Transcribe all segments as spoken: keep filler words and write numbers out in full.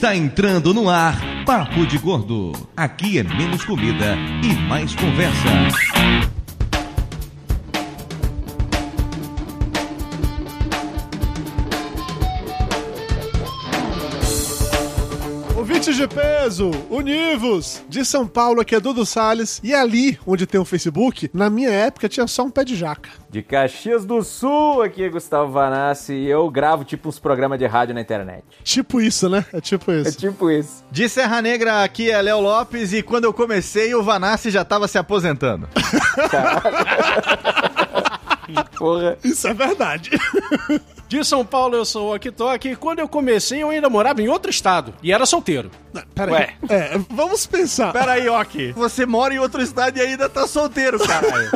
Está entrando no ar Papo de Gordo. Aqui é menos comida e mais conversa. Ouvintes de peso, univos! De São Paulo, aqui é Dudu Salles. E ali, onde tem o Facebook, na minha época tinha só um pé de jaca. De Caxias do Sul, aqui é Gustavo Vanassi e eu gravo tipo uns programas de rádio na internet. Tipo isso, né? É tipo isso. É tipo isso. De Serra Negra, aqui é Léo Lopes e quando eu comecei, o Vanassi já tava se aposentando. Porra. Isso é verdade. De São Paulo, eu sou o Okitoque e quando eu comecei, eu ainda morava em outro estado e era solteiro. Não, pera Ué. Aí. É, vamos pensar. Pera aí, Oki. Você mora em outro estado e ainda tá solteiro, caralho.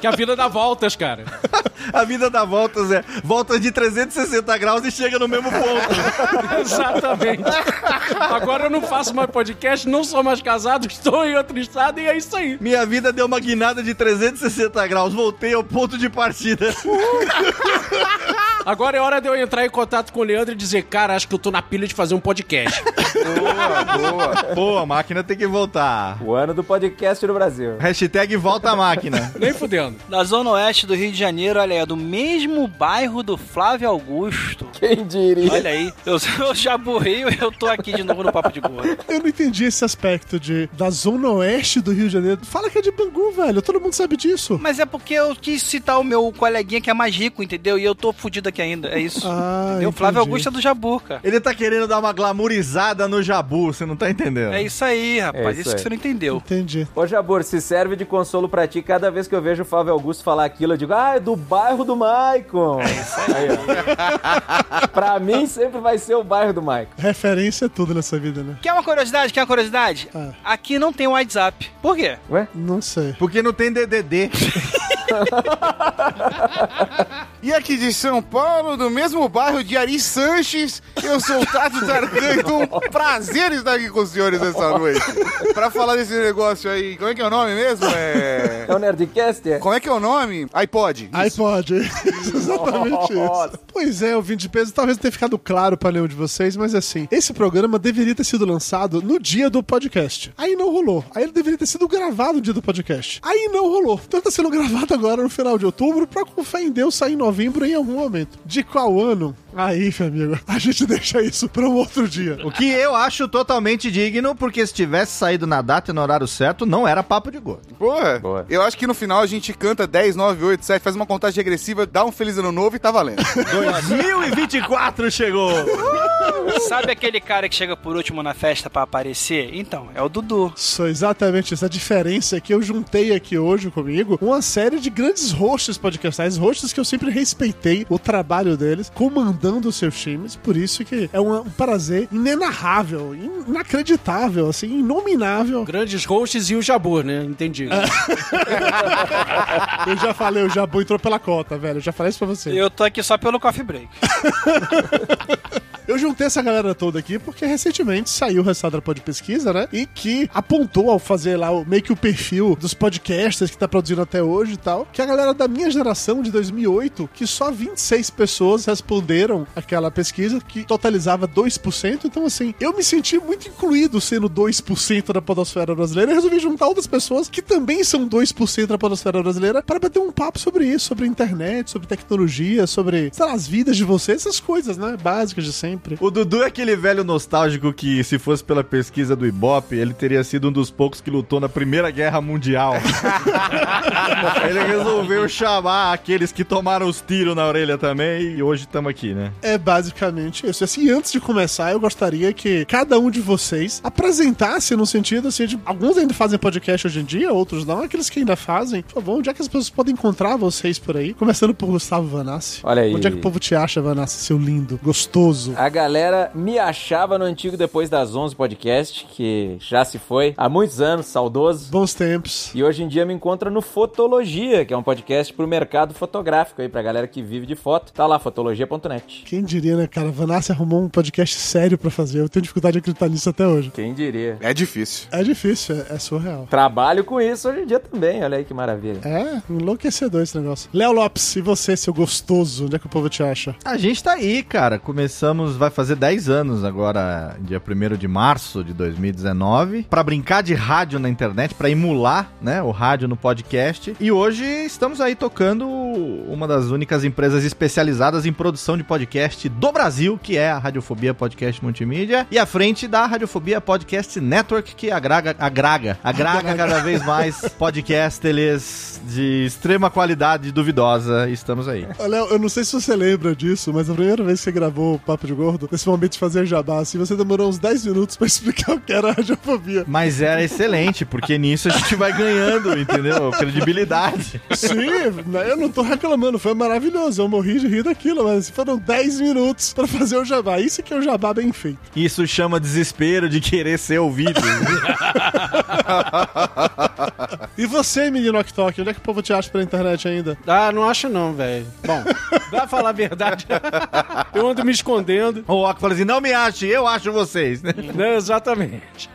Que a vida dá voltas, cara. A vida dá voltas, é. Voltas de trezentos e sessenta graus e chega no mesmo ponto. Exatamente. Agora eu não faço mais podcast, não sou mais casado, estou em outro estado e é isso aí. Minha vida deu uma guinada de trezentos e sessenta graus, voltei ao ponto de partida. Agora é hora de eu entrar em contato com o Leandro e dizer, cara, acho que eu tô na pilha de fazer um podcast. Boa, boa. Boa, a máquina tem que voltar. O ano do podcast no Brasil. Hashtag volta a máquina. Nem fudendo. Na zona oeste do Rio de Janeiro, olha aí, é do mesmo bairro do Flávio Augusto. Quem diria? Olha aí, eu, eu já borrei e eu tô aqui de novo no Papo de Gordo. Eu não entendi esse aspecto de da zona oeste do Rio de Janeiro. Fala que é de Bangu, velho, todo mundo sabe disso. Mas é porque eu quis citar o meu coleguinha que é mais rico, entendeu? E eu tô fudido aqui ainda, é isso. Ah, o Flávio Augusto é do Jabu, cara. Ele tá querendo dar uma glamourizada no Jabu, você não tá entendendo. É isso aí, rapaz, é isso, isso aí. Que você não entendeu. Entendi. Ô, Jabur, se serve de consolo pra ti, cada vez que eu vejo o Flávio Augusto falar aquilo, eu digo, ah, é do bairro do Maicon. É isso aí. Aí pra mim, sempre vai ser o bairro do Maicon. Referência é tudo nessa vida, né? Quer uma curiosidade? Quer uma curiosidade? Ah. Aqui não tem o WhatsApp. Por quê? Ué? Não sei. Porque não tem D D D. E aqui de São Paulo, do mesmo bairro de Ari Sanches, eu sou o Tato Tarcânio. Prazer estar aqui com os senhores essa noite. Pra falar desse negócio aí, como é que é o nome mesmo? É, é o Nerdcast? É? Como é que é o nome? iPod. Isso. iPod. Exatamente isso. Pois é, ouvinte de peso, talvez não tenha ficado claro pra nenhum de vocês, mas assim, esse programa deveria ter sido lançado no dia do podcast. Aí não rolou. Aí ele deveria ter sido gravado no dia do podcast. Aí não rolou. Então tá sendo gravado agora no final de outubro pra, com fé em Deus, sair em novembro em algum momento. De qual ano? Aí, meu amigo, a gente deixa isso pra um outro dia. O que eu acho totalmente digno, porque se tivesse saído na data e no horário certo, não era Papo de Gordo. Porra, Boa. Eu acho que no final a gente canta dez, nove, oito, sete, faz uma contagem regressiva, dá um feliz ano novo e tá valendo. dois mil e vinte e quatro chegou! Sabe aquele cara que chega por último na festa pra aparecer? Então, é o Dudu. Isso, exatamente isso. A diferença é que eu juntei aqui hoje comigo uma série de grandes hosts podcastais, hosts que eu sempre respeitei o trabalho deles, comandando os seus times, por isso que é um prazer inenarrável, inacreditável, assim, inominável. Grandes hosts e o Jabu, né? Entendi. Eu já falei, o Jabu entrou pela cota, velho, eu já falei isso pra você. Eu tô aqui só pelo coffee break. Eu juntei essa galera toda aqui porque recentemente saiu o resultado da pod pesquisa, né? E que apontou ao fazer lá o, meio que o perfil dos podcasters que tá produzindo até hoje e tal, que a galera da minha geração de dois mil e oito, que só vinte e seis pessoas responderam aquela pesquisa que totalizava dois por cento. Então, assim, eu me senti muito incluído sendo dois por cento da podosfera brasileira e resolvi juntar outras pessoas que também são dois por cento da podosfera brasileira para bater um papo sobre isso, sobre internet, sobre tecnologia, sobre, sei lá, as vidas de vocês, essas coisas, né? Básicas de sempre. O Dudu é aquele velho nostálgico que, se fosse pela pesquisa do Ibope, ele teria sido um dos poucos que lutou na Primeira Guerra Mundial. Ele resolveu chamar aqueles que tomaram os tiros na orelha também e hoje estamos aqui, né? É basicamente isso. E assim, antes de começar, eu gostaria que cada um de vocês apresentasse no sentido, assim, de alguns ainda fazem podcast hoje em dia, outros não, aqueles que ainda fazem. Por favor, onde é que as pessoas podem encontrar vocês por aí? Começando por Gustavo Vanassi. Olha aí. Onde é que o povo te acha, Vanassi, seu lindo, gostoso? A galera me achava no antigo Depois das onze podcast, que já se foi há muitos anos, saudoso. Bons tempos. E hoje em dia me encontra no Fotologia, que é um podcast pro mercado fotográfico aí, pra galera que vive de foto. Tá lá, fotologia ponto net. Quem diria, né, cara? Vanassi arrumou um podcast sério pra fazer. Eu tenho dificuldade de acreditar nisso até hoje. Quem diria? É difícil. É difícil, é, é surreal. Trabalho com isso hoje em dia também, olha aí que maravilha. É, enlouquecedor esse negócio. Léo Lopes, e você, seu gostoso? Onde é que o povo te acha? A gente tá aí, cara. Começamos vai fazer dez anos agora, dia primeiro de março de dois mil e dezenove, para brincar de rádio na internet, para emular, né, o rádio no podcast. E hoje estamos aí tocando uma das únicas empresas especializadas em produção de podcast do Brasil, que é a Radiofobia Podcast Multimídia, e à frente da Radiofobia Podcast Network, que agraga, agraga, agraga cada vez mais podcasters de extrema qualidade duvidosa. Estamos aí. Olha, eu não sei se você lembra disso, mas a primeira vez que você gravou o Papo de Gordo, nesse momento de fazer jabá, assim, você demorou uns dez minutos pra explicar o que era a radiofobia. Mas era excelente, porque nisso a gente vai ganhando, entendeu? Credibilidade. Sim, eu não tô reclamando, foi maravilhoso, eu morri de rir daquilo, mas foram dez minutos pra fazer o jabá. Isso que é o jabá bem feito. Isso chama desespero de querer ser ouvido. E você, menino Oktok, onde é que o povo te acha pela internet ainda? Ah, não acho não, velho. Bom, pra falar a verdade, eu ando me escondendo. O Ock fala assim, não me ache, eu acho vocês, né? Não, exatamente.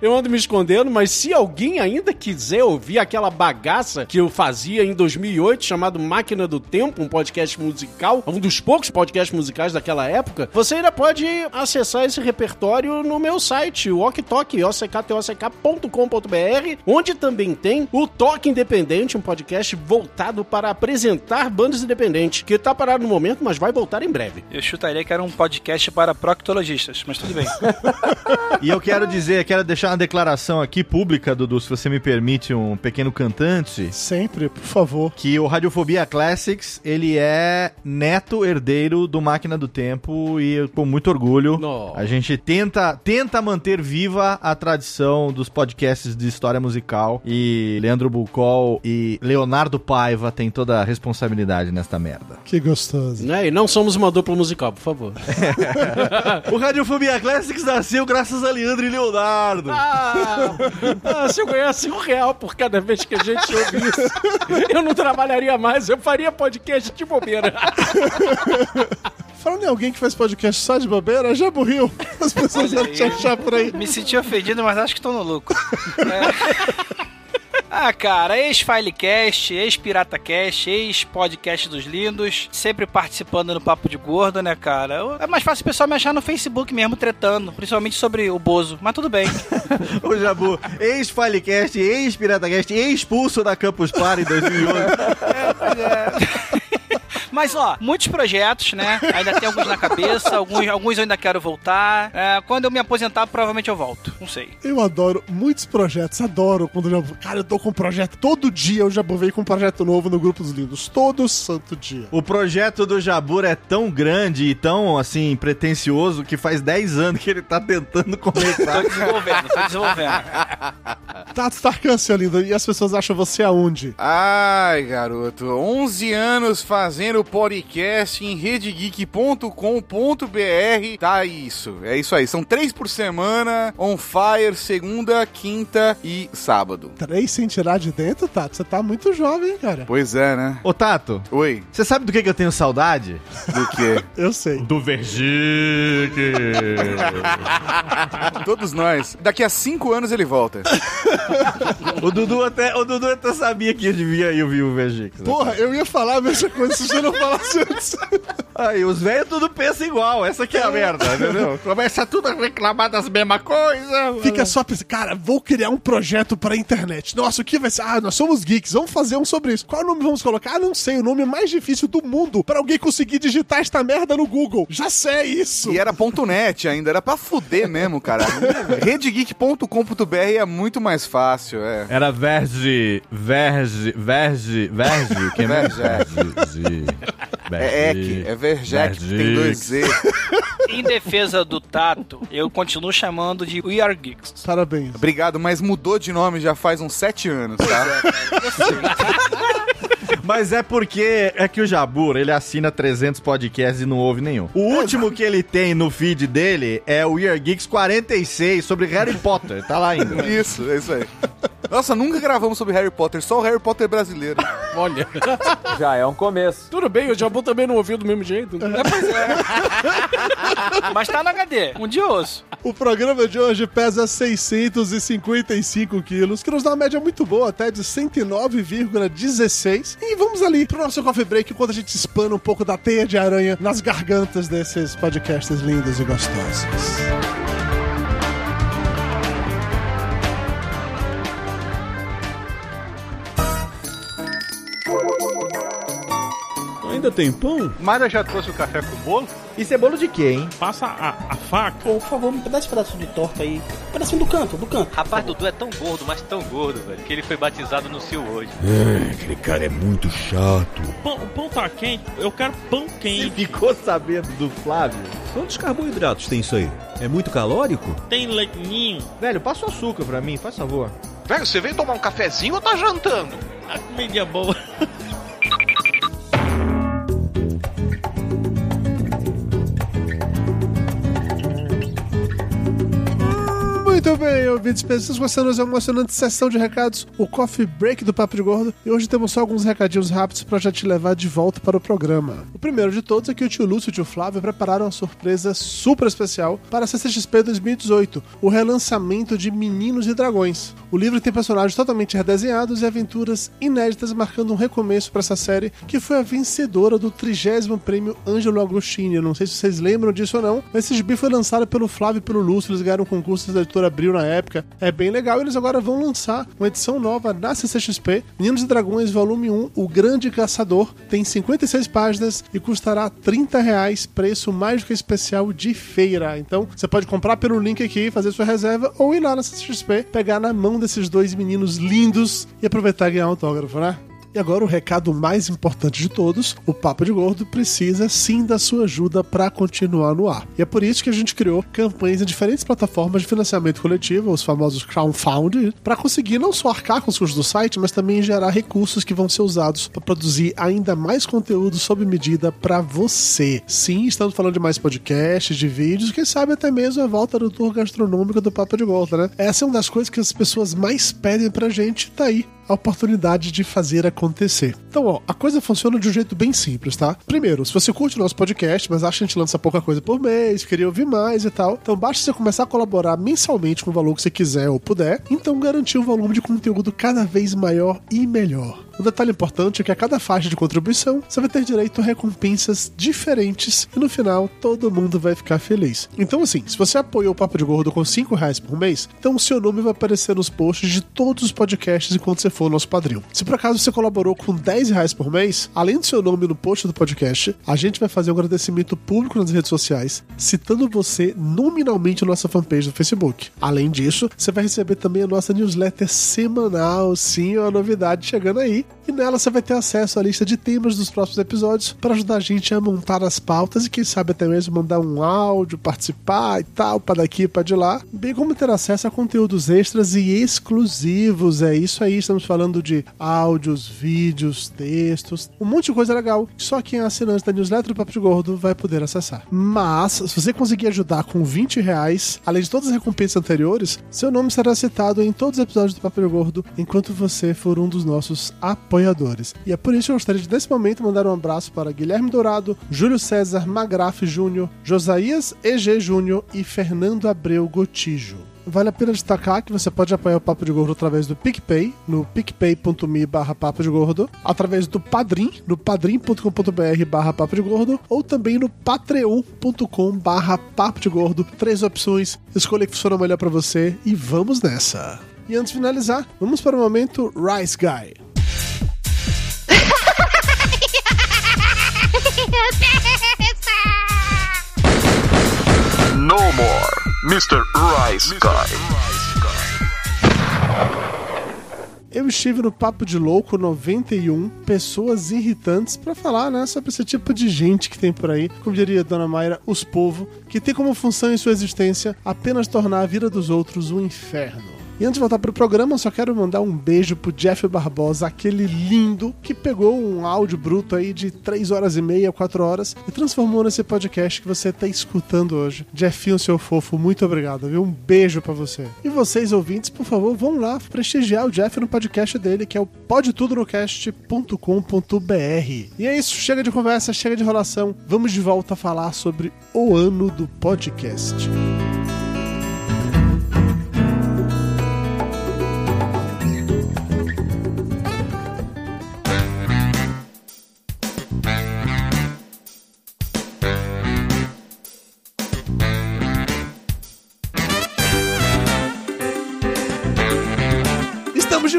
Eu ando me escondendo, mas se alguém ainda quiser ouvir aquela bagaça que eu fazia em dois mil e oito, chamado Máquina do Tempo, um podcast musical, um dos poucos podcasts musicais daquela época, você ainda pode acessar esse repertório no meu site, o Oktok, o c k t o c k ponto com ponto b r, onde também tem o Toque Independente, um podcast voltado para apresentar bandas independentes, que tá parado no momento, mas vai voltar em breve. Eu chutaria que era um podcast para proctologistas, mas tudo bem. E eu quero dizer, quero deixar uma declaração aqui pública, Dudu, se você me permite, um pequeno cantante. Sempre, por favor. Que o Radiofobia Classics, ele é neto herdeiro do Máquina do Tempo e com muito orgulho. No. A gente tenta, tenta manter viva a tradição dos podcasts de história musical e Leandro Bucol e Leonardo Paiva têm toda a responsabilidade nesta merda. Que gostoso. Né? E não somos uma dupla musical, por favor. O Radiofobia Classics nasceu graças a Leandro e Leonardo. Ah, ah, se eu ganhasse um real por cada vez que a gente ouve isso, eu não trabalharia mais, eu faria podcast de bobeira. Falando em alguém que faz podcast só de bobeira, já morreu. As pessoas devem te achar por aí. Me senti ofendido, mas acho que tô no lucro. É. Ah, cara, ex-Filecast, ex-PirataCast, ex-Podcast dos Lindos, sempre participando no Papo de Gordo, né, cara? Eu, é mais fácil o pessoal me achar no Facebook mesmo, tretando, principalmente sobre o Bozo, mas tudo bem. Ô, Jabu, ex-Filecast, ex-PirataCast, ex-expulso da Campus Party em dois mil e oito. É, pois é. Mas, ó, muitos projetos, né? Ainda tem alguns na cabeça, alguns, alguns eu ainda quero voltar. É, quando eu me aposentar, provavelmente eu volto. Não sei. Eu adoro muitos projetos, adoro quando eu já... Cara, eu tô com um projeto. Todo dia eu já veio com um projeto novo no Grupo dos Lindos. Todo santo dia. O projeto do Jabur é tão grande e tão, assim, pretencioso que faz dez anos que ele tá tentando começar. Tô desenvolvendo, tô desenvolvendo. Tato Tarkan, seu lindo, e as pessoas acham você aonde? Ai, garoto, onze anos fazendo podcast em rede geek ponto com ponto b r. Tá isso, é isso aí. São três por semana, on fire, segunda, quinta e sábado. Três sem tirar de dentro, Tato? Você tá muito jovem, cara. Pois é, né? Ô, Tato. Oi. Você sabe do que que eu tenho saudade? Do quê? Eu sei. Do Vergique. Todos nós. Daqui a cinco anos ele volta. O Dudu até, o Dudu até sabia que eu devia ir ouvir o Vergique. Porra, eu ia falar a mesma coisa se você não falasse antes. Aí, os velhos tudo pensam igual. Essa aqui é a merda, entendeu? Começa tudo a reclamar das mesmas coisas. Fica só pensando, cara, vou criar um projeto pra internet. Nossa, o que vai ser? Ah, nós somos geeks, vamos fazer um sobre isso. Qual nome vamos colocar? Ah, não sei, o nome mais difícil do mundo pra alguém conseguir digitar esta merda no Google. Já sei isso. E era .net ainda, era pra fuder mesmo, cara. rede geek ponto com ponto b r é muito mais fácil, é. Era Verge, Verge, Verge, Verge, que é Verge? Verge. É Ek, é Vergec, tem dois Z. Em defesa do Tato, eu continuo chamando de We Are Geeks. Parabéns. Obrigado, mas mudou de nome já faz uns sete anos, tá? Mas é porque é que o Jabur, ele assina trezentos podcasts e não ouve nenhum. O último que ele tem no feed dele é o We Are Geeks quarenta e seis sobre Harry Potter. Tá lá ainda. Isso, é isso aí. Nossa, nunca gravamos sobre Harry Potter, só o Harry Potter brasileiro. Olha. Já é um começo. Tudo bem, o Jabu também não ouviu do mesmo jeito. É, pois é. Mas tá no H D, um dia osso. O programa de hoje pesa seiscentos e cinquenta e cinco quilos, que nos dá uma média muito boa, até de cento e nove vírgula dezesseis. E vamos ali pro nosso coffee break, enquanto a gente espana um pouco da teia de aranha nas gargantas desses podcasts lindos e gostosos. Ainda tem pão? Mara já trouxe o café com bolo? Isso é bolo de quê, hein? Passa a, a faca. Pô, por favor, me dá esse pedaço de torta aí. Um pedacinho do canto, do canto. Rapaz, Dudu é tão gordo, mas tão gordo, velho, que ele foi batizado no Cio hoje. É, aquele cara é muito chato. Pão, o pão tá quente? Eu quero pão quente. Você ficou sabendo do Flávio? Quantos carboidratos tem isso aí? É muito calórico? Tem leitinho. Velho, passa o açúcar pra mim, faz favor. Velho, você veio tomar um cafezinho ou tá jantando? A comida é boa. Muito bem, ouvintes, vocês gostaram de uma emocionante sessão de recados, o Coffee Break do Papo de Gordo, e hoje temos só alguns recadinhos rápidos pra já te levar de volta para o programa. O primeiro de todos é que o tio Lúcio e o tio Flávio prepararam uma surpresa super especial para a C C X P dois mil e dezoito, o relançamento de Meninos e Dragões. O livro tem personagens totalmente redesenhados e aventuras inéditas, marcando um recomeço para essa série, que foi a vencedora do trigésimo prêmio Ângelo Agostini. Eu não sei se vocês lembram disso ou não, mas esse gibi foi lançado pelo Flávio e pelo Lúcio, eles ganharam um concurso da editora Abril na época, é bem legal, e eles agora vão lançar uma edição nova na C C X P, Meninos e Dragões Volume um, O Grande Caçador, tem cinquenta e seis páginas e custará trinta reais, preço mais do que especial de feira. Então você pode comprar pelo link aqui, fazer sua reserva, ou ir lá na C C X P, pegar na mão desses dois meninos lindos e aproveitar e ganhar um autógrafo, né? E agora o recado mais importante de todos, o Papo de Gordo precisa sim da sua ajuda para continuar no ar. E é por isso que a gente criou campanhas em diferentes plataformas de financiamento coletivo, os famosos crowdfunding, para conseguir não só arcar com os custos do site, mas também gerar recursos que vão ser usados para produzir ainda mais conteúdo sob medida para você. Sim, estamos falando de mais podcasts, de vídeos, quem sabe até mesmo a volta do tour gastronômico do Papo de Gordo, né? Essa é uma das coisas que as pessoas mais pedem pra gente, tá aí a oportunidade de fazer acontecer. Então, ó, a coisa funciona de um jeito bem simples, tá? Primeiro, se você curte o nosso podcast, mas acha que a gente lança pouca coisa por mês, queria ouvir mais e tal, então basta você começar a colaborar mensalmente com o valor que você quiser ou puder, então garantir um volume de conteúdo cada vez maior e melhor. Um detalhe importante é que a cada faixa de contribuição você vai ter direito a recompensas diferentes e no final todo mundo vai ficar feliz. Então assim, se você apoiou o Papo de Gordo com cinco reais por mês, então o seu nome vai aparecer nos posts de todos os podcasts enquanto você for nosso padrinho. Se por acaso você colaborou com dez reais por mês, além do seu nome no post do podcast, a gente vai fazer um agradecimento público nas redes sociais, citando você nominalmente na nossa fanpage do Facebook. Além disso, você vai receber também a nossa newsletter semanal, sim, é uma novidade chegando aí. E nela você vai ter acesso à lista de temas dos próximos episódios para ajudar a gente a montar as pautas e quem sabe até mesmo mandar um áudio, participar e tal, para daqui, para de lá, bem como ter acesso a conteúdos extras e exclusivos. É isso aí, estamos falando de áudios, vídeos, textos, um monte de coisa legal que só quem é assinante da newsletter do Papo de Gordo vai poder acessar. Mas, se você conseguir ajudar com vinte reais, além de todas as recompensas anteriores, seu nome será citado em todos os episódios do Papo de Gordo enquanto você for um dos nossos apoiadores. E é por isso que eu gostaria de, nesse momento, mandar um abraço para Guilherme Dourado, Júlio César Magraf Júnior, Josias E G Júnior e Fernando Abreu Gotijo. Vale a pena destacar que você pode apoiar o Papo de Gordo através do PicPay, no picpay.me barra Papo de Gordo, através do Padrim, no padrim.com.br barra Papo de Gordo, ou também no patreon.com barra Papo de Gordo. Três opções, escolha que funciona melhor para você e vamos nessa! E antes de finalizar, vamos para o momento Rice Guy. No more mister Rice Guy. Eu estive no Papo de Louco noventa e um, pessoas irritantes, pra falar, né, sobre esse tipo de gente que tem por aí, como diria a Dona Mayra, os povo, que tem como função em sua existência apenas tornar a vida dos outros um inferno. E antes de voltar pro programa, eu só quero mandar um beijo pro Jeff Barbosa, aquele lindo que pegou um áudio bruto aí de três horas e meia, quatro horas e transformou nesse podcast que você tá escutando hoje. Jeffinho, seu fofo, muito obrigado, viu? Um beijo pra você. E vocês, ouvintes, por favor, vão lá prestigiar o Jeff no podcast dele, que é o pode tudo no cast ponto com ponto b r. E é isso, chega de conversa, chega de enrolação, vamos de volta a falar sobre o ano do podcast.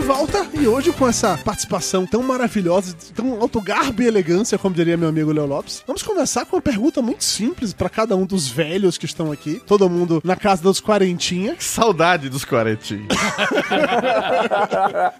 Volta, e hoje com essa participação tão maravilhosa, tão autogarbo e elegância, como diria meu amigo Léo Lopes, vamos começar com uma pergunta muito simples pra cada um dos velhos que estão aqui, todo mundo na casa dos quarentinha. Saudade dos quarentinha.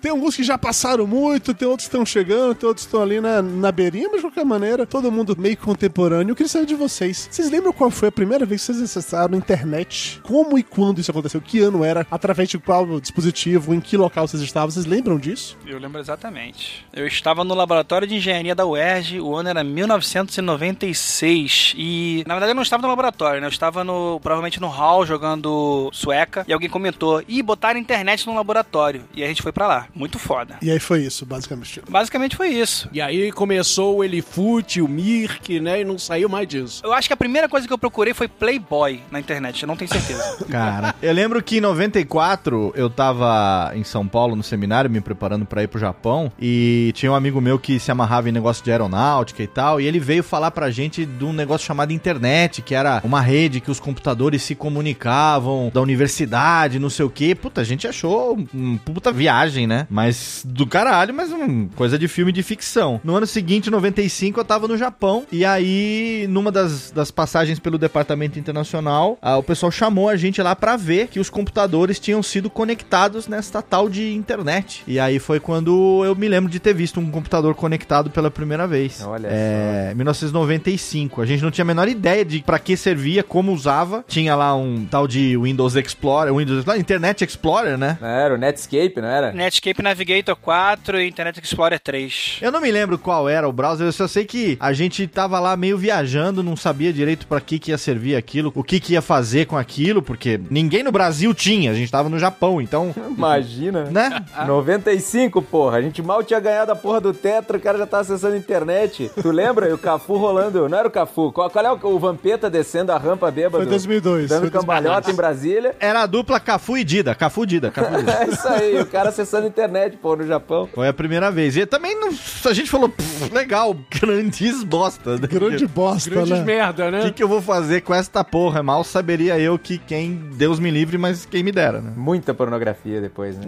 Tem alguns que já passaram muito, tem outros que estão chegando, tem outros que estão ali na, na beirinha, mas de qualquer maneira, todo mundo meio contemporâneo. Eu queria saber de vocês, vocês lembram qual foi a primeira vez que vocês acessaram a internet? Como e quando isso aconteceu? Que ano era? Através de qual dispositivo? Em que local vocês estavam? Vocês lembram disso? Eu lembro exatamente. Eu estava no laboratório de engenharia da U E R J, o ano era mil novecentos e noventa e seis, e na verdade eu não estava no laboratório, né? Eu estava no, provavelmente no hall jogando sueca, e alguém comentou, ih, botaram internet no laboratório, e a gente foi pra lá. Muito foda. E aí foi isso, basicamente. Basicamente foi isso. E aí começou o Elifute, o Mirk, né, e não saiu mais disso. Eu acho que a primeira coisa que eu procurei foi Playboy na internet, eu não tenho certeza. Cara, eu lembro que em noventa e quatro eu tava em São Paulo, no centro seminário, me preparando pra ir pro Japão, e tinha um amigo meu que se amarrava em negócio de aeronáutica e tal, e ele veio falar pra gente de um negócio chamado internet, que era uma rede que os computadores se comunicavam, da universidade, não sei o quê. Puta, a gente achou uma puta viagem, né? Mas do caralho, mas uma coisa de filme de ficção. No ano seguinte, em noventa e cinco, eu tava no Japão, e aí, numa das, das passagens pelo departamento internacional, a, o pessoal chamou a gente lá pra ver que os computadores tinham sido conectados nesta tal de internet. E aí foi quando eu me lembro de ter visto um computador conectado pela primeira vez. Olha é, só. mil novecentos e noventa e cinco. A gente não tinha a menor ideia de pra que servia, como usava. Tinha lá um tal de Windows Explorer, Windows Explorer, Internet Explorer, né? Não era o Netscape, não era? Netscape Navigator quatro e Internet Explorer três. Eu não me lembro qual era o browser, eu só sei que a gente tava lá meio viajando, não sabia direito pra que que ia servir aquilo, o que que ia fazer com aquilo, porque ninguém no Brasil tinha, a gente tava no Japão, então... Imagina. Né? Ah. noventa e cinco, porra. A gente mal tinha ganhado a porra do Tetra, o cara já tá acessando a internet. Tu lembra? E o Cafu rolando... Não era o Cafu. Qual, qual é o, o Vampeta descendo a rampa bêbado? Foi dois mil e dois. Dando cambalhota em Brasília. Era a dupla Cafu e Dida. Cafu e Dida. Cafu e Dida. É isso aí. O cara acessando a internet, porra, no Japão. Foi a primeira vez. E também não, a gente falou, legal, grandes bosta. Né? Grande bosta, Grandes né? merda, né? O que, que eu vou fazer com esta porra? Mal saberia eu que quem... Deus me livre, mas quem me dera, né? Muita pornografia depois, né?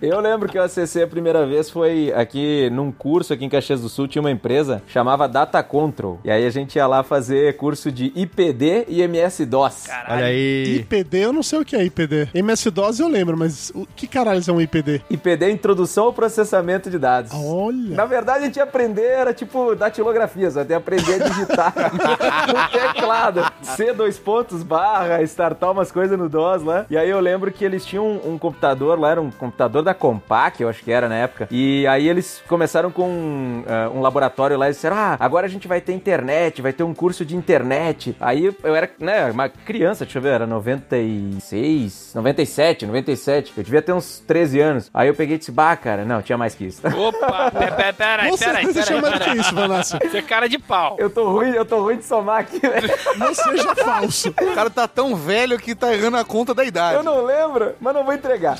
Eu lembro que eu acessei a primeira vez foi aqui num curso aqui em Caxias do Sul, tinha uma empresa, chamava Data Control, e aí a gente ia lá fazer curso de I P D e M S-DOS. Caralho. Olha aí. I P D eu não sei o que é I P D. M S-DOS eu lembro, mas o que caralho é um I P D? I P D é Introdução ao Processamento de Dados. Olha. Na verdade a gente ia aprender, era tipo datilografia, só até aprender a digitar no teclado. C dois pontos, barra, startar umas coisas no DOS lá, e aí eu lembro que eles tinham um, um computador lá, era um computador da Compaq, eu acho que era na época, e aí eles começaram com um, uh, um laboratório lá e disseram, ah, agora a gente vai ter internet, vai ter um curso de internet. Aí eu era, né, uma criança, deixa eu ver, era noventa e seis, noventa e sete, noventa e sete, eu devia ter uns treze anos. Aí eu peguei e disse, bah, cara, não, tinha mais que isso. Opa, peraí, peraí, peraí. Você chama de que isso, Vanessa? Você é cara de pau. Eu tô ruim, eu tô ruim de somar aqui, velho. Não seja falso. O cara tá tão velho que tá errando a conta da idade. Eu não lembro, mas não vou entregar.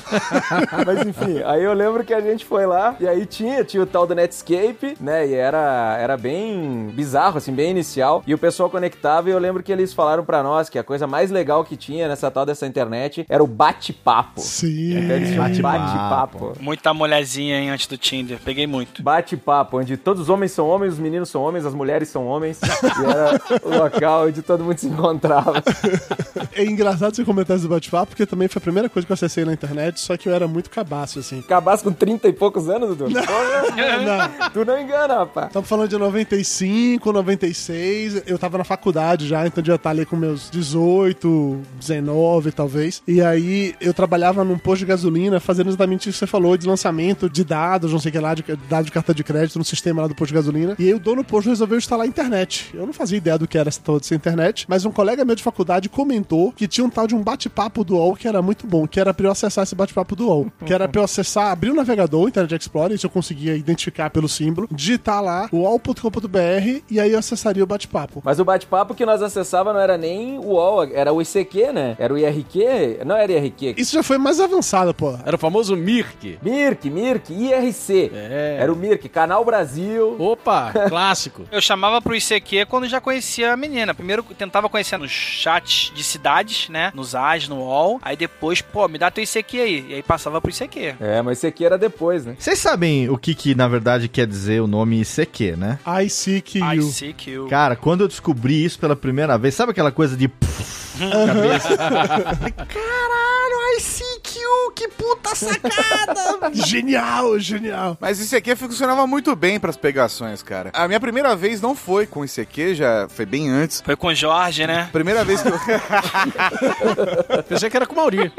Mas enfim, aí eu lembro que a gente foi lá e aí tinha, tinha o tal do Netscape, né, e era, era bem bizarro, assim, bem inicial, e o pessoal conectava, e eu lembro que eles falaram pra nós que a coisa mais legal que tinha nessa tal dessa internet era o bate-papo. Sim. Então eles tinham um bate-papo. Muita mulherzinha, hein, antes do Tinder. Peguei muito. Bate-papo, onde todos os homens são homens, os meninos são homens, as mulheres são homens, e era o local onde todo mundo se encontrava. É engraçado você comentar esse bate-papo, porque também foi a primeira coisa que eu acessei na internet, internet, só que eu era muito cabaço, assim. Cabaço com trinta e poucos anos, Dudu? Não. Não. Tu não engana, rapaz. Estamos falando de noventa e cinco, noventa e seis, eu tava na faculdade já, então eu já tava ali com meus dezoito, dezenove, talvez. E aí eu trabalhava num posto de gasolina fazendo exatamente isso que você falou, deslançamento de dados, não sei o que lá, de dados de carta de crédito no sistema lá do posto de gasolina. E aí o dono do posto resolveu instalar a internet. Eu não fazia ideia do que era essa toda essa internet, mas um colega meu de faculdade comentou que tinha um tal de um bate-papo do U O L que era muito bom, que era pra eu acessar esse bate-papo do U O L. Que era pra eu acessar, abrir o navegador, Internet Explorer, isso eu conseguia identificar pelo símbolo, digitar lá u o l ponto com ponto b r e aí eu acessaria o bate-papo. Mas o bate-papo que nós acessava não era nem o U O L, era o I C Q, né? Era o I R Q, não era I R Q. Isso já foi mais avançado, pô. Era o famoso M I R C. M I R C, M I R C, I R C. É. Era o M I R C, Canal Brasil. Opa, clássico. Eu chamava pro I C Q quando já conhecia a menina. Primeiro tentava conhecer nos chats de cidades, né? Nos A J, no U O L. Aí depois, pô, me dá teu I C Q aí. E aí passava pro I C Q. É, mas I C Q era depois, né? Vocês sabem o que que, na verdade, quer dizer o nome I C Q, né? I C Q. I C Q. Cara, quando eu descobri isso pela primeira vez, sabe aquela coisa de... Pff, uhum. Cabeça? Caralho, I C Q, que puta sacada! Genial, genial. Mas I C Q funcionava muito bem pras pegações, cara. A minha primeira vez não foi com I C Q, já foi bem antes. Foi com o Jorge, né? Primeira vez que eu... Pensei que era com o Maurinho.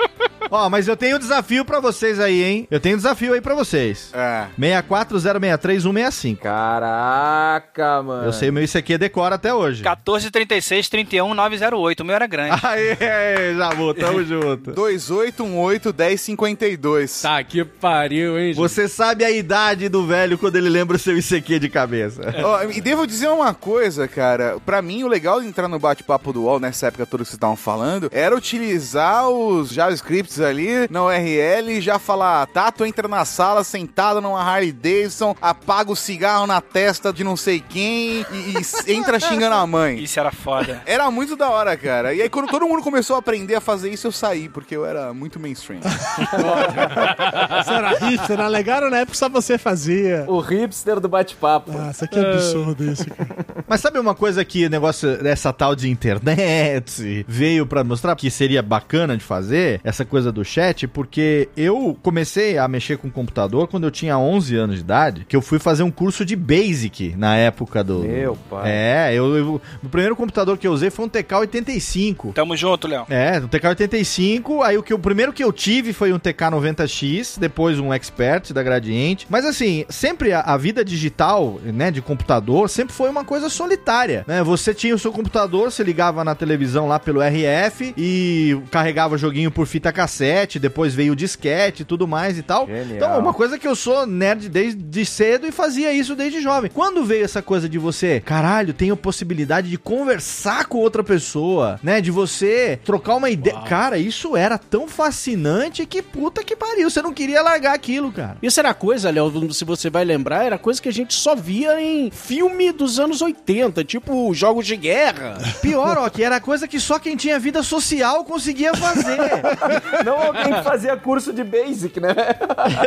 Ó, oh, mas eu tenho um desafio pra vocês aí, hein? Eu tenho um desafio aí pra vocês. É. seis quatro zero seis três um seis cinco. Caraca, mano. Eu sei o meu I C Q decora até hoje. um quatro três seis, três um, nove zero oito. O meu era grande. Aê, aê, Jabu, tamo junto. dois oito um oito, um zero cinco dois. Tá, que pariu, hein, gente? Você sabe a idade do velho quando ele lembra o seu I C Q de cabeça. É. Oh, e devo dizer uma coisa, cara. Pra mim, o legal de entrar no bate-papo do U O L, nessa época toda que vocês estavam falando, era utilizar os JavaScripts ali na U R L e já falar: Tato entra na sala sentada numa Harley Davidson, apaga o cigarro na testa de não sei quem e, e entra xingando a mãe. Isso era foda. Era muito da hora, cara. E aí quando todo mundo começou a aprender a fazer isso, eu saí, porque eu era muito mainstream. Isso era hipster, era legal, na época só você fazia. O hipster do bate-papo. Nossa, que absurdo isso, cara. Mas sabe uma coisa que o negócio dessa tal de internet veio pra mostrar que seria bacana de fazer? Essa coisa do chat, porque eu comecei a mexer com o computador quando eu tinha onze anos de idade, que eu fui fazer um curso de Basic na época do... Meu pai. É, eu, eu, o primeiro computador que eu usei foi um T K oitenta e cinco. Tamo junto, Léo. É, um T K oitenta e cinco, aí o, que, o primeiro que eu tive foi um T K noventa X, depois um Expert da Gradiente, mas assim, sempre a, a vida digital, né, de computador, sempre foi uma coisa solitária, né, você tinha o seu computador, você ligava na televisão lá pelo R F e carregava o joguinho por fita cassete, depois veio o disquete e tudo mais e tal. Genial. Então, uma coisa que eu sou nerd desde cedo e fazia isso desde jovem. Quando veio essa coisa de você, caralho, tenho possibilidade de conversar com outra pessoa, né, de você trocar uma ideia. Cara, isso era tão fascinante que puta que pariu, você não queria largar aquilo, cara. Isso era coisa, Léo, se você vai lembrar, era coisa que a gente só via em filme dos anos oitenta, tipo jogos de guerra. Pior, ó, que era coisa que só quem tinha vida social conseguia fazer. Não alguém que fazia curso de Basic, né?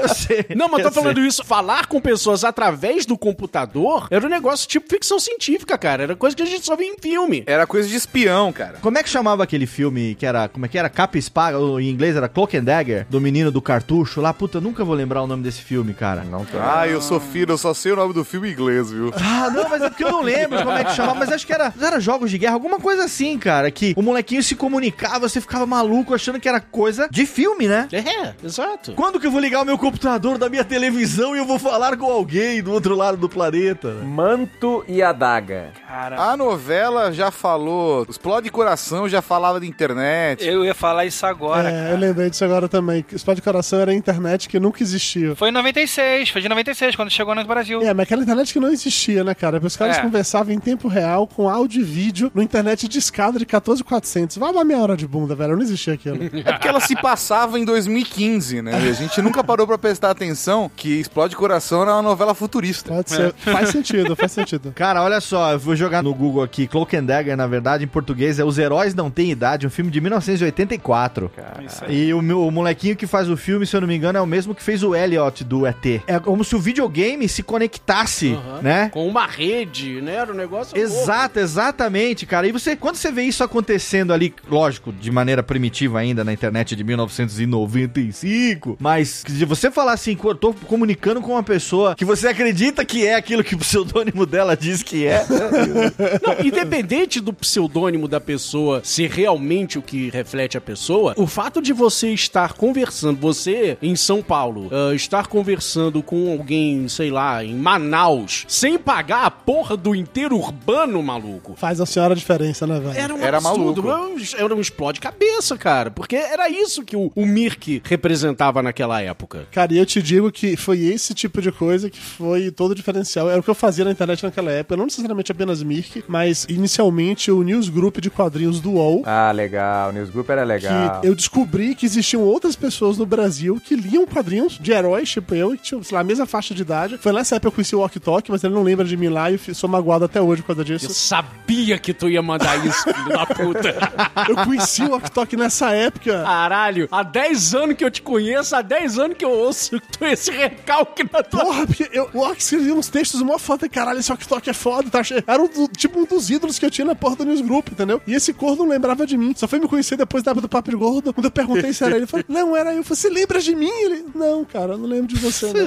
Eu sei. Não, mas eu tô falando sei. Isso. Falar com pessoas através do computador era um negócio tipo ficção científica, cara. Era coisa que a gente só via em filme. Era coisa de espião, cara. Como é que chamava aquele filme que era... Como é que era? Capa e Espada? Em inglês era Cloak and Dagger? Do menino do cartucho lá? Puta, nunca vou lembrar o nome desse filme, cara. Não tô... Ah, eu sou filho. Eu só sei o nome do filme em inglês, viu? Ah, não, mas é porque eu não lembro como é que chamava. Mas acho que era... Era jogos de guerra. Alguma coisa assim, cara. Que o molequinho se comunicava, você ficava maluco achando que era coisa de filme, né? É, exato. Quando que eu vou ligar o meu computador da minha televisão e eu vou falar com alguém do outro lado do planeta? Manto e Adaga. Cara. A novela já falou, Explode Coração já falava de internet. Eu ia falar isso agora, é, cara. Eu lembrei disso agora também. Explode Coração era a internet que nunca existia. Foi em noventa e seis, foi de noventa e seis, quando chegou no Brasil. É, mas aquela internet que não existia, né, cara? Porque os caras é. conversavam em tempo real, com áudio e vídeo, no internet de escada de quatorze mil e quatrocentos. Vai lá minha hora de bunda, velho. Não existia aquilo. É porque ela se passava em dois mil e quinze, né? E a gente nunca parou pra prestar atenção que Explode Coração era uma novela futurista. Pode ser. É. Faz sentido, faz sentido. Cara, olha só, eu vou jogar no Google aqui, Cloak and Dagger, na verdade, em português, é Os Heróis Não Têm Idade, um filme de mil novecentos e oitenta e quatro. Caraca. E o, meu, o molequinho que faz o filme, se eu não me engano, é o mesmo que fez o Elliot do E T. É como se o videogame se conectasse, uhum, né? Com uma rede, né? Era um negócio Exato, louco. Exatamente, cara. E você, quando você vê isso acontecendo ali, lógico, de maneira primitiva ainda, na internet de mil novecentos e noventa e cinco, mas se você falar assim, eu tô comunicando com uma pessoa que você acredita que é aquilo que o pseudônimo dela diz que é. Não, independente do pseudônimo da pessoa ser realmente o que reflete a pessoa, o fato de você estar conversando, você em São Paulo, uh, estar conversando com alguém, sei lá, em Manaus, sem pagar a porra do interurbano, maluco. Faz a senhora diferença, né, velho? Era um era absurdo, maluco. Era um explode cabeça, cara, porque era isso que o, o Mirk representava naquela época. Cara, e eu te digo que foi esse tipo de coisa que foi todo o diferencial. Era o que eu fazia na internet naquela época, não necessariamente apenas Mirk, mas inicialmente o Newsgroup de quadrinhos do U O L. Ah, legal, o Newsgroup era legal. Que eu descobri que existiam outras pessoas no Brasil que liam quadrinhos de heróis, tipo eu, e que tinham, sei lá, a mesma faixa de idade. Foi nessa época que eu conheci o Walk Talk, mas ele não lembra de mim lá e eu sou magoado até hoje por causa disso. Eu sabia que tu ia mandar isso, filho da puta. Eu conheci o Walk Talk nessa época. Caralho, há dez anos que eu te conheço, há dez anos que eu ouço esse recalque na tua... Porra, porque eu, o Walk escrevia uns textos mó foda, caralho, esse Walk Talk é foda, tá? Era um do, tipo um dos ídolos que eu tinha na porta do Newsgroup, entendeu? E esse corno não lembrava de mim. Só foi me conhecer depois da época do Papo Gordo, quando eu perguntei se era ele. Ele falou, não, era eu. Eu falei, você lembra de mim? Ele, não, cara, eu não lembro de você, né?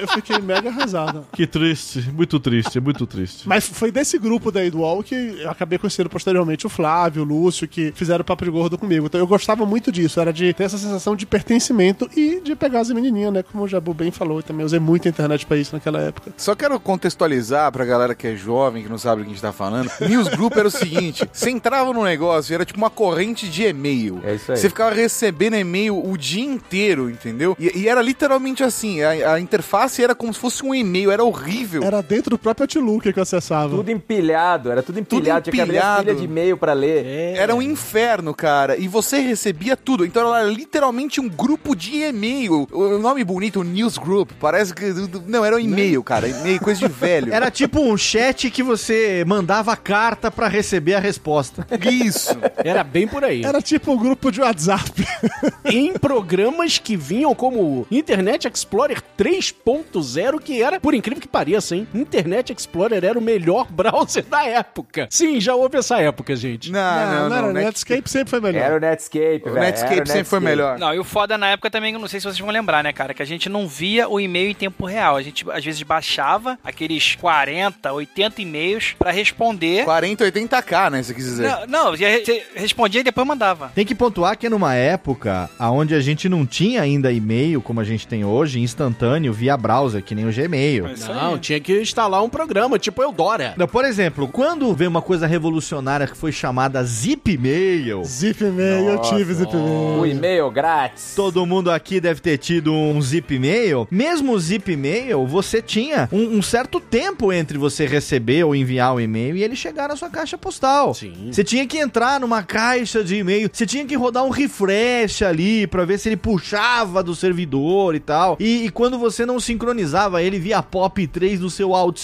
Eu fiquei mega arrasado. Que triste, muito triste, muito triste. Mas foi desse grupo daí do U O L que eu acabei conhecendo posteriormente o Flávio, o Lúcio, que fizeram o Papo Gordo comigo. Então eu gostava muito disso, era de ter essa sensação de pertencimento e de pegar as menininhas, né? Como o Jabu bem falou, eu também usei muita internet pra isso naquela época. Só quero contextualizar pra galera que é jovem, que não sabe do que a gente tá falando. Newsgroup era o seguinte, você entrava num negócio e era tipo uma corrente de e-mail. É isso aí. Você ficava recebendo e-mail o dia inteiro, entendeu? E, e era literalmente assim, a, a interface era como se fosse um e-mail, era horrível. Era dentro do próprio Outlook que eu acessava. Tudo empilhado, era tudo empilhado, tudo empilhado. Tinha que abrir a pilha de e-mail pra ler. É. Era um inferno, cara, e você recebia tudo. Então era literalmente um grupo de e-mail. O nome bonito, o Newsgroup, parece que... Não, era um e-mail, cara, e-mail, coisa de velho. Era tipo um chat que você mandava carta pra receber a resposta. Isso. Era bem por aí. Era tipo um grupo de WhatsApp. Em programas que vinham como Internet Explorer três ponto zero, que era, por incrível que pareça, hein? Internet Explorer era o melhor browser da época. Sim, já houve essa época, gente. Não, não, não. não, não era o Netscape, Netscape sempre foi melhor. Era o Netscape, velho. O Netscape sempre Netscape. foi melhor. Não, e o foda na época também, não sei se vocês vão lembrar, né, cara? Que a gente não via o e-mail em tempo real. A gente, às vezes, baixava aqueles quarenta, oitenta e-mails pra responder. quarenta, oitenta K, né? Você quis dizer. Não, não, você respondia e depois mandava. Tem que pontuar que numa época onde a gente não tinha ainda e-mail, como a gente tem hoje, instantâneo, via browser, que nem o Gmail. Mas não, aí. Tinha que instalar um programa, tipo Eudora. Não, por exemplo, quando veio uma coisa revolucionária que foi chamada Zipmail. Zipmail, eu tive Zipmail. O e-mail grátis. Todo mundo aqui deve ter tido um Zipmail. Mesmo o Zipmail, você tinha um, um certo tempo entre você receber ou enviar o e-mail e ele chegar na sua caixa postal. Sim. Você tinha que entrar numa caixa de e-mail, você tinha que rodar um refresh ali pra ver se ele puxava do servidor e tal. E, e quando você não sincronizava ele via POP três do seu Outlook.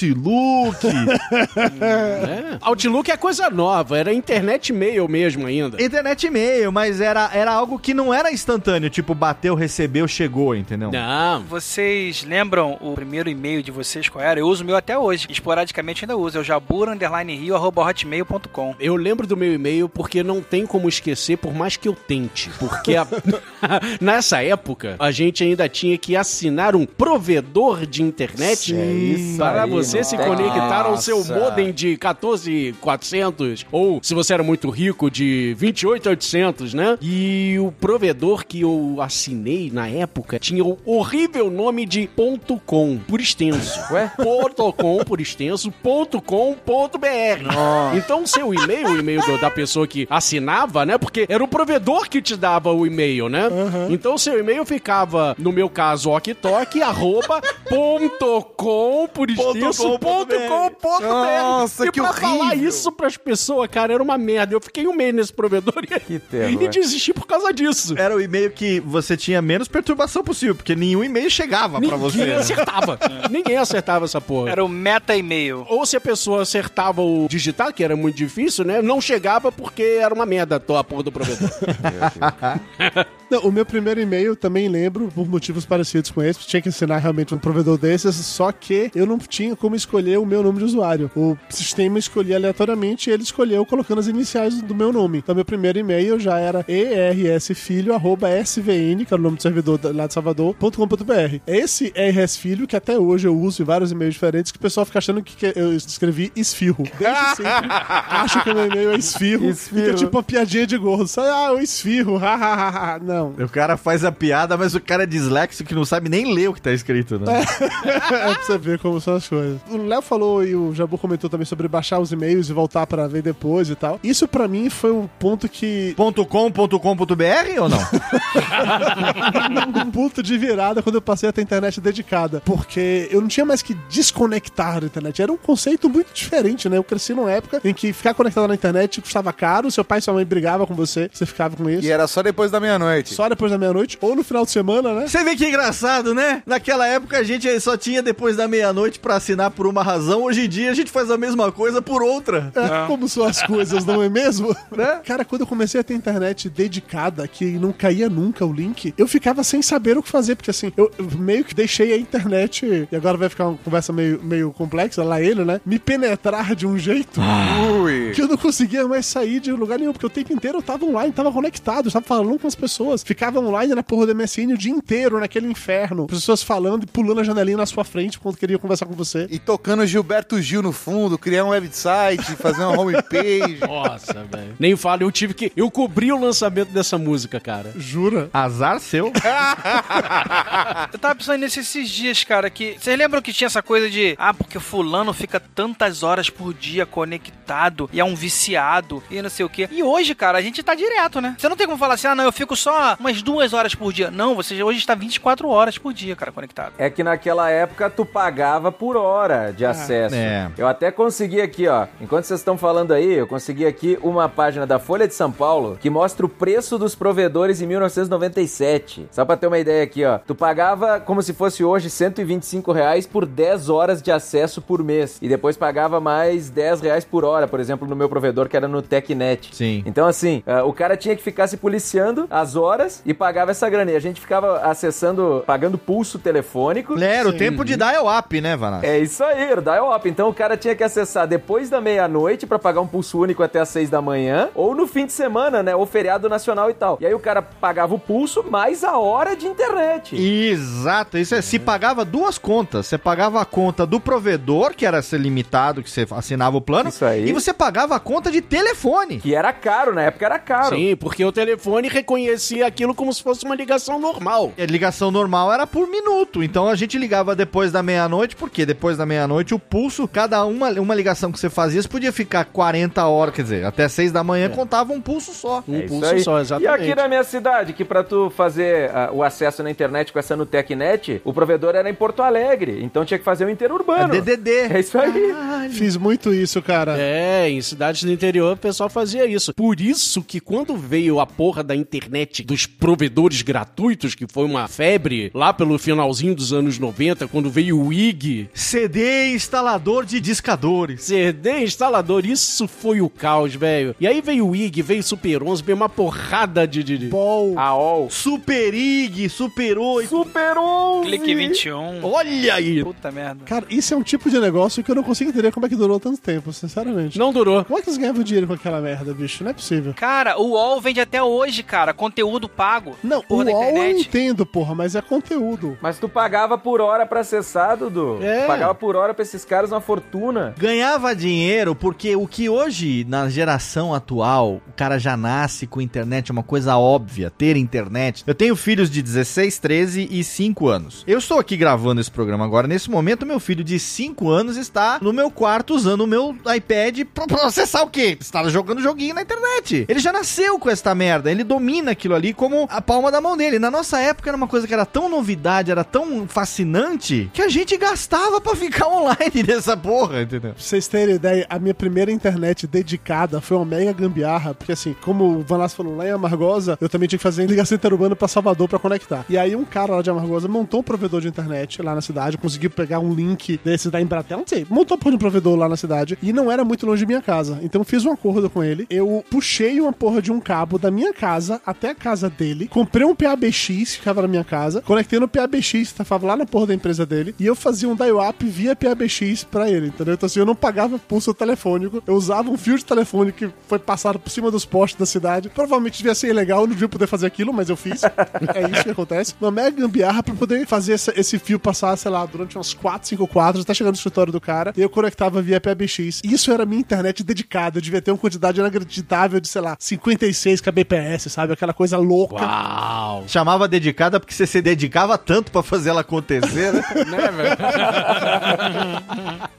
É. Outlook é coisa nova, era internet e-mail mesmo ainda. Internet e-mail, mas era, era algo que não era instantâneo, tipo bateu, recebeu, chegou, entendeu? Não. Vocês lembram o primeiro e-mail de vocês qual era? Eu uso o meu até hoje, esporadicamente ainda uso, é o jabura underline rio arroba hotmail ponto com. Eu lembro do meu e-mail porque não tem como esquecer, por mais que eu tente, porque a... nessa época a gente ainda tinha que assinar um provedor de internet é isso para aí, você nossa. se conectar ao seu modem de quatorze mil e quatrocentos ou, se você era muito rico, de vinte e oito mil e oitocentos, né? E o provedor que eu assinei na época tinha o horrível nome de .com, por extenso. Ué? .com, por extenso, .com.br. Então o seu e-mail, o e-mail da pessoa que assinava, né? Porque era o provedor que te dava o e-mail, né? Uhum. Então o seu e-mail ficava, no meu caso, oktok, arroba, ponto com, por extenso, ponto com, ponto br. Nossa, e que pra horrível. Falar isso pras pessoas, cara, era uma merda. Eu fiquei um mês nesse provedor e, que terror, e desisti por causa disso. Era o e-mail que você tinha menos perturbação possível, porque nenhum e-mail chegava Ninguém pra você. Ninguém acertava. Ninguém acertava essa porra. Era o meta e-mail. ou se a pessoa acertava o digitar, que era muito difícil, né? Não chegava porque era uma merda a porra do provedor. Não, o meu primeiro e-mail também lembro, por motivos parecidos com esse, tinha que assinar realmente um provedor desses, só que eu não tinha como escolher o meu nome de usuário. O sistema escolhia aleatoriamente e ele escolheu colocando as iniciais do meu nome. Então meu primeiro e-mail já era ersfilho arroba s v n, que era o nome do servidor lá de Salvador, .com.br. Esse ersfilho, que até hoje eu uso em vários e-mails diferentes, que o pessoal fica achando que eu escrevi esfirro. Desde sempre acho que o meu e-mail é esfirro. Esfirro. Fica tipo uma piadinha de gordo. Ah, eu esfirro. Não. O cara faz a piada, mas o cara é disléxico que não sabe nem ler o que tá escrito, né? É, é pra você ver como são as coisas. O Léo falou e o Jabu comentou também sobre baixar os e-mails e voltar pra ver depois e tal. Isso pra mim foi um ponto que... .com ponto com ponto b r ou não? Um ponto de virada quando eu passei a ter internet dedicada. Porque eu não tinha mais que desconectar da internet. Era um conceito muito diferente, né? Eu cresci numa época em que ficar conectado na internet custava caro, seu pai e sua mãe brigavam com você, você ficava com isso. E era só depois da meia-noite. Só depois da meia-noite, ou no final de semana, né? Você vê que é engraçado, né? Naquela época a gente só tinha depois da meia-noite pra assinar por uma razão, hoje em dia a gente faz a mesma coisa por outra. É, como são as coisas, não é mesmo? Né? Cara, quando eu comecei a ter internet dedicada, que não caía nunca o link, eu ficava sem saber o que fazer, porque assim, eu meio que deixei a internet, e agora vai ficar uma conversa meio, meio complexa, lá ele, né? Me penetrar de um jeito Ui. que eu não conseguia mais sair de lugar nenhum, porque o tempo inteiro eu tava online, tava conectado, tava falando com as pessoas, ficava online na porra do M S N o dia inteiro, naquele inferno, pessoas falando e pulando a janelinha na sua frente quando queria conversar com você. E tocando Gilberto Gil no fundo, criar um website, fazer uma homepage. Nossa, velho. Nem falo, eu tive que... Eu cobri o lançamento dessa música, cara. Jura? Azar seu. Eu tava pensando nisso esses dias, cara, que... Vocês lembram que tinha essa coisa de... Ah, porque fulano fica tantas horas por dia conectado e é um viciado e não sei o quê. E hoje, cara, a gente tá direto, né? Você não tem como falar assim, ah, não, eu fico só umas duas horas por dia. Não, você hoje está vinte e quatro horas por dia, cara, conectado. É que naquela época tu pagava por hora de ah, acesso. É. Eu até consegui aqui, ó, enquanto vocês estão falando aí, eu consegui aqui uma página da Folha de São Paulo que mostra o preço dos provedores em mil novecentos e noventa e sete. Só pra ter uma ideia aqui, ó. Tu pagava como se fosse hoje cento e vinte e cinco reais por dez horas de acesso por mês. E depois pagava mais dez reais por hora, por exemplo, no meu provedor, que era no Tecnet. Sim. Então, assim, uh, o cara tinha que ficar se policiando as horas e pagava essa grana. E a gente ficava acessando, pagando pulso telefônico. Era o tempo de dial-up, né, Vanassi? É isso aí, era dial-up. Então, o cara tinha que acessar depois da meia-noite pra pagar um pulso único até as seis da manhã, ou no fim de semana, né, ou feriado nacional e tal. E aí o cara pagava o pulso mais a hora de internet. Exato, isso é, é. Se pagava duas contas. Você pagava a conta do provedor, que era ser limitado, que você assinava o plano. Isso aí. E você pagava a conta de telefone. Que era caro, na época era caro. Sim, porque o telefone reconhecia aquilo como se fosse uma ligação normal. E a ligação normal era por minuto. Então a gente ligava depois da meia-noite, porque depois da meia-noite o pulso, cada uma, uma ligação que você fazia, você podia ficar quarenta horas, quer dizer, até seis da manhã, é. contava um pulso só. Um é pulso aí. só, exatamente. E aqui na minha cidade, que pra tu fazer uh, o acesso na internet com essa Nutecnet, o provedor era em Porto Alegre, então tinha que fazer o interurbano. É D D D. É isso aí. Caralho. Fiz muito isso, cara. É, em cidades do interior o pessoal fazia isso. Por isso que quando veio a porra da internet dos provedores gratuitos, que foi uma febre lá pelo finalzinho dos anos noventa, quando veio o I G. C D instalador de discadores. C D instalador, isso foi o caos, velho. E aí veio o I G, veio Super onze, veio uma porrada de... de, de... Bol. A O L. Super I G, Super oito. Super onze. Clique vinte e um. Olha aí. Puta merda. Cara, isso é um tipo de negócio que eu não consigo entender como é que durou tanto tempo, sinceramente. Não durou. Como é que eles ganhavam dinheiro com aquela merda, bicho? Não é possível. Cara, o U O L vende até hoje, cara, conteúdo pago. Não, o U O L eu entendo, porra, mas é conteúdo. Mas tu pagava por hora pra acessar, Dudu. É. Pagava por hora pra esses caras uma fortuna. Ganhava dinheiro porque o que hoje, na geração atual, o cara já nasce com internet, é uma coisa óbvia, ter internet. Eu tenho filhos de dezesseis, treze e cinco anos. Eu estou aqui gravando esse programa agora. Nesse momento, meu filho de cinco anos está no meu quarto usando o meu iPad pra processar o quê? Estava jogando joguinho na internet. Ele já nasceu com esta merda. Ele domina aquilo ali como a palma da mão dele. Na nossa época, era uma coisa que era tão novidade, era tão fascinante, que a gente gastava pra ficar online dessa porra, entendeu? Pra vocês terem ideia, a minha primeira internet dedicada foi uma mega gambiarra, porque assim, como o Vanassi falou, lá em Amargosa, eu também tinha que fazer ligação interurbana pra Salvador pra conectar. E aí um cara lá de Amargosa montou um provedor de internet lá na cidade, conseguiu pegar um link desse da Embratel, não sei, montou um provedor provedor lá na cidade e não era muito longe de minha casa. Então eu fiz um acordo com ele. Eu puxei uma porra de um cabo da minha casa até a casa dele. Comprei um P A B X que ficava na minha casa. Conectei no P A B X que estava lá na porra da empresa dele. E eu fazia um dial-up via P A B X pra ele, entendeu? Então assim, eu não pagava pulso telefônico. Eu usava um fio de telefone que foi passado por cima dos postes da cidade. Provavelmente devia ser ilegal, eu não devia poder fazer aquilo, mas eu fiz. É isso que acontece. Uma mega gambiarra pra poder fazer essa, esse fio passar, sei lá, durante umas quatro, cinco quadros, até chegar no escritório do cara. E eu conectava via P A B X. Isso era minha internet dedicada. Eu devia ter uma quantidade inacreditável de, sei lá, cinquenta e seis kbps, sabe? Aquela coisa louca. Uau! Chamava dedicada porque você se dedicava tanto pra fazer ela acontecer, né? Né, velho?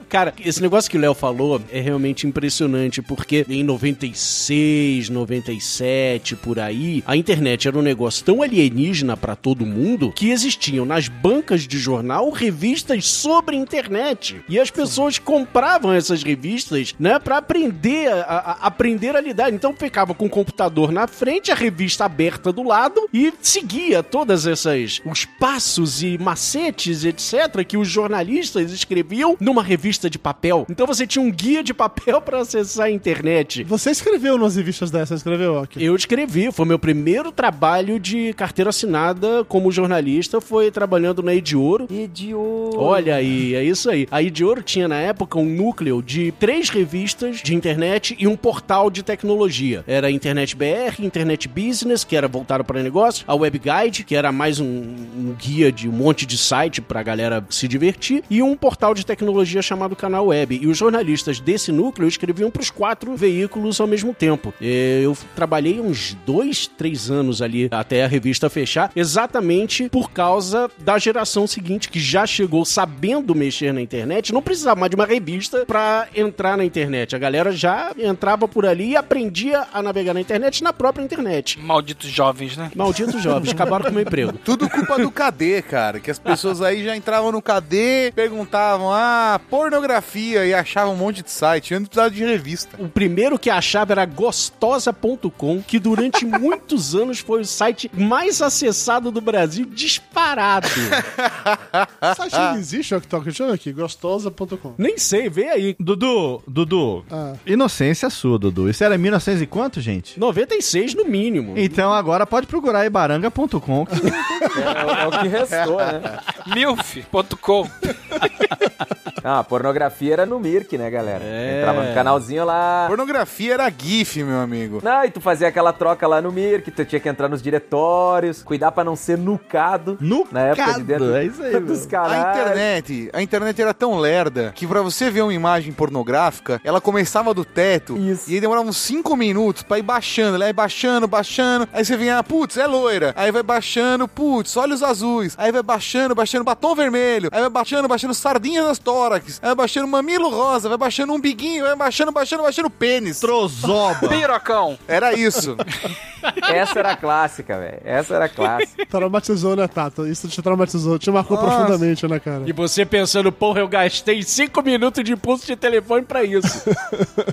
Cara, esse negócio que o Léo falou é realmente impressionante, porque em noventa e seis, noventa e sete, por aí, a internet era um negócio tão alienígena pra todo mundo que existiam nas bancas de jornal revistas sobre internet. E as pessoas compravam essas revistas, né, pra aprender a, a, a aprender a lidar. Então ficava com o computador na frente, a revista aberta do lado e seguia todas essas, os passos e macetes, etcétera, que os jornalistas escreviam numa revista de papel. Então você tinha um guia de papel pra acessar a internet. Você escreveu nas revistas dessas? Escreveu, Oki? Eu escrevi. Foi meu primeiro trabalho de carteira assinada como jornalista. Foi trabalhando na Ediouro. Ediouro. Olha aí, é isso aí. A Ediouro tinha na época um núcleo de três revistas de internet e um portal de tecnologia. Era a Internet B R, Internet Business, que era voltado para negócio, a Web Guide, que era mais um, um guia de um monte de site pra galera se divertir, e um portal de tecnologia chamado do Canal Web. E os jornalistas desse núcleo escreviam pros quatro veículos ao mesmo tempo. Eu trabalhei uns dois, três anos ali até a revista fechar, exatamente por causa da geração seguinte que já chegou sabendo mexer na internet, não precisava mais de uma revista pra entrar na internet. A galera já entrava por ali e aprendia a navegar na internet, na própria internet. Malditos jovens, né? Malditos jovens, acabaram com o meu emprego. Tudo culpa do K D, cara, que as pessoas aí já entravam no K D, perguntavam, ah, porno e achava um monte de site, eu não precisava de revista. O primeiro que achava era gostosa ponto com, que durante muitos anos foi o site mais acessado do Brasil, disparado. O site não existe, ó, que toca, deixa eu ver aqui, gostosa ponto com. Nem sei, vê aí. Dudu, Dudu, ah. Inocência sua, Dudu. Isso era mil e novecentos e quanto, gente? noventa e seis no mínimo. Então agora pode procurar ibaranga ponto com. Que... é, é o que restou, né? milf ponto com. Ah, pornografia era no Mirk, né, galera? É. Entrava no canalzinho lá. Pornografia era GIF, meu amigo. Não, e tu fazia aquela troca lá no Mirk, tu tinha que entrar nos diretórios, cuidar pra não ser nucado. Nucado? Na época de dentro é isso aí, dos caras. A internet, a internet era tão lerda que pra você ver uma imagem pornográfica, ela começava do teto isso. E aí demorava uns cinco minutos pra ir baixando. Ela ia baixando, baixando. Aí você vinha, ah, putz, é loira. Aí vai baixando, putz, olhos azuis. Aí vai baixando, baixando, batom vermelho. Aí vai baixando, baixando, sardinha nas toras. Vai baixando o mamilo rosa, vai baixando um biguinho, vai baixando, baixando, baixando o pênis. Trozoba. Pirocão. Era isso. Essa era a clássica, velho. Essa era a clássica. Traumatizou, né, Tato? Isso te traumatizou, te marcou Nossa. profundamente, né, cara? E você pensando, porra, eu gastei cinco minutos de impulso de telefone pra isso.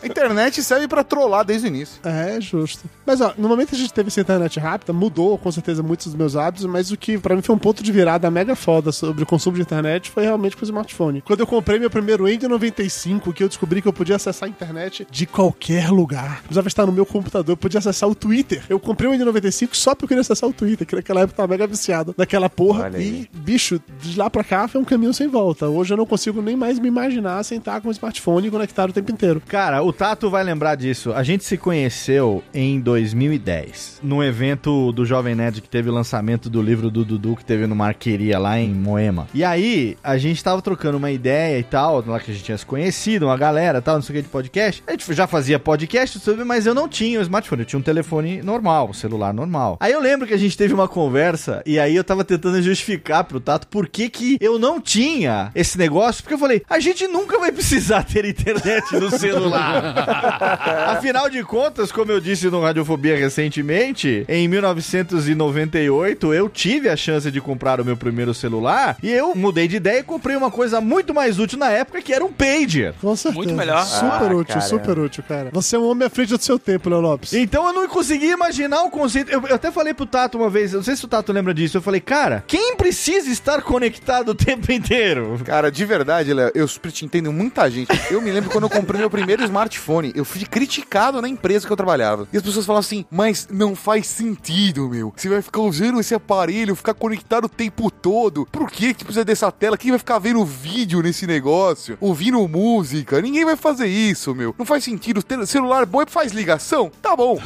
A internet serve pra trollar desde o início. É, justo. Mas, ó, no momento que a gente teve essa internet rápida, mudou, com certeza, muitos dos meus hábitos, mas o que pra mim foi um ponto de virada mega foda sobre o consumo de internet foi realmente com o smartphone. Quando eu comprei meu primeiro Windows noventa e cinco, que eu descobri que eu podia acessar a internet de qualquer lugar. Eu precisava estar no meu computador, eu podia acessar o Twitter. Eu comprei o Windows noventa e cinco só porque eu queria acessar o Twitter, que naquela época eu tava mega viciado naquela porra. Olha e, aí. bicho, de lá pra cá foi um caminho sem volta. Hoje eu não consigo nem mais me imaginar sem estar com o smartphone conectado o tempo inteiro. Cara, o Tato vai lembrar disso. A gente se conheceu em dois mil e dez, num evento do Jovem Nerd que teve o lançamento do livro do Dudu, que teve numa arqueria lá em Moema. E aí, a gente tava trocando uma ideia e tal, lá que a gente tinha se conhecido, uma galera tal, não sei o que, de podcast. A gente já fazia podcast, mas eu não tinha o smartphone, eu tinha um telefone normal, um celular normal. Aí eu lembro que a gente teve uma conversa e aí eu tava tentando justificar pro Tato por que que eu não tinha esse negócio, porque eu falei, a gente nunca vai precisar ter internet no celular. Afinal de contas, como eu disse no Radiofobia recentemente, em mil novecentos e noventa e oito eu tive a chance de comprar o meu primeiro celular e eu mudei de ideia e comprei uma coisa muito mais útil na época, que era um pager. Com certeza. Muito melhor. Super ah, útil, cara. super útil, cara. Você é um homem à frente do seu tempo, Léo Lopes. Então eu não conseguia imaginar o conceito. Eu, eu até falei pro Tato uma vez, eu não sei se o Tato lembra disso, eu falei, cara, quem precisa estar conectado o tempo inteiro? Cara, de verdade, Léo, eu super te entendo, muita gente. Eu me lembro quando eu comprei meu primeiro smartphone, eu fui criticado na empresa que eu trabalhava. E as pessoas falavam assim, mas não faz sentido, meu. Você vai ficar usando esse aparelho, ficar conectado o tempo todo. Por que que precisa dessa tela? Quem vai ficar vendo vídeo nesse negócio? Ouvindo música? Ninguém vai fazer isso, meu. Não faz sentido. Celular bom é que faz ligação? Tá bom.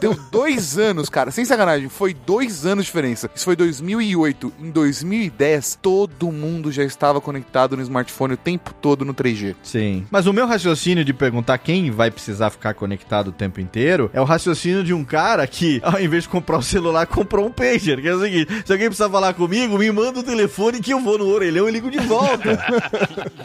Deu dois anos, cara. Sem sacanagem. Foi dois anos de diferença. Isso foi dois mil e oito. Em dois mil e dez, todo mundo já estava conectado no smartphone o tempo todo no três G. Sim. Mas o meu raciocínio de perguntar quem vai precisar ficar conectado o tempo inteiro é o raciocínio de um cara que, ao invés de comprar um celular, comprou um pager. Que é o seguinte, se alguém precisar falar comigo, me manda o telefone que eu vou no orelhão e ligo de volta.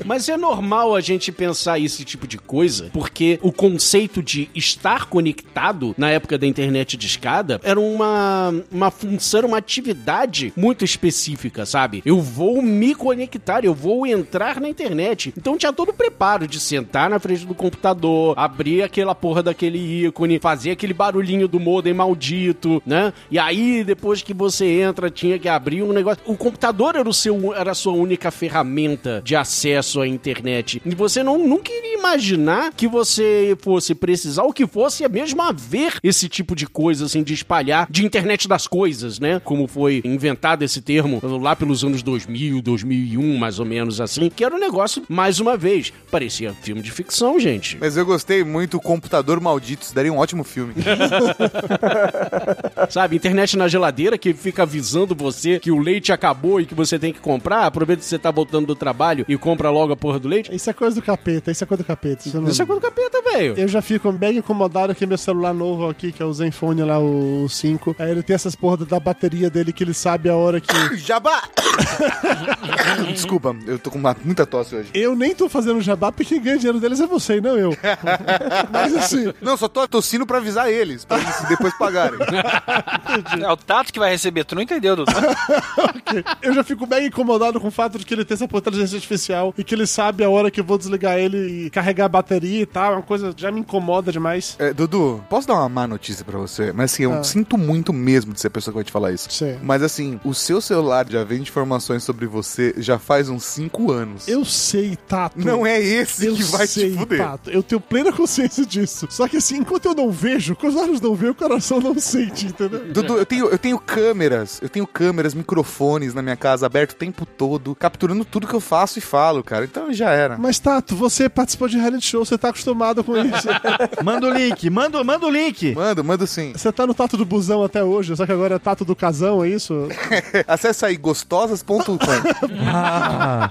Mas é normal a gente pensar esse tipo de coisa, porque o conceito de estar conectado na época da internet discada era uma, uma função, uma atividade muito específica, sabe? Eu vou me conectar, eu vou entrar na internet. Então tinha todo o preparo de sentar na frente do computador, abrir aquela porra daquele ícone, fazer aquele barulhinho do modem maldito, né? E aí, depois que você entra, tinha que abrir um negócio. O computador era, o seu, era a sua única ferramenta de acesso à internet. E você não, nunca iria imaginar que você fosse precisar, ou que fosse é mesmo haver esse tipo de coisa, assim, de espalhar, de internet das coisas, né? Como foi inventado esse termo lá pelos anos dois mil, dois mil e um, mais ou menos assim, que era um negócio, mais uma vez, parecia filme de ficção, gente. Mas eu gostei muito, Computador Maldito, isso daria um ótimo filme. Sabe, internet na geladeira que fica avisando você que o leite acabou e que você tem que comprar, aproveita que você tá voltando do trabalho e compra logo a porra do leite. Isso é coisa do capeta, isso é coisa do capeta. Isso, não... isso é coisa do capeta, velho. Eu já fico bem incomodado que meu celular novo aqui, que é o Zenfone lá, o cinco, aí ele tem essas porra da bateria dele que ele sabe a hora que... Jabá! Desculpa, eu tô com uma, muita tosse hoje. Eu nem tô fazendo jabá porque quem ganha dinheiro deles é você e não eu. Mas assim... Não, só tô tossindo pra avisar eles, pra eles depois pagarem. É o Tato que vai receber, tu não entendeu, Dudu. Okay. Eu já fico bem incomodado com o fato de que ele tem essa inteligência artificial e que ele sabe a hora que eu vou desligar ele e carregar a bateria e tal, é uma coisa que já me incomoda demais. É, Dudu, posso dar uma má notícia pra você? Mas assim, eu ah. sinto muito mesmo de ser a pessoa que vai te falar isso. Sim. Mas assim, o seu celular já vende informações sobre você já faz uns cinco anos. Eu sei, Tato. Não é esse eu que vai sei, te fuder. Tato. Eu tenho plena consciência disso. Só que assim, enquanto eu não vejo, quando os olhos não veem, o coração não sente, entendeu? Dudu, eu tenho, eu tenho câmeras, eu tenho câmeras, microfones na minha casa, aberto o tempo todo, capturando tudo que eu faço e falo, cara. Então já era. Mas, Tato, você participou de reality show, você tá acostumado com isso. Manda o link, manda, manda o link. Mando, mando sim. Você tá no Tato do Busão até hoje, só que agora é Tato do Casão, é isso? Acesse aí gostosas ponto com. Ah...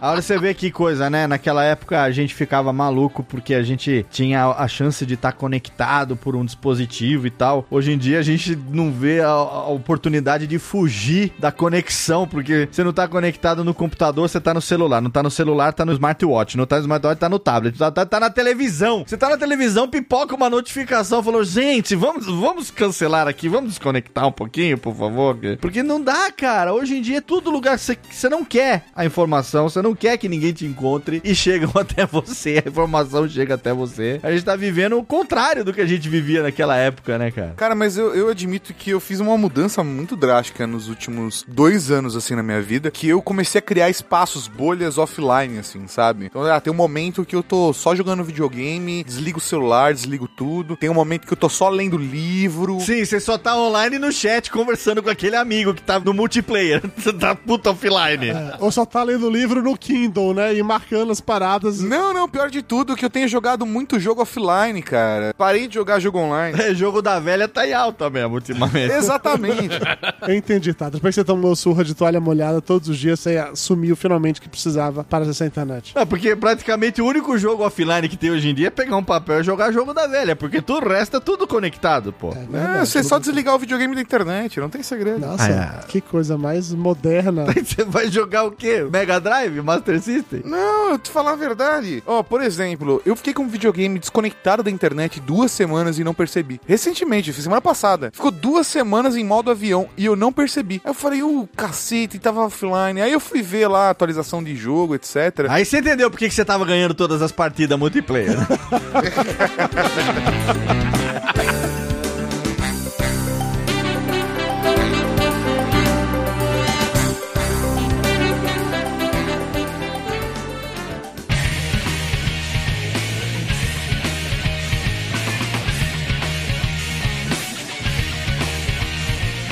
Agora você vê que coisa, né? Naquela época a gente ficava maluco porque a gente tinha a chance de estar conectado por um dispositivo e tal. Hoje em dia a gente não vê a, a oportunidade de fugir da conexão, porque você não tá conectado no computador, você tá no celular. Não tá no celular, tá no smartwatch. Não tá no smartwatch, tá no tablet. Tá, tá, tá na televisão. Você tá na televisão, pipoca uma notificação, falou, gente, vamos, vamos cancelar aqui, vamos desconectar um pouquinho, por favor. Porque não dá, cara. Hoje em dia é todo lugar que você, que você não quer a informação, você não não quer que ninguém te encontre e chegam até você, a informação chega até você. A gente tá vivendo o contrário do que a gente vivia naquela época, né, cara? Cara, mas eu, eu admito que eu fiz uma mudança muito drástica nos últimos dois anos, assim, na minha vida, que eu comecei a criar espaços, bolhas offline, assim, sabe? Então, ah, tem um momento que eu tô só jogando videogame, desligo o celular, desligo tudo, tem um momento que eu tô só lendo livro. Sim, você só tá online no chat conversando com aquele amigo que tá no multiplayer, você tá puta offline. É, ou só tá lendo livro no Kindle, né? E marcando as paradas. Não, não, pior de tudo, que eu tenho jogado muito jogo offline, cara. Parei de jogar jogo online. É, jogo da velha tá em alta mesmo, ultimamente. Exatamente. Eu entendi, tá. Depois que você tomou surra de toalha molhada todos os dias, você assumiu finalmente que precisava para essa internet. É, porque praticamente o único jogo offline que tem hoje em dia é pegar um papel e jogar jogo da velha, porque tudo o resto é tudo conectado, pô. É, verdade, é você tudo... só desligar o videogame da internet, não tem segredo. Nossa, ah, é. Que coisa mais moderna. Você vai jogar o quê? Mega Drive? Master System? Não, eu te falar a verdade. Ó, oh, por exemplo, eu fiquei com um videogame desconectado da internet duas semanas e não percebi. Recentemente, semana passada, ficou duas semanas em modo avião e eu não percebi. Aí eu falei, ô, oh, cacete, tava offline. Aí eu fui ver lá a atualização de jogo, etcétera. Aí você entendeu por que você tava ganhando todas as partidas multiplayer.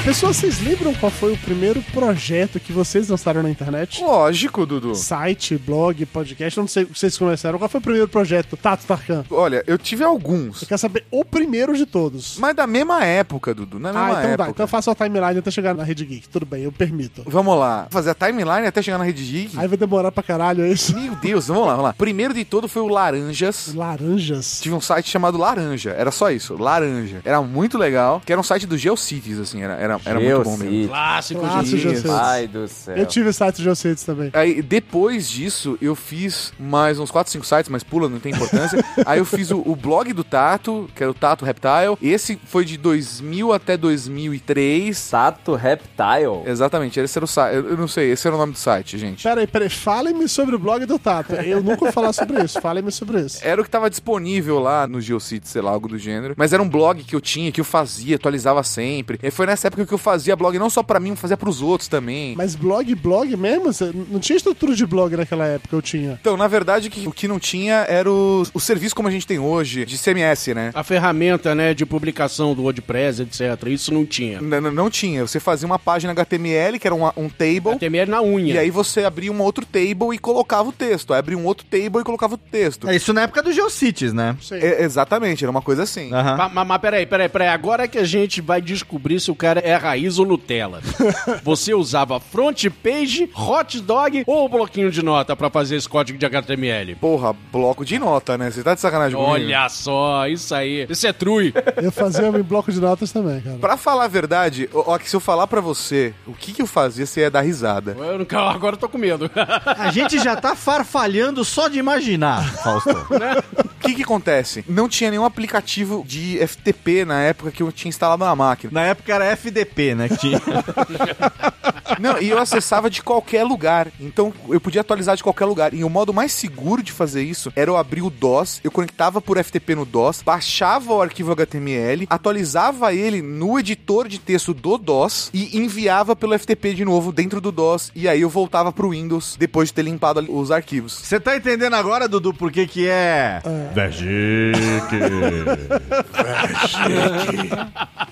Pessoal, vocês lembram qual foi o primeiro projeto que vocês lançaram na internet? Lógico, Dudu. Site, blog, podcast, não sei o que vocês começaram. Qual foi o primeiro projeto, Tato Tarkan? Olha, eu tive alguns. Eu quero saber o primeiro de todos. Mas da mesma época, Dudu, na mesma época. Ah, então época. Dá. Então eu faço a timeline até chegar na Rede Geek. Tudo bem, eu permito. Vamos lá. Fazer a timeline até chegar na Rede Geek? Aí vai demorar pra caralho, é isso? Meu Deus, vamos lá, vamos lá. Primeiro de todo foi o Laranjas. Laranjas? Tive um site chamado Laranja. Era só isso, Laranja. Era muito legal, que era um site do GeoCities, assim, era... era Era Geo muito bom City. Mesmo. Clássico, Clássico GeoCities. Ai do céu. Eu tive site GeoCities também. Aí, depois disso, eu fiz mais uns quatro, cinco sites, mas pula, não tem importância. Aí eu fiz o, o blog do Tato, que era o Tato Reptile. Esse foi de dois mil até dois mil e três. Tato Reptile? Exatamente, esse era o site. Eu não sei, esse era o nome do site, gente. Peraí, peraí, fale-me sobre o blog do Tato. Eu nunca vou falar sobre isso, fale-me sobre isso. Era o que tava disponível lá no GeoCities, sei lá, algo do gênero. Mas era um blog que eu tinha, que eu fazia, atualizava sempre. E foi nessa época que eu fazia blog não só pra mim, eu fazia pros outros também. Mas blog, blog mesmo? Você não tinha estrutura de blog naquela época, eu tinha. Então, na verdade, o que não tinha era o, o serviço como a gente tem hoje, de C M S, né? A ferramenta, né, de publicação do WordPress, etcétera. Isso não tinha. Não, não, não tinha. Você fazia uma página H T M L, que era um, um table. H T M L na unha. E aí você abria um outro table e colocava o texto. Aí abria um outro table e colocava o texto. É isso na época do GeoCities, né? Sim. É, exatamente, era uma coisa assim. Uhum. Mas, mas, mas peraí, peraí, peraí. Agora é que a gente vai descobrir se o cara é raiz ou Nutella. Você usava front page, hot dog ou bloquinho de nota pra fazer esse código de H T M L? Porra, bloco de nota, né? Você tá de sacanagem comigo. Olha só, isso aí. Isso é true. Eu fazia meu bloco de notas também, cara. Pra falar a verdade, ó, que se eu falar pra você o que que eu fazia, você ia dar risada. Eu não, agora eu tô com medo. A gente já tá farfalhando só de imaginar, Fausto. Né? O que que acontece? Não tinha nenhum aplicativo de F T P na época que eu tinha instalado na máquina. Na época era F D P, né? Que tinha. Não, e eu acessava de qualquer lugar. Então, eu podia atualizar de qualquer lugar. E o modo mais seguro de fazer isso era eu abrir o DOS, eu conectava por F T P no DOS, baixava o arquivo H T M L, atualizava ele no editor de texto do DOS e enviava pelo F T P de novo dentro do DOS. E aí eu voltava pro Windows depois de ter limpado os arquivos. Você tá entendendo agora, Dudu, por que que é... é. Vergique! Vergique!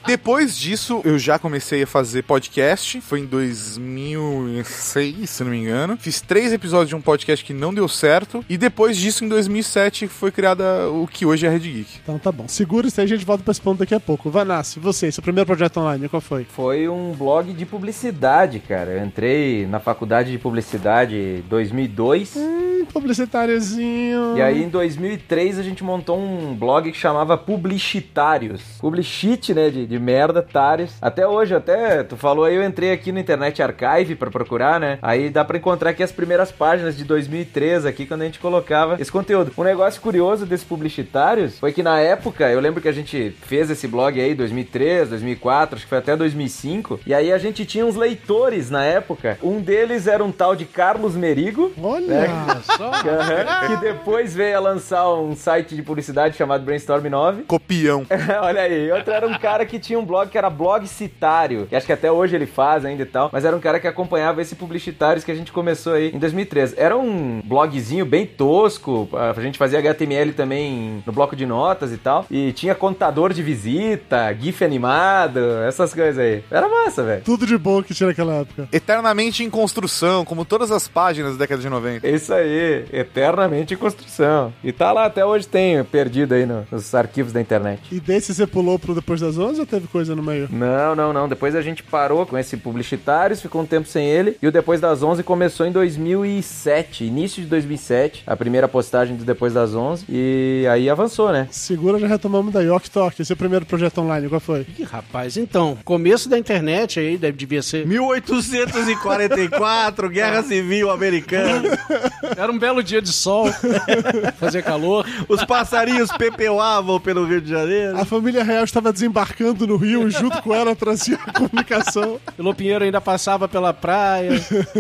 Depois disso, eu já comecei a fazer podcast. Foi em dois mil e seis, se não me engano. Fiz três episódios de um podcast que não deu certo. E depois disso, em dois mil e sete, foi criada o que hoje é a Rede Geek. Então tá bom. Segura isso aí, a gente volta pra esse ponto daqui a pouco. Vanassi, você, seu primeiro projeto online, qual foi? Foi um blog de publicidade, cara. Eu entrei na faculdade de publicidade em dois mil e dois. Hum, publicitáriozinho. E aí, em dois mil e três, a gente montou um blog que chamava Publicitários. Publicite, né, de, de merda, tários. Até hoje, até, tu falou aí, eu entrei aqui no Internet Archive pra procurar, né? Aí dá pra encontrar aqui as primeiras páginas de dois mil e três aqui, quando a gente colocava esse conteúdo. Um negócio curioso desses publicitários foi que na época, eu lembro que a gente fez esse blog aí, dois mil e três, dois mil e quatro, acho que foi até dois mil e cinco, e aí a gente tinha uns leitores na época. Um deles era um tal de Carlos Merigo. Olha, né? Só! Que depois veio a lançar um site de publicidade chamado Brainstorm nove. Copião. Olha aí. Outro era um cara que tinha um blog que era Blog Citário, que acho que até hoje ele faz ainda e tal, mas era um cara que acompanhava esse Publicitários que a gente começou aí em dois mil e treze. Era um blogzinho bem tosco, a gente fazia H T M L também no bloco de notas e tal, e tinha contador de visita, GIF animado, essas coisas aí. Era massa, velho. Tudo de bom que tinha naquela época. Eternamente em construção, como todas as páginas da década de noventa. Isso aí, eternamente em construção. E tá lá, até hoje tem perdido aí no, nos arquivos da internet. E desse você pulou pro Depois das onze ou teve coisa no meio? Não, não, não. Depois a gente parou com esse Publicitários, ficou um tempo sem ele. E o Depois das onze começou em dois mil e sete, início de dois mil e sete, a primeira postagem do Depois das onze. E aí avançou, né? Segura, já retomamos daí. Walk Talk, esse é o primeiro projeto online, qual foi? Ih, rapaz, então, começo da internet aí, deve, devia ser mil oitocentos e quarenta e quatro, Guerra Civil Americana. Era um belo dia de sol, fazia calor. Os passarinhos pepeuavam pelo Rio de Janeiro. A família real estava desembarcando no Rio e junto com ela trazia a comunicação. O Lô Pinheiro ainda passava pela praia.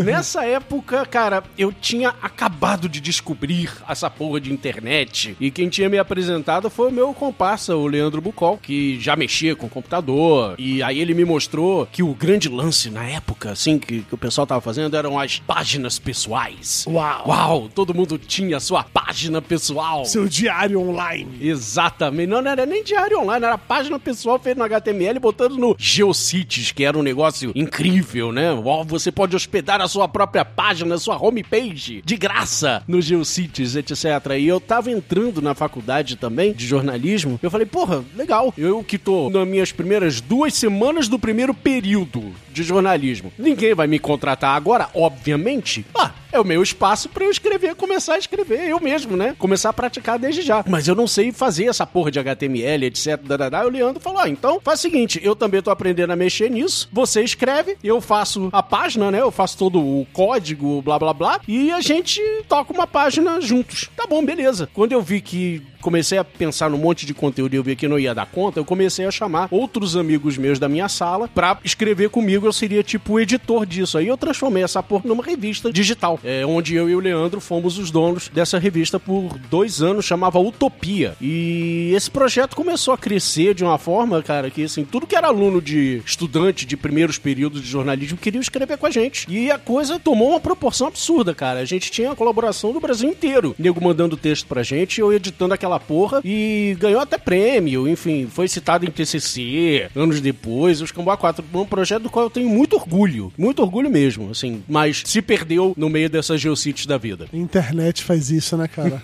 Nessa época, cara, eu tinha acabado de descobrir essa porra de internet. E quem tinha me apresentado foi o meu comparsa, o Leandro Bucol, que já mexia com o computador. E aí ele me mostrou que o grande lance na época, assim, que, que o pessoal tava fazendo eram as páginas pessoais. Uau! Uau! Todo mundo tinha sua página pessoal. Seu diário online. Exatamente. Não, não era nem diário online, era página pessoal feita no H T M L, botando no Geocities, que era um negócio incrível, né? Uau, você pode hospedar a sua própria página, a sua homepage, de graça, no Geocities, etcétera. E eu tava entrando na faculdade também, de jornalismo, eu falei, porra, legal. Eu que tô nas minhas primeiras duas semanas do primeiro período de jornalismo. Ninguém vai me contratar agora, obviamente. Ah, é o meu espaço pra eu escrever, começar a escrever, eu mesmo, né? Começar a praticar desde já. Mas eu não sei fazer essa porra de H T M L, etcétera. E o Leandro falou, ah, então faz o seguinte, eu também tô aprendendo a mexer nisso, você escreve, eu faço a página, né? Eu faço todo o código, blá, blá, blá, e a gente toca uma página juntos. Tá bom, beleza. Quando eu vi que comecei a pensar num monte de conteúdo e eu vi que não ia dar conta, eu comecei a chamar outros amigos meus da minha sala pra escrever comigo, eu seria tipo o editor disso. Aí eu transformei essa porra numa revista digital, é, onde eu e o Leandro fomos os donos dessa revista por dois anos, chamava Utopia. E esse projeto começou a crescer de uma forma, cara, que assim, tudo que era aluno de estudante de primeiros períodos de jornalismo queria escrever com a gente. E a coisa tomou uma proporção absurda, cara. A gente tinha a colaboração do Brasil inteiro. Nego mandando texto pra gente, eu editando aquela porra, e ganhou até prêmio, enfim, foi citado em T C C anos depois, o Escambau quatro, um projeto do qual eu tenho muito orgulho, muito orgulho mesmo, assim, mas se perdeu no meio dessas geocities da vida. Internet faz isso, né, cara?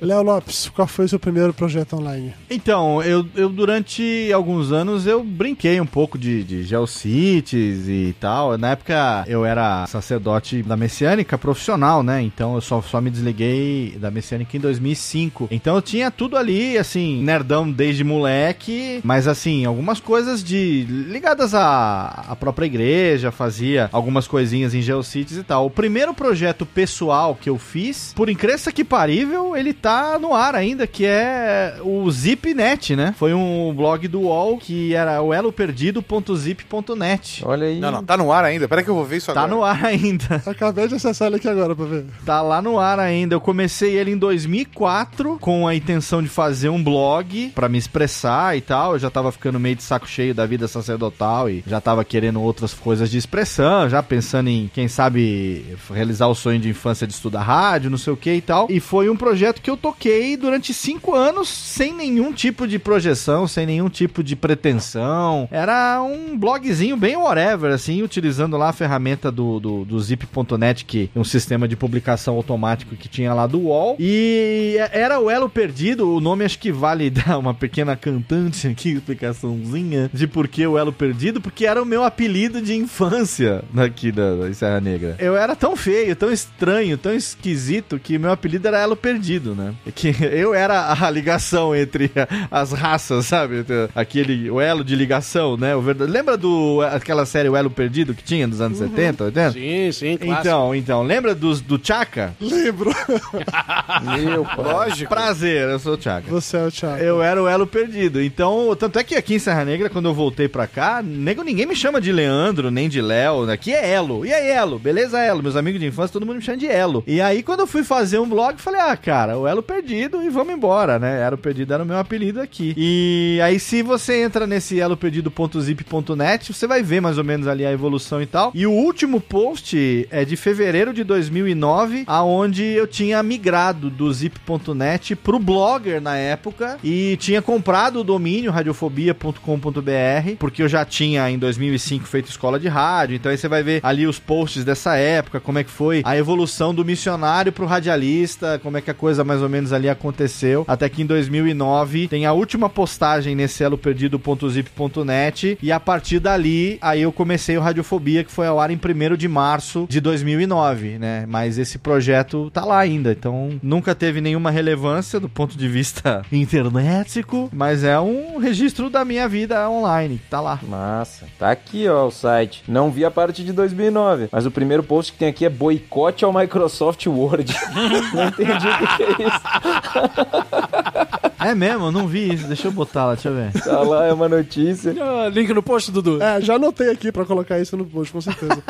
Léo Lopes, qual foi o seu primeiro projeto online? Então, eu, eu durante alguns anos, eu brinquei um pouco de, de geocities e tal, na época eu era sacerdote da Messiânica profissional, né, então eu só, só me desliguei da Messiânica em dois mil e cinco, então eu tinha tudo ali, assim, nerdão desde moleque, mas assim, algumas coisas de ligadas à, à própria igreja, fazia algumas coisinhas em Geocities e tal. O primeiro projeto pessoal que eu fiz, por incrível que parível, ele tá no ar ainda, que é o Zipnet, né? Foi um blog do U O L que era o eloperdido ponto zip ponto net. Olha aí. Não, não, tá no ar ainda. Peraí que eu vou ver isso agora. Tá no ar ainda. Acabei de acessar ele aqui agora pra ver. Tá lá no ar ainda. Eu comecei ele em dois mil e quatro com a intenção de fazer um blog pra me expressar e tal, eu já tava ficando meio de saco cheio da vida sacerdotal e já tava querendo outras coisas de expressão, já pensando em, quem sabe, realizar o sonho de infância de estudar rádio, não sei o que e tal, e foi um projeto que eu toquei durante cinco anos sem nenhum tipo de projeção, sem nenhum tipo de pretensão, era um blogzinho bem whatever, assim, utilizando lá a ferramenta do, do, do zip ponto net, que é um sistema de publicação automático que tinha lá do U O L, e era o Elo Perdido. O nome acho que vale dar uma pequena cantante aqui, explicaçãozinha de por que o Elo Perdido, porque era o meu apelido de infância aqui da Serra Negra. Eu era tão feio, tão estranho, tão esquisito que meu apelido era Elo Perdido, né? Que eu era a ligação entre as raças, sabe? Aquele, o elo de ligação, né? O verdade... Lembra do, aquela série O Elo Perdido que tinha dos anos uhum. setenta, oitenta? Sim, sim, clássico. Então, então, lembra dos, do Chaka? Lembro. Meu pai. Lógico. Prazer. Eu sou o Thiago. Você é o Thiago. Eu era o Elo Perdido. Então, tanto é que aqui em Serra Negra, quando eu voltei pra cá, nego, ninguém me chama de Leandro, nem de Léo. Aqui é Elo. E aí, Elo? Beleza, Elo? Meus amigos de infância, todo mundo me chama de Elo. E aí, quando eu fui fazer um blog, falei, ah, cara, o Elo Perdido e vamos embora, né? Era o Perdido, era o meu apelido aqui. E aí, se você entra nesse eloperdido ponto zip ponto net, você vai ver mais ou menos ali a evolução e tal. E o último post é de fevereiro de dois mil e nove, aonde eu tinha migrado do zip ponto net pro blog. Blogger na época e tinha comprado o domínio radiofobia ponto com ponto br, porque eu já tinha em dois mil e cinco feito escola de rádio, então aí você vai ver ali os posts dessa época, como é que foi foi a evolução do missionário pro radialista, como é que a coisa mais ou menos ali aconteceu, até que em dois mil e nove tem a última postagem nesse elo perdido ponto zip ponto net e a partir dali, aí eu comecei o Radiofobia, que foi ao ar em primeiro de março de dois mil e nove, né, mas esse projeto tá lá ainda, então nunca teve nenhuma relevância do ponto de vista internetico, mas é um registro da minha vida online, tá lá. Massa, tá aqui ó o site, não vi a parte de dois mil e nove, mas o primeiro post que tem aqui é boicote ao Microsoft Word. Não entendi o que é isso. É mesmo? Eu não vi isso, deixa eu botar lá, deixa eu ver. Tá lá, é uma notícia. Ah, link no post, Dudu? É, já anotei aqui pra colocar isso no post, com certeza.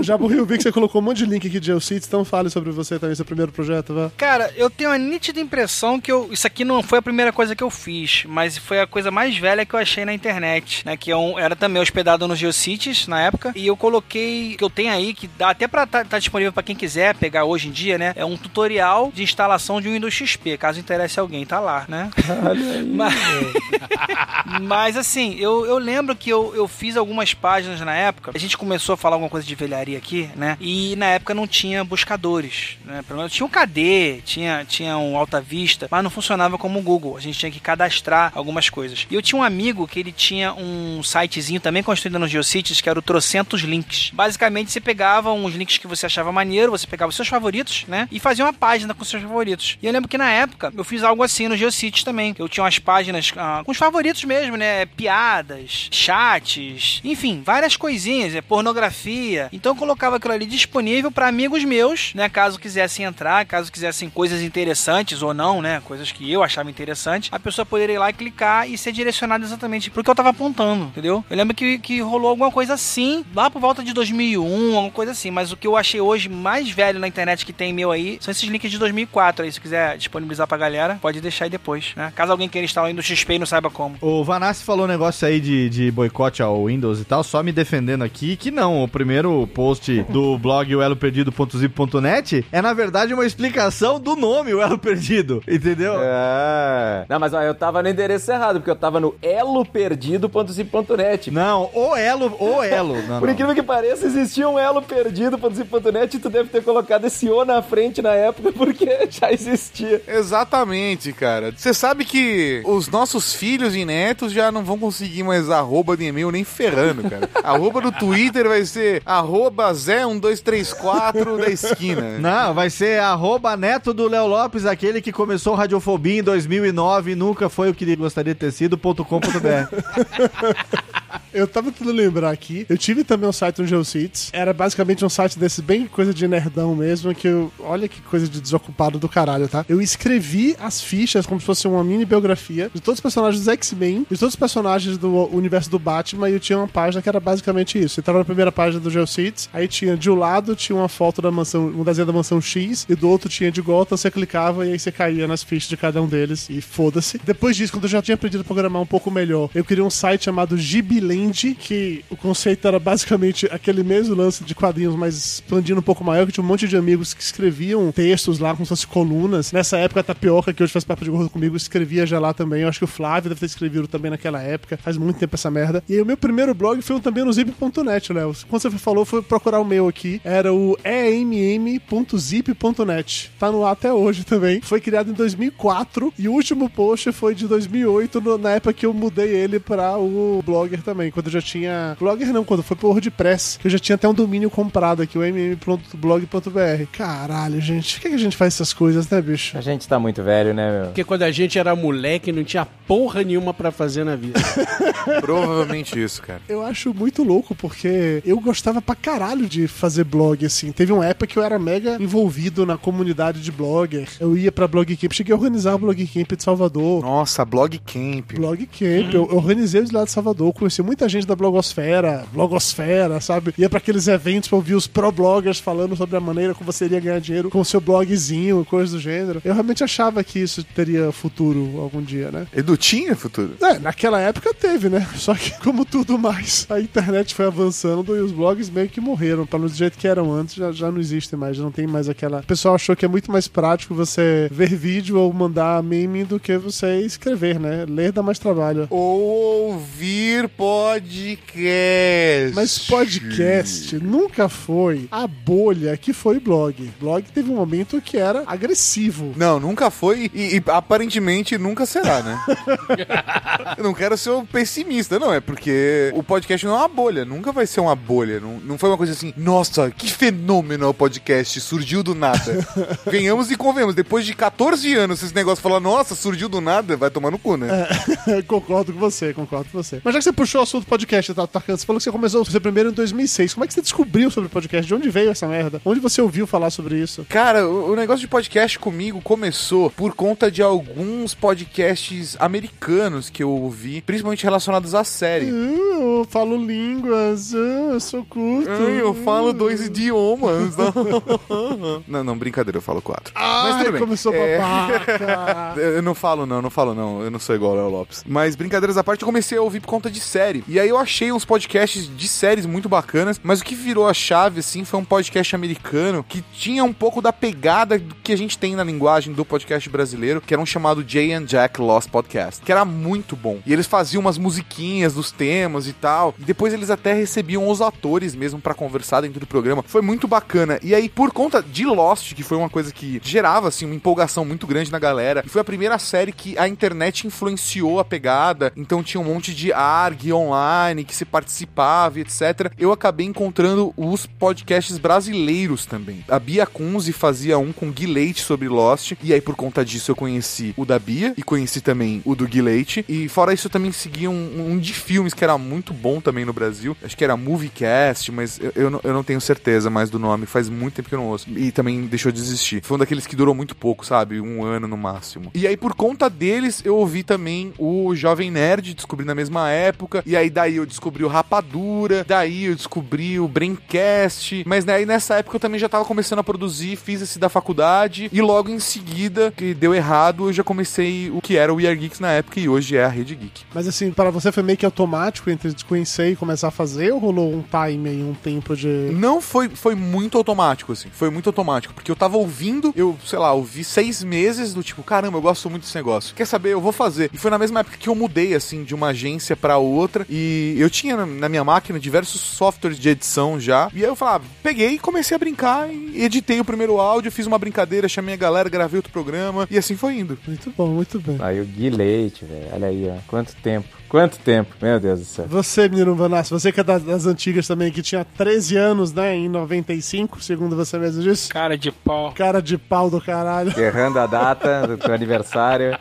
Já por Rio vi que você colocou um monte de link aqui de Geocities, então fale sobre você também, seu primeiro projeto, vá. Cara, eu tenho a nítida impressão que eu, isso aqui não foi a primeira coisa que eu fiz, mas foi a coisa mais velha que eu achei na internet, né, que eu era também hospedado no Geocities na época, e eu coloquei, que eu tenho aí, que dá até pra tá, tá disponível pra quem quiser pegar hoje em dia, né, é um tutorial de instalação de um Windows X P, caso interesse alguém, tá lá, né. Olha aí, mas, mas assim, eu, eu lembro que eu, eu fiz algumas páginas na época, a gente começou a falar alguma coisa de velharia aqui, né? E na época não tinha buscadores, né? Pelo menos tinha o K D, tinha, tinha um Alta Vista, mas não funcionava como o Google. A gente tinha que cadastrar algumas coisas. E eu tinha um amigo que ele tinha um sitezinho também construído no Geocities, que era o Trocentos Links. Basicamente, você pegava uns links que você achava maneiro, você pegava os seus favoritos, né? E fazia uma página com os seus favoritos. E eu lembro que na época eu fiz algo assim no Geocities também. Eu tinha umas páginas ah, com os favoritos mesmo, né? Piadas, chats, enfim, várias coisinhas, né? Pornografia. Então eu colocava aquilo ali disponível para amigos meus, né, caso quisessem entrar, caso quisessem coisas interessantes ou não, né, coisas que eu achava interessante, a pessoa poderia ir lá e clicar e ser direcionada exatamente pro que eu tava apontando, entendeu? Eu lembro que, que rolou alguma coisa assim, lá por volta de dois mil e um, alguma coisa assim, mas o que eu achei hoje mais velho na internet que tem meu aí, são esses links de dois mil e quatro aí, se quiser disponibilizar pra galera, pode deixar aí depois, né, caso alguém queira instalar o Windows X P e não saiba como. O Vanassi falou um negócio aí de, de boicote ao Windows e tal, só me defendendo aqui, que não, o primeiro post do blog o elo perdido ponto zip ponto net é, na verdade, uma explicação do nome, o Elo Perdido, entendeu? É. Não, mas ó, eu tava no endereço errado, porque eu tava no elo perdido ponto zip ponto net. Não, o Elo, o Elo. Não, Por não. incrível que pareça, existia um elo perdido ponto zip ponto net e tu deve ter colocado esse O na frente na época, porque já existia. Exatamente, cara. Você sabe que os nossos filhos e netos já não vão conseguir mais arroba de e-mail nem ferrando, cara. Arroba no Twitter vai ser arroba Arroba Zé um dois três quatro da esquina. Não, vai ser arroba neto do Léo Lopes, aquele que começou Radiofobia em dois mil e nove e nunca foi o que ele gostaria de ter sido ponto com ponto b r. Eu tava tentando lembrar aqui. Eu tive também um site no Geocities. Era basicamente um site desse bem coisa de nerdão mesmo, que eu... Olha que coisa de desocupado do caralho, tá? Eu escrevi as fichas como se fosse uma mini biografia de todos os personagens do X-Men, de todos os personagens do universo do Batman, e eu tinha uma página que era basicamente isso. Eu tava na primeira página do Geocities, aí tinha de um lado, tinha uma foto da mansão, um desenho da mansão X, e do outro tinha de Gotham, você clicava e aí você caía nas fichas de cada um deles, e foda-se. Depois disso, quando eu já tinha aprendido a programar um pouco melhor, eu queria um site chamado Gibilém, que o conceito era basicamente aquele mesmo lance de quadrinhos, mas expandindo um pouco maior, que tinha um monte de amigos que escreviam textos lá, como se fossem colunas. Nessa época, a Tapioca, que hoje faz papo de gordo comigo, escrevia já lá também. Eu acho que o Flávio deve ter escrevido também naquela época. Faz muito tempo essa merda. E aí, o meu primeiro blog foi também no zip ponto net, Léo. Quando você falou, foi procurar o meu aqui. Era o e m m ponto zip ponto net. Tá no ar até hoje também. Foi criado em dois mil e quatro e o último post foi de dois mil e oito, no, na época que eu mudei ele pra o Blogger também. Quando eu já tinha... Blogger não, quando foi pro WordPress, que eu já tinha até um domínio comprado aqui, o m m ponto blog ponto b r. Caralho, gente. Por que a gente faz essas coisas, né, bicho? A gente tá muito velho, né, meu? Porque quando a gente era moleque, não tinha porra nenhuma pra fazer na vida. Provavelmente isso, cara. Eu acho muito louco, porque eu gostava pra caralho de fazer blog, assim. Teve uma época que eu era mega envolvido na comunidade de blogger. Eu ia pra Blog Camp, cheguei a organizar o Blog Camp de Salvador. Nossa, Blog Camp. Blog Camp. Eu organizei o de lá de Salvador, conheci muita gente da blogosfera, blogosfera, sabe? Ia pra aqueles eventos pra ouvir os pro-bloggers falando sobre a maneira como você iria ganhar dinheiro com o seu blogzinho, coisa do gênero. Eu realmente achava que isso teria futuro algum dia, né? Edu, tinha futuro? É, naquela época teve, né? Só que, como tudo mais, a internet foi avançando e os blogs meio que morreram. Pra, do jeito que eram antes, já, já não existem mais, já não tem mais aquela... O pessoal achou que é muito mais prático você ver vídeo ou mandar meme do que você escrever, né? Ler dá mais trabalho. Ou ouvir, pô, podcast. Mas podcast nunca foi a bolha que foi blog. Blog teve um momento que era agressivo. Não, nunca foi e, e aparentemente nunca será, né? Eu não quero ser um pessimista, não. É porque o podcast não é uma bolha. Nunca vai ser uma bolha. Não, não foi uma coisa assim, nossa, que fenômeno é o podcast. Surgiu do nada. Venhamos e convenhamos. Depois de quatorze anos, esse negócio falar, nossa, surgiu do nada, vai tomar no cu, né? É, concordo com você, concordo com você. Mas já que você puxou o assunto podcast, tá, tá, você falou que você começou a fazer primeiro em dois mil e seis. Como é que você descobriu sobre podcast? De onde veio essa merda? Onde você ouviu falar sobre isso? Cara, o, o negócio de podcast comigo começou por conta de alguns podcasts americanos que eu ouvi, principalmente relacionados à série. Uh, eu falo línguas, uh, eu sou culto. Uh, eu falo dois idiomas. Não, não, brincadeira, eu falo quatro. Ai, mas tudo bem. Começou é... babaca. Eu não falo não, não falo não. Eu não sou igual ao Léo Lopes. Mas brincadeiras à parte, eu comecei a ouvir por conta de série. E aí eu achei uns podcasts de séries muito bacanas, mas o que virou a chave, assim, foi um podcast americano que tinha um pouco da pegada que a gente tem na linguagem do podcast brasileiro, que era um chamado Jay and Jack Lost Podcast, que era muito bom. E eles faziam umas musiquinhas dos temas e tal. E depois eles até recebiam os atores mesmo pra conversar dentro do programa. Foi muito bacana. E aí, por conta de Lost, que foi uma coisa que gerava, assim, uma empolgação muito grande na galera, e foi a primeira série que a internet influenciou a pegada, então tinha um monte de A R G online que se participava e etcétera. Eu acabei encontrando os podcasts brasileiros também. A Bia Kunze fazia um com Gui Leite sobre Lost, e aí por conta disso eu conheci o da Bia, e conheci também o do Gui Leite, e fora isso eu também segui um, um de filmes que era muito bom também no Brasil, acho que era Moviecast, mas eu, eu, não, eu não tenho certeza mais do nome, faz muito tempo que eu não ouço, e também deixou de existir. Foi um daqueles que durou muito pouco, sabe? Um ano no máximo. E aí por conta deles eu ouvi também o Jovem Nerd, descobri na mesma época, e aí daí eu descobri o Rapadura, daí eu descobri o Braincast, mas né, aí nessa época eu também já tava começando a produzir, fiz esse da faculdade, e logo em seguida, que deu errado, eu já comecei o que era o We Are Geeks na época, e hoje é a Rede Geek. Mas assim, para você foi meio que automático entre desconhecer e começar a fazer, ou rolou um time aí, um tempo de... Não, foi, foi muito automático, assim, foi muito automático, porque eu tava ouvindo, eu, sei lá, ouvi seis meses do tipo, caramba, eu gosto muito desse negócio, quer saber, eu vou fazer. E foi na mesma época que eu mudei, assim, de uma agência pra outra, e eu tinha na minha máquina diversos softwares de edição já, e aí eu falava, peguei e comecei a brincar, e editei o primeiro áudio, fiz uma brincadeira, chamei a galera, gravei outro programa, e assim foi indo. Muito bom, muito bem. Aí o Gui Leite, velho, olha aí, ó, quanto tempo. Quanto tempo, meu Deus do céu. Você, Miro Vanassi, você que é das, das antigas também, que tinha treze anos, né, em noventa e cinco, segundo você mesmo disse. Cara de pau. Cara de pau do caralho. Errando a data do teu aniversário.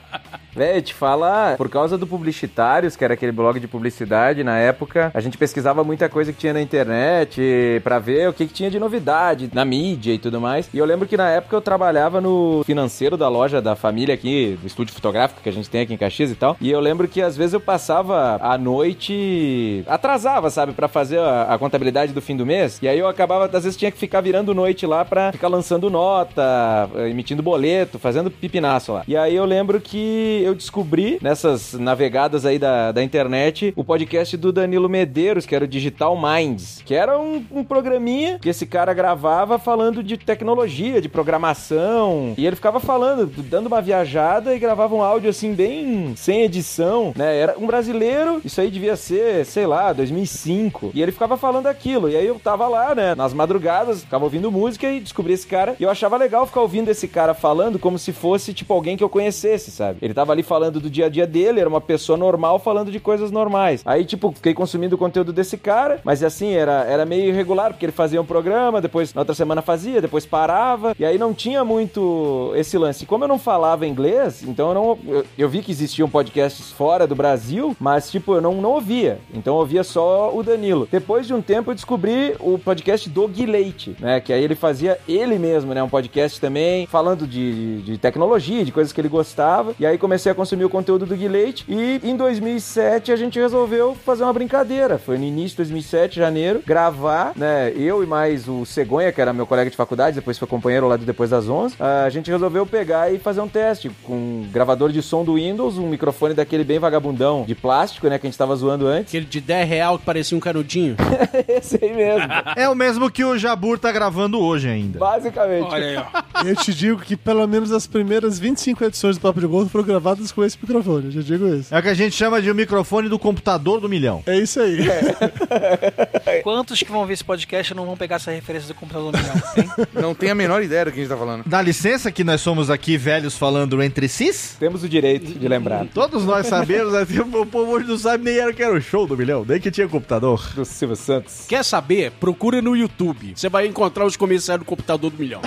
Véi, te falar, por causa do Publicitários, que era aquele blog de publicidade na época, a gente pesquisava muita coisa que tinha na internet pra ver o que, que tinha de novidade na mídia e tudo mais. E eu lembro que na época eu trabalhava no financeiro da loja da família aqui, do estúdio fotográfico que a gente tem aqui em Caxias e tal. E eu lembro que às vezes eu passava à noite, atrasava, sabe, pra fazer a, a contabilidade do fim do mês. E aí eu acabava, às vezes tinha que ficar virando noite lá pra ficar lançando nota, emitindo boleto, fazendo pipinaço lá. E aí eu lembro que eu descobri, nessas navegadas aí da, da internet, o podcast do Danilo Medeiros, que era o Digital Minds, que era um, um programinha que esse cara gravava falando de tecnologia, de programação, e ele ficava falando, dando uma viajada e gravava um áudio assim, bem sem edição, né, era um brasileiro, isso aí devia ser, sei lá, dois mil e cinco, e ele ficava falando aquilo, e aí eu tava lá, né, nas madrugadas, ficava ouvindo música e descobri esse cara, e eu achava legal ficar ouvindo esse cara falando como se fosse, tipo, alguém que eu conhecesse, sabe, ele tava ali falando do dia a dia dele, era uma pessoa normal falando de coisas normais. Aí, tipo, fiquei consumindo o conteúdo desse cara, mas assim, era, era meio irregular, porque ele fazia um programa, depois na outra semana fazia, depois parava, e aí não tinha muito esse lance. Como eu não falava inglês, então eu não... Eu, eu vi que existiam podcasts fora do Brasil, mas, tipo, eu não, não ouvia. Então eu ouvia só o Danilo. Depois de um tempo eu descobri o podcast do Gui Leite, né, que aí ele fazia ele mesmo, né, um podcast também, falando de, de tecnologia, de coisas que ele gostava, e aí comecei comecei a consumir o conteúdo do Gui Leite, e em dois mil e sete a gente resolveu fazer uma brincadeira, foi no início de dois mil e sete, janeiro, gravar, né, eu e mais o Cegonha, que era meu colega de faculdade, depois foi companheiro lá do Depois das onze, a gente resolveu pegar e fazer um teste com um gravador de som do Windows, um microfone daquele bem vagabundão de plástico, né, que a gente tava zoando antes. Aquele de dez real que parecia um canudinho. Esse aí mesmo. É o mesmo que o Jabur tá gravando hoje ainda. Basicamente. Olha aí, ó. Eu te digo que pelo menos as primeiras vinte e cinco edições do Papo de Gordo foram gravadas com esse microfone, eu já digo isso. É o que a gente chama de um microfone do computador Contador do Milhão. É isso aí. É. Quantos que vão ver esse podcast não vão pegar essa referência do Computador do Milhão? Hein? Não tem a menor ideia do que a gente tá falando. Dá licença que nós somos aqui velhos falando entre si? Temos o direito de lembrar. Todos nós sabemos, o povo hoje não sabe nem era que era o show do Milhão, nem que tinha computador. Do Silvio Santos. Quer saber? Procura no YouTube. Você vai encontrar os comerciais do Computador do Milhão.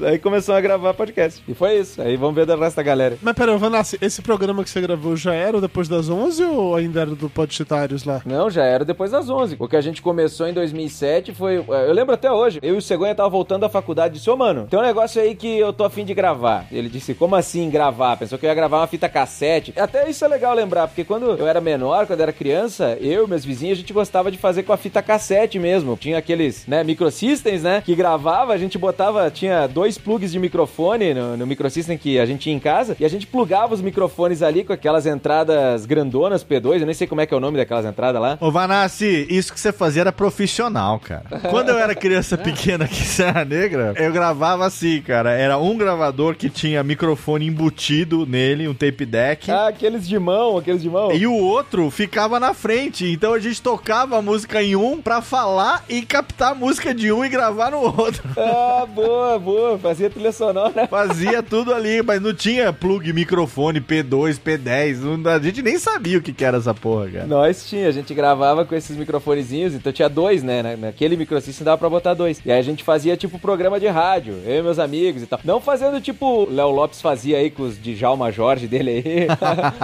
Aí começou a gravar podcast. E foi isso. Aí vamos ver da resta da galera. Mas pera, Vanassi, esse programa que você gravou já era depois das onze ou ainda era do Podchitários lá? Não, já era depois das onze. O que a gente começou em dois mil e sete foi... Eu lembro até hoje. Eu e o Cegonha tava voltando da faculdade e disse, ô, mano, tem um negócio aí que eu tô afim de gravar. Ele disse, como assim gravar? Pensou que eu ia gravar uma fita cassete. Até isso é legal lembrar, porque quando eu era menor, quando eu era criança, eu e meus vizinhos, a gente gostava de fazer com a fita cassete mesmo. Tinha aqueles, né, microsystems, né, que gravava, a gente botava, tinha dois plugs de microfone no, no microsystem que a gente tinha em casa, e a gente plugava os microfones ali com aquelas entradas grandonas P dois, eu nem sei como é que é o nome daquelas entradas lá. Ô, Vanassi, isso que você fazia era profissional, cara. Quando eu era criança pequena aqui em Serra Negra, eu gravava assim, cara, era um gravador que tinha microfone fone embutido nele, um tape deck. Ah, aqueles de mão, aqueles de mão. E o outro ficava na frente, então a gente tocava a música em um pra falar e captar a música de um e gravar no outro. Ah, boa, boa. Fazia trilha sonora. Fazia tudo ali, mas não tinha plug, microfone, P dois, P dez, a gente nem sabia o que que era essa porra, cara. Nós tinha, a gente gravava com esses microfonezinhos, então tinha dois, né, naquele microsystem dava pra botar dois. E aí a gente fazia tipo programa de rádio, eu e meus amigos e tal. Não fazendo tipo Léo Lopes fazia fazia aí com os Djalma Jorge dele aí,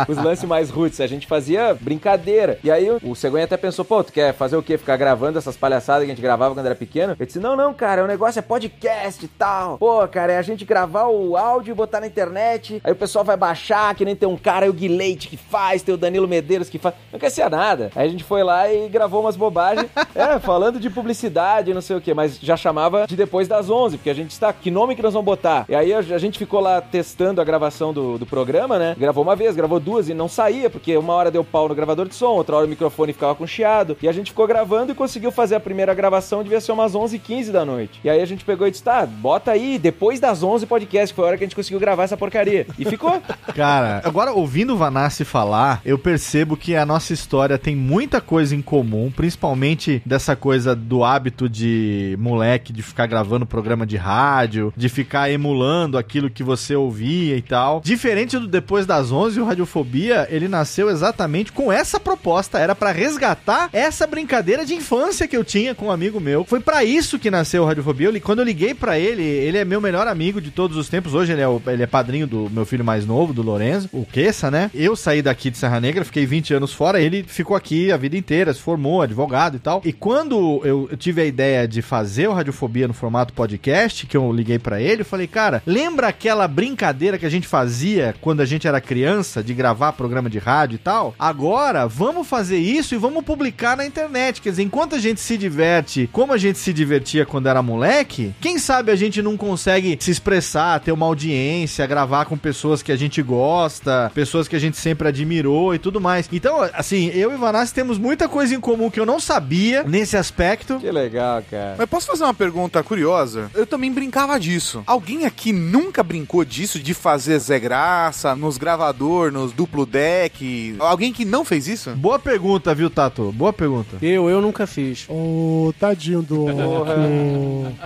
os lances mais roots, a gente fazia brincadeira. E aí o Cegonha até pensou, pô, tu quer fazer o quê? Ficar gravando essas palhaçadas que a gente gravava quando era pequeno? Eu disse, não, não, cara, o negócio é podcast e tal. Pô, cara, é a gente gravar o áudio e botar na internet, aí o pessoal vai baixar, que nem tem um cara, aí o Gui Leite que faz, tem o Danilo Medeiros que faz, não quer ser nada. Aí a gente foi lá e gravou umas bobagens, é, falando de publicidade, não sei o quê, mas já chamava de depois das onze, porque a gente está, que nome que nós vamos botar? E aí a gente ficou lá testando a gravação do, do programa, né? Gravou uma vez, gravou duas e não saía, porque uma hora deu pau no gravador de som, outra hora o microfone ficava com chiado, e a gente ficou gravando e conseguiu fazer a primeira gravação, devia ser umas onze e quinze da noite. E aí a gente pegou e disse, tá, bota aí, depois das onze podcast, que foi a hora que a gente conseguiu gravar essa porcaria. E ficou. Cara, agora ouvindo o Vanassi falar, eu percebo que a nossa história tem muita coisa em comum, principalmente dessa coisa do hábito de moleque, de ficar gravando programa de rádio, de ficar emulando aquilo que você ouvia e tal. Diferente do Depois das onze, o Radiofobia, ele nasceu exatamente com essa proposta. Era pra resgatar essa brincadeira de infância que eu tinha com um amigo meu. Foi pra isso que nasceu o Radiofobia. Eu, quando eu liguei pra ele, ele é meu melhor amigo de todos os tempos. Hoje ele é, o, ele é padrinho do meu filho mais novo, do Lorenzo, o Queça, né? Eu saí daqui de Serra Negra, fiquei vinte anos fora, ele ficou aqui a vida inteira, se formou, advogado e tal. E quando eu tive a ideia de fazer o Radiofobia no formato podcast, que eu liguei pra ele, eu falei, cara, lembra aquela brincadeira que a gente fazia quando a gente era criança, de gravar programa de rádio e tal? Agora, vamos fazer isso e vamos publicar na internet. Quer dizer, enquanto a gente se diverte, como a gente se divertia quando era moleque, quem sabe a gente não consegue se expressar, ter uma audiência, gravar com pessoas que a gente gosta, pessoas que a gente sempre admirou e tudo mais. Então, assim, eu e Vanassi temos muita coisa em comum que eu não sabia nesse aspecto. Que legal, cara. Mas posso fazer uma pergunta curiosa? Eu também brincava disso. Alguém aqui nunca brincou disso, de de fazer Zé Graça, nos gravador, nos duplo deck? Alguém que não fez isso? Boa pergunta, viu, Tato? Boa pergunta. Eu, eu nunca fiz. Ô, oh, tadinho do...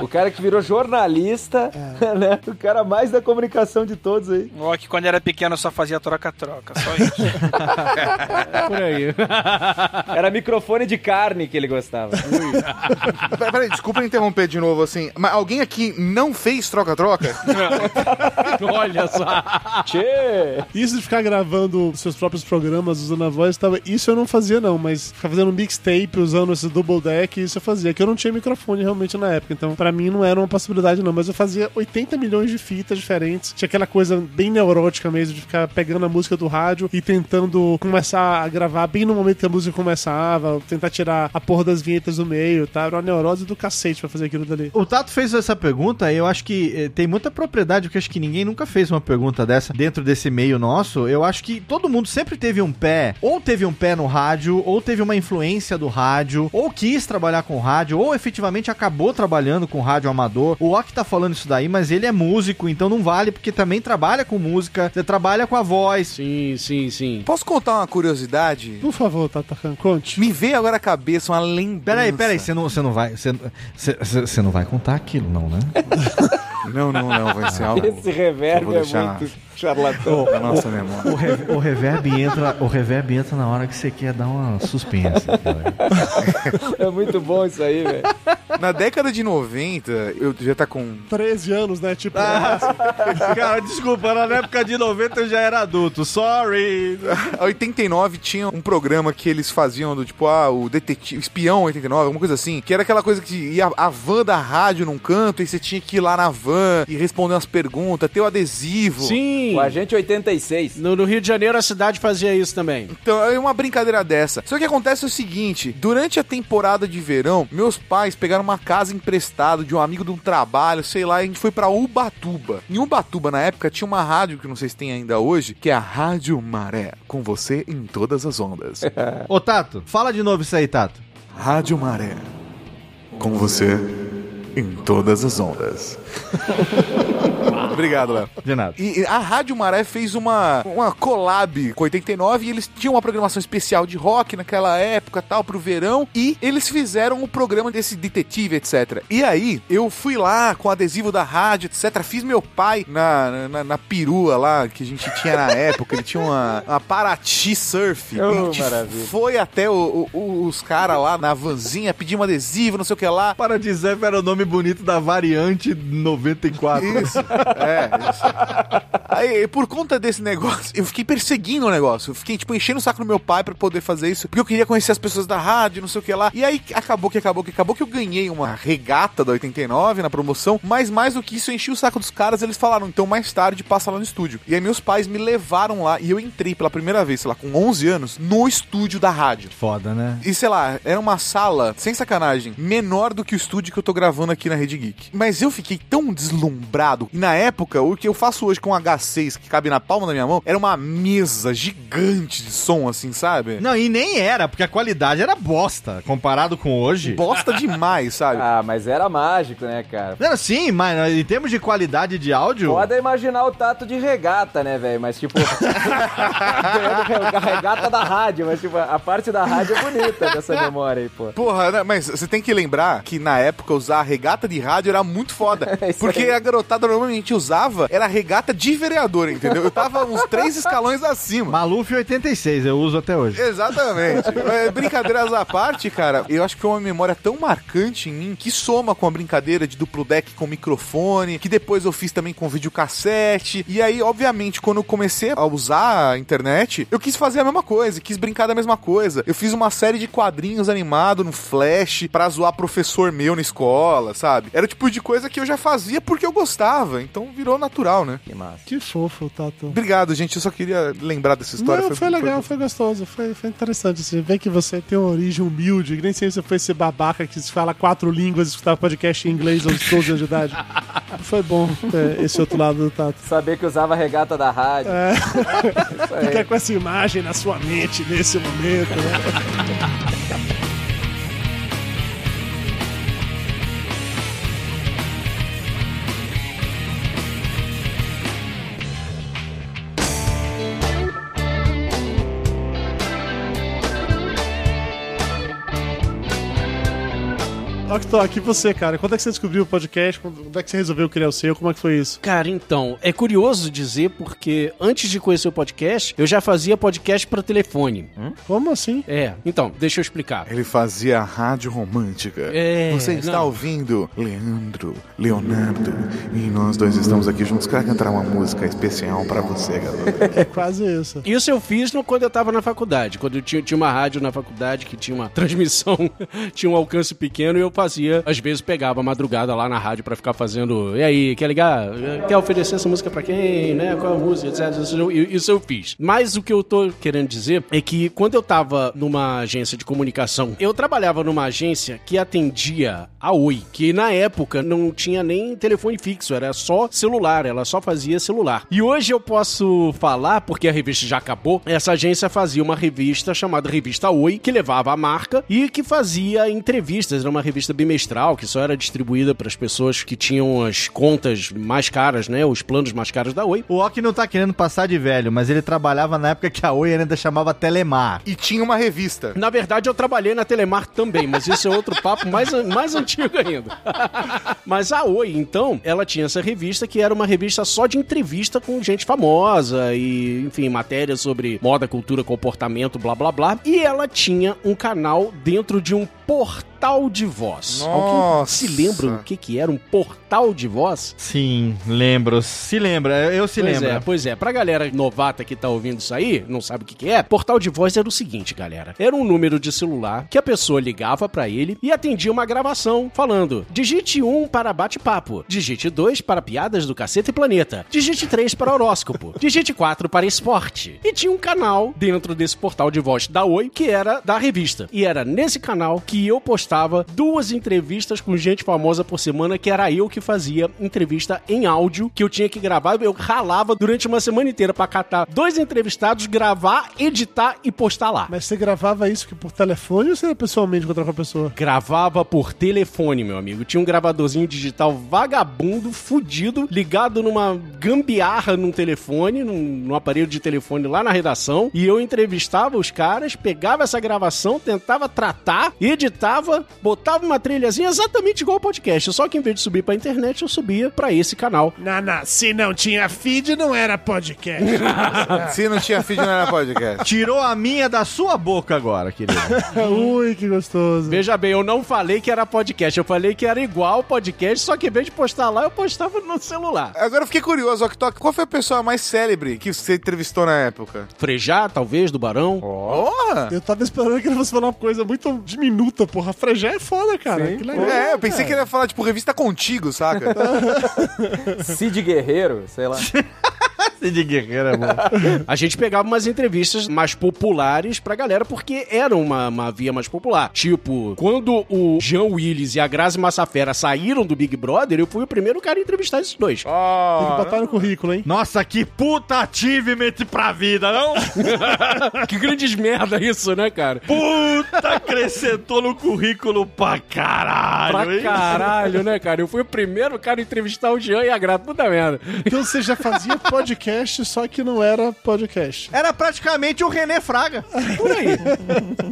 O cara que virou jornalista, é, né? O cara mais da comunicação de todos aí. Ó, oh, que quando era pequeno só fazia troca-troca, só isso. Por aí. Era microfone de carne que ele gostava. Peraí, desculpa interromper de novo, assim, mas alguém aqui não fez troca-troca? Olha, tchê. Isso de ficar gravando seus próprios programas usando a voz, tava... isso eu não fazia não, mas ficar fazendo mixtape usando esse double deck, isso eu fazia, que eu não tinha microfone realmente na época, então pra mim não era uma possibilidade não, mas eu fazia oitenta milhões de fitas diferentes, tinha aquela coisa bem neurótica mesmo, de ficar pegando a música do rádio e tentando começar a gravar bem no momento que a música começava, tentar tirar a porra das vinhetas do meio, tá? Era uma neurose do cacete pra fazer aquilo dali. O Tato fez essa pergunta e eu acho que eh, tem muita propriedade, porque acho que ninguém nunca fez uma pergunta dessa dentro desse meio nosso. Eu acho que todo mundo sempre teve um pé, ou teve um pé no rádio, ou teve uma influência do rádio, ou quis trabalhar com rádio, ou efetivamente acabou trabalhando com rádio amador. O Ock tá falando isso daí, mas ele é músico, então não vale, porque também trabalha com música, você trabalha com a voz. Sim, sim, sim. Posso contar uma curiosidade? Por favor, Tata Khan, conte. Me veio agora a cabeça uma lembrança. Peraí, peraí, você não, você não vai... Você, você não vai contar aquilo, não, né? Não, não, não, vai ser algo... Esse reverb é muito charlatão. O, nossa memória. O, re, o, reverb entra, o reverb entra na hora que você quer dar uma suspensa. É muito bom isso aí, velho. Na década de noventa, eu já tá com... treze anos, né? Tipo... Ah, cara, desculpa, na época de noventa eu já era adulto. Sorry! A oitenta e nove tinha um programa que eles faziam do tipo, ah, o detetive, espião oitenta e nove, alguma coisa assim, que era aquela coisa que ia a van da rádio num canto e você tinha que ir lá na van e responder umas perguntas, ter o adesivo. Sim! O Agente oitenta e seis. No, no Rio de Janeiro a cidade fazia isso também. Então, é uma brincadeira dessa. Só que acontece o seguinte, durante a temporada de verão, meus pais pegaram uma casa emprestada de um amigo de um trabalho, sei lá, e a gente foi pra Ubatuba. Em Ubatuba, na época, tinha uma rádio que não sei se tem ainda hoje, que é a Rádio Maré, com você em todas as ondas. Ô, Tato, fala de novo isso aí, Tato. Rádio Maré, com você em todas as ondas. Obrigado, Léo. De nada. E a Rádio Maré fez uma, uma collab com oitenta e nove e eles tinham uma programação especial de rock naquela época, tal, pro verão, e eles fizeram o programa desse detetive, etcétera. E aí, eu fui lá com o adesivo da rádio, etcétera, fiz meu pai na, na, na perua lá que a gente tinha na época, ele tinha uma, uma Paraty Surf. Oh, a gente maravilha. Foi até o, o, os caras lá na vanzinha, pedir um adesivo, não sei o que lá. Para dizer, era o nome bonito da variante noventa e quatro. Isso. É, isso. Aí, por conta desse negócio, eu fiquei perseguindo o negócio. Eu fiquei, tipo, enchendo o saco do meu pai pra poder fazer isso, porque eu queria conhecer as pessoas da rádio, não sei o que lá. E aí, acabou que acabou que acabou que eu ganhei uma regata da oitenta e nove na promoção, mas mais do que isso, eu enchi o saco dos caras, eles falaram, então, mais tarde, passa lá no estúdio. E aí, meus pais me levaram lá, e eu entrei pela primeira vez, sei lá, com onze anos, no estúdio da rádio. Foda, né? E, sei lá, era uma sala, sem sacanagem, menor do que o estúdio que eu tô gravando aqui na Rede Geek. Mas eu fiquei tão deslumbrado, e na época, época, o que eu faço hoje com H seis que cabe na palma da minha mão, era uma mesa gigante de som, assim, sabe? Não, e nem era, porque a qualidade era bosta, comparado com hoje. Bosta demais, sabe? Ah, mas era mágico, né, cara? Era sim, mas em termos de qualidade de áudio... Pode imaginar o Tato de regata, né, velho? Mas, tipo... a regata da rádio, mas, tipo, a parte da rádio é bonita dessa memória aí, pô. Porra, mas você tem que lembrar que, na época, usar a regata de rádio era muito foda, porque aí a garotada normalmente usava era regata de vereador, entendeu? Eu tava uns três escalões acima. Maluf oitenta e seis, eu uso até hoje. Exatamente. Brincadeiras à parte, cara, eu acho que foi uma memória tão marcante em mim, que soma com a brincadeira de duplo deck com microfone, que depois eu fiz também com videocassete, e aí, obviamente, quando eu comecei a usar a internet, eu quis fazer a mesma coisa, quis brincar da mesma coisa. Eu fiz uma série de quadrinhos animados no Flash pra zoar professor meu na escola, sabe? Era o tipo de coisa que eu já fazia porque eu gostava, então virou natural, né? Que massa. Que fofo, Tato. Obrigado, gente. Eu só queria lembrar dessa história. Não, foi, foi legal, foi, foi gostoso. Foi, foi interessante. Você vê que você tem uma origem humilde. Nem sei se você foi esse babaca que fala quatro línguas e escutava podcast em inglês aos doze anos de idade. Foi bom é, esse outro lado do Tato. Saber que usava a regata da rádio. É. Ficar com essa imagem na sua mente nesse momento, né? Octo, aqui você, cara. Quando é que você descobriu o podcast? Quando é que você resolveu criar o seu? Como é que foi isso? Cara, então, é curioso dizer porque antes de conhecer o podcast, eu já fazia podcast pra telefone. Hum? Como assim? É. Então, deixa eu explicar. Ele fazia rádio romântica. É. Você está não. ouvindo Leandro, Leonardo, e nós dois estamos aqui juntos para cantar uma música especial pra você, galera. É quase isso. Isso eu fiz no, quando eu tava na faculdade. Quando eu tinha, tinha uma rádio na faculdade que tinha uma transmissão, tinha um alcance pequeno e eu fazia, às vezes pegava a madrugada lá na rádio pra ficar fazendo, e aí, quer ligar? Quer oferecer essa música pra quem? Né? Qual é a música? Etc. Isso eu fiz. Mas o que eu tô querendo dizer é que quando eu tava numa agência de comunicação, eu trabalhava numa agência que atendia a Oi, que na época não tinha nem telefone fixo, era só celular, ela só fazia celular. E hoje eu posso falar, porque a revista já acabou, essa agência fazia uma revista chamada Revista Oi, que levava a marca e que fazia entrevistas, era uma revista revista bimestral, que só era distribuída para as pessoas que tinham as contas mais caras, né? Os planos mais caros da Oi. O Ock não tá querendo passar de velho, mas ele trabalhava na época que a Oi ainda chamava Telemar. E tinha uma revista. Na verdade, eu trabalhei na Telemar também, mas isso é outro papo mais, mais antigo ainda. Mas a Oi, então, ela tinha essa revista que era uma revista só de entrevista com gente famosa e, enfim, matérias sobre moda, cultura, comportamento, blá, blá, blá. E ela tinha um canal dentro de um portal de voz. Nossa. Alguém se lembra o que, que era um portal de voz? Sim, lembro. Se lembra, eu se lembro. É, pois é, pra galera novata que tá ouvindo isso aí, não sabe o que, que é, portal de voz era o seguinte, galera. Era um número de celular que a pessoa ligava pra ele e atendia uma gravação falando: digite um para bate-papo, digite dois para piadas do Cacete e Planeta, digite três para horóscopo, digite quatro para esporte. E tinha um canal dentro desse portal de voz da Oi que era da revista. E era nesse canal que eu postava duas entrevistas com gente famosa por semana, que era eu que fazia entrevista em áudio, que eu tinha que gravar. Eu ralava durante uma semana inteira pra catar dois entrevistados, gravar, editar e postar lá. Mas você gravava isso que por telefone ou você era pessoalmente encontrar com a pessoa? Gravava por telefone, meu amigo. Tinha um gravadorzinho digital vagabundo, fudido, ligado numa gambiarra num telefone, num, num aparelho de telefone lá na redação, e eu entrevistava os caras, pegava essa gravação, tentava tratar, editava, botava uma trilhazinha exatamente igual ao podcast, só que em vez de subir pra internet, eu subia pra esse canal. Naná, se não tinha feed, não era podcast. Se não tinha feed, não era podcast. Tirou a minha da sua boca agora, querido. Ui, que gostoso. Veja bem, eu não falei que era podcast, eu falei que era igual podcast, só que em vez de postar lá, eu postava no celular. Agora eu fiquei curioso, Oktok, qual foi a pessoa mais célebre que você entrevistou na época? Frejá, talvez, do Barão. Oh. Eu tava esperando que ele fosse falar uma coisa muito diminuta, porra. Frejá é foda, cara. Sim, que legal, é, cara. Eu pensei que ele ia falar, tipo, revista Contigo, saca? Cid Guerreiro, sei lá. De guerreira, mano. A gente pegava umas entrevistas mais populares pra galera, porque era uma, uma via mais popular. Tipo, quando o Jean Willis e a Grazi Massafera saíram do Big Brother, eu fui o primeiro cara a entrevistar esses dois. Oh, tem que botar no currículo, hein? Nossa, que puta achievement pra vida, não? Que grandes merda isso, né, cara? Puta, acrescentou no currículo pra caralho, pra hein? Pra caralho, né, cara? Eu fui o primeiro cara a entrevistar o Jean e a Grazi. Puta merda. Então você já fazia podcast, só que não era podcast. Era praticamente o René Fraga. Por aí.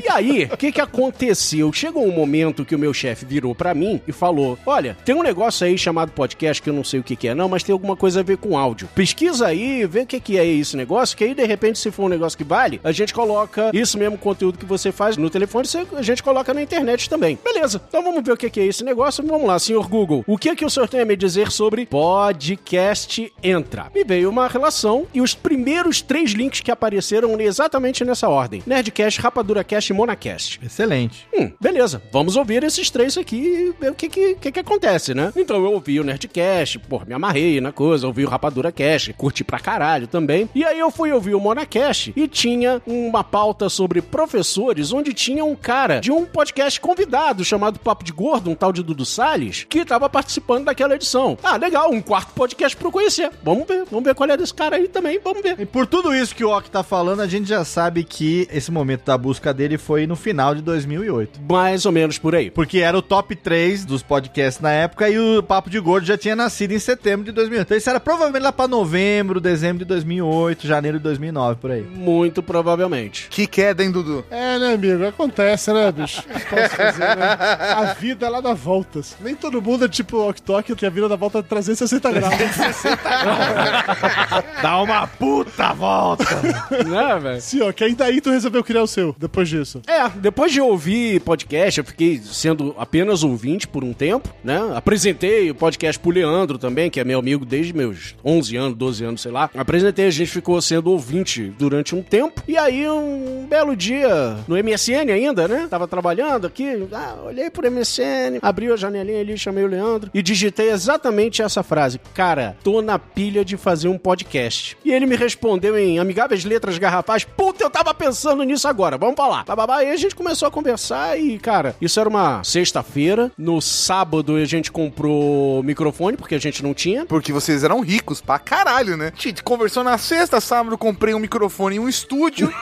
E aí, o que que aconteceu? Chegou um momento que o meu chefe virou pra mim e falou: olha, tem um negócio aí chamado podcast que eu não sei o que que é não, mas tem alguma coisa a ver com áudio. Pesquisa aí, vê o que que é esse negócio, que aí de repente se for um negócio que vale, a gente coloca isso mesmo conteúdo que você faz no telefone, a gente coloca na internet também. Beleza, então vamos ver o que que é esse negócio. Vamos lá, senhor Google. O que que o senhor tem a me dizer sobre podcast entra? Me veio uma relação e os primeiros três links que apareceram exatamente nessa ordem: Nerdcast, RapaduraCast e Monacast. Excelente. Hum, beleza. Vamos ouvir esses três aqui e ver o que que, que que acontece, né? Então eu ouvi o Nerdcast, pô, me amarrei na coisa, ouvi o RapaduraCast, curti pra caralho também. E aí eu fui ouvir o Monacast e tinha uma pauta sobre professores, onde tinha um cara de um podcast convidado chamado Papo de Gordo, um tal de Dudu Salles, que tava participando daquela edição. Ah, legal, um quarto podcast pra eu conhecer. Vamos ver, vamos ver qual é desse cara aí também, vamos ver. E por tudo isso que o Ock tá falando, a gente já sabe que esse momento da busca dele foi no final de dois mil e oito. Mais ou menos por aí. Porque era o top três dos podcasts na época e o Papo de Gordo já tinha nascido em setembro de dois mil e oito. Então isso era provavelmente lá pra novembro, dezembro de dois mil e oito, janeiro de dois mil e nove, por aí. Muito provavelmente. Que queda, hein, Dudu? É, né, amigo? Acontece, né, bicho? Posso fazer, né? A vida lá dá voltas. Nem todo mundo é tipo o Oktok, que a vida dá volta é trezentos e sessenta graus. trezentos e sessenta graus. Dá uma puta volta! Né, velho? Sim, ó, que ainda aí tu resolveu criar o seu, depois disso. É, depois de ouvir podcast, eu fiquei sendo apenas ouvinte por um tempo, né? Apresentei o podcast pro Leandro também, que é meu amigo desde meus onze anos, doze anos, sei lá. Apresentei, a gente ficou sendo ouvinte durante um tempo, e aí um belo dia, no M S N ainda, né? Tava trabalhando aqui, ah, olhei pro M S N, abri a janelinha ali, chamei o Leandro, e digitei exatamente essa frase: cara, tô na pilha de fazer um podcast. podcast. E ele me respondeu em amigáveis letras garrafais: puta, eu tava pensando nisso agora, vamos falar. Aí a gente começou a conversar e, cara, isso era uma sexta-feira. No sábado a gente comprou microfone, porque a gente não tinha. Porque vocês eram ricos pra caralho, né? A gente conversou na sexta, sábado comprei um microfone e um estúdio.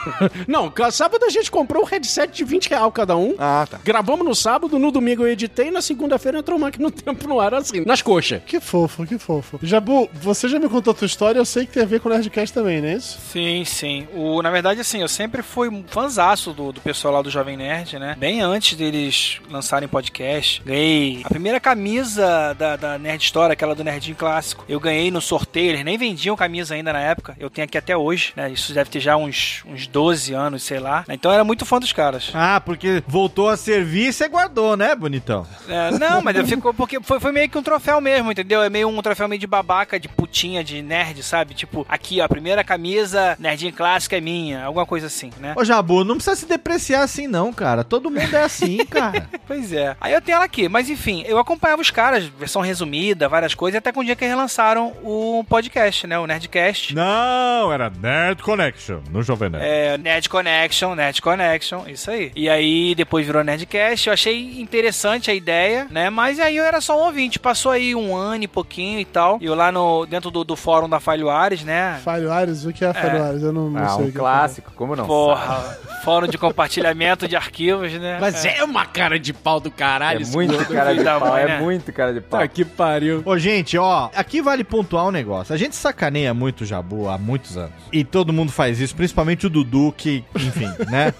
Não, sábado a gente comprou um headset de vinte reais cada um. Ah, tá. Gravamos no sábado, no domingo eu editei e na segunda-feira entrou o Máquina no Tempo no ar, assim, nas coxas. Que fofo, que fofo. Jabu, você já me contou a tua história, eu sei que tem a ver com o Nerdcast também, não é isso? Sim, sim. O, na verdade, assim, eu sempre fui um fanzaço do, do pessoal lá do Jovem Nerd, né? Bem antes deles lançarem podcast, ganhei a primeira camisa da, da Nerd Store, aquela do Nerdinho Clássico. Eu ganhei no sorteio, eles nem vendiam camisa ainda na época. Eu tenho aqui até hoje, né? Isso deve ter já uns, uns doze anos, sei lá. Então eu era muito fã dos caras. Ah, porque voltou a servir e você guardou, né, bonitão? É, não, mas eu fico, porque foi, foi meio que um troféu mesmo, entendeu? É meio um troféu meio de babaca, de putinha, de nerd, sabe? Tipo, aqui, ó, a primeira camisa Nerdinho Clássico é minha, alguma coisa assim, né? Ô, Jabu, não precisa se depreciar assim não, cara. Todo mundo é assim, cara. Pois é. Aí eu tenho ela aqui. Mas enfim, eu acompanhava os caras, versão resumida, várias coisas, até com o dia que eles lançaram o podcast, né? O Nerdcast. Não, era Nerd Connection, no Jovem Nerd. É, Nerd Connection, Nerd Connection, isso aí. E aí, depois virou Nerdcast. Eu achei interessante a ideia, né? Mas aí eu era só um ouvinte. Passou aí um ano e pouquinho e tal. E eu lá no, dentro do, do fórum da Falhoares, né? Falhoares? O que é Falhoares? É. Eu não, não ah, sei. Ah, um clássico. Como não? Porra. Fórum de compartilhamento de arquivos, né? Mas é. é uma cara de pau do caralho. É muito cara de pau, mãe, né? É muito cara de pau. Tá que pariu. Ô, gente, ó, aqui vale pontuar um negócio. A gente sacaneia muito o Jabu há muitos anos. E todo mundo faz isso, principalmente o Dudu, que, enfim, né?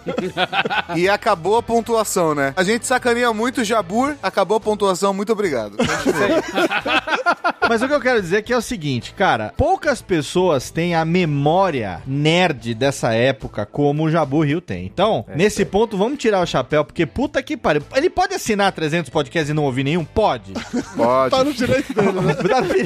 E acabou a pontuação, né? A gente sacaneia muito o Jabu, acabou a pontuação, muito obrigado. Mas o que eu quero dizer é que é o seguinte, cara, poucas pessoas têm a memória nerd dessa época como o Jabu Rio tem. Então, é, nesse é. ponto, vamos tirar o chapéu, porque puta que pariu. Ele pode assinar trezentos podcasts e não ouvir nenhum? Pode. Pode. Tá no direito dele,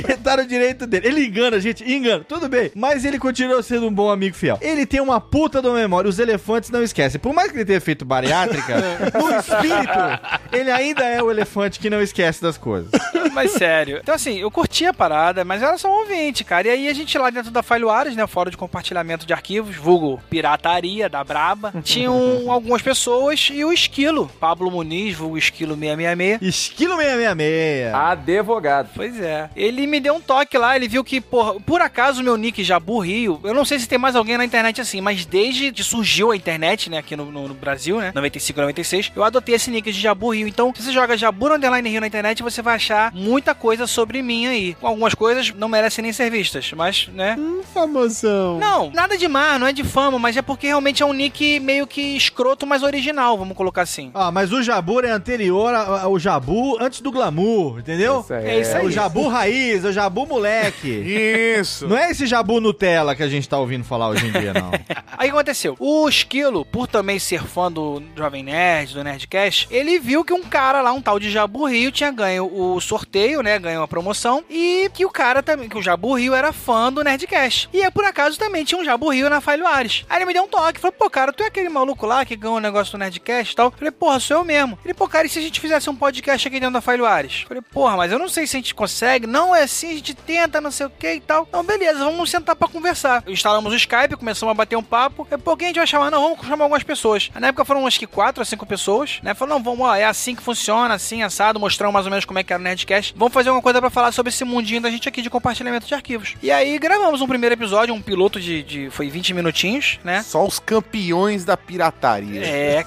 né? Tá no direito dele. Ele engana, gente, engana. Tudo bem. Mas ele continua sendo um bom amigo fiel. Ele tem uma puta da memória. Os elefantes não esquecem. Por mais que ele tenha feito bariátrica, no espírito, ele ainda é o elefante que não esquece das coisas. Mas sério. Então, assim, eu curti a parada, mas eu era só um ouvinte, cara. E aí a gente lá dentro da Falhoares, né? Fórum de compartilhamento de arquivos, vulgo pirataria da braba. Tinham algumas pessoas e o Esquilo. Pablo Muniz, vulgo Esquilo seiscentos e sessenta e seis. Esquilo seiscentos e sessenta e seis. Advogado. Pois é. Ele me deu um toque lá, ele viu que, por, por acaso, o meu nick Jabu Rio, eu não sei se tem mais alguém na internet assim, mas desde que surgiu a internet, né, aqui no, no, no Brasil, né, noventa e cinco, noventa e seis, eu adotei esse nick de Jabu Rio. Então, se você joga Jabu Underline Rio na internet, você vai achar muita coisa sobre mim aí. Algumas coisas não merecem nem ser vistas, mas, né... Hum, famosão. Não, nada de má, não é de fama, mas é porque realmente é um nick meio meio que escroto, mas original, vamos colocar assim. Ah, mas o Jabu é anterior ao Jabu antes do glamour, entendeu? Isso é, é isso aí. O Jabu raiz, o Jabu moleque. Isso. Não é esse Jabu Nutella que a gente tá ouvindo falar hoje em dia, não. Aí o que aconteceu? O Esquilo, por também ser fã do Jovem Nerd, do Nerdcast, ele viu que um cara lá, um tal de Jabu Rio, tinha ganho o sorteio, né, ganhou a promoção, e que o cara também, que o Jabu Rio era fã do Nerdcast. E aí, por acaso, também tinha um Jabu Rio na Falhoares. Aí ele me deu um toque, falou, pô, cara, tu é aquele maluco lá que ganhou o um negócio do Nerdcast e tal. Falei, porra, sou eu mesmo. Ele, pô, cara, e se a gente fizesse um podcast aqui dentro da Falhoares? Falei, porra, mas eu não sei se a gente consegue, não é assim, a gente tenta, não sei o que e tal. Então, beleza, vamos sentar pra conversar. Instalamos o Skype, começamos a bater um papo. Falei, pô, quem a gente vai chamar? Não, vamos chamar algumas pessoas. Na época foram acho que quatro ou cinco pessoas, né? Falei, não, vamos lá, é assim que funciona, assim, assado, mostramos mais ou menos como é que era o Nerdcast. Vamos fazer alguma coisa pra falar sobre esse mundinho da gente aqui de compartilhamento de arquivos. E aí, gravamos um primeiro episódio, um piloto de, de foi vinte minutinhos, né? Só os campeões da pirataria. É,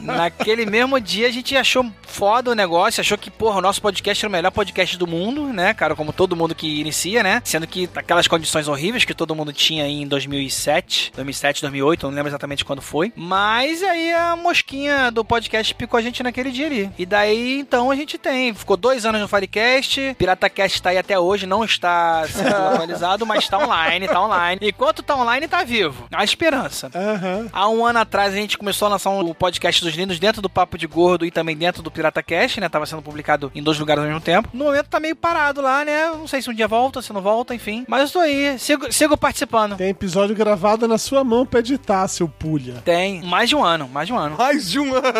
naquele mesmo dia a gente achou foda o negócio, achou que, porra, o nosso podcast era o melhor podcast do mundo, né, cara, como todo mundo que inicia, né, sendo que aquelas condições horríveis que todo mundo tinha aí em dois mil e sete, dois mil e sete, dois mil e oito, não lembro exatamente quando foi, mas aí a mosquinha do podcast picou a gente naquele dia ali. E daí, então, a gente tem, ficou dois anos no Firecast, PirataCast tá aí até hoje, não está sendo atualizado, mas tá online, tá online. Enquanto tá online, tá vivo. Há esperança. Uhum. Há um ano atrás atrás a gente começou a lançar um podcast dos lindos dentro do Papo de Gordo e também dentro do PirataCast, né? Tava sendo publicado em dois lugares ao mesmo tempo. No momento tá meio parado lá, né? Não sei se um dia volta, se não volta, enfim. Mas eu tô aí, sigo, sigo participando. Tem episódio gravado na sua mão pra editar, seu pulha. Tem. Mais de um ano, mais de um ano. Mais de um ano!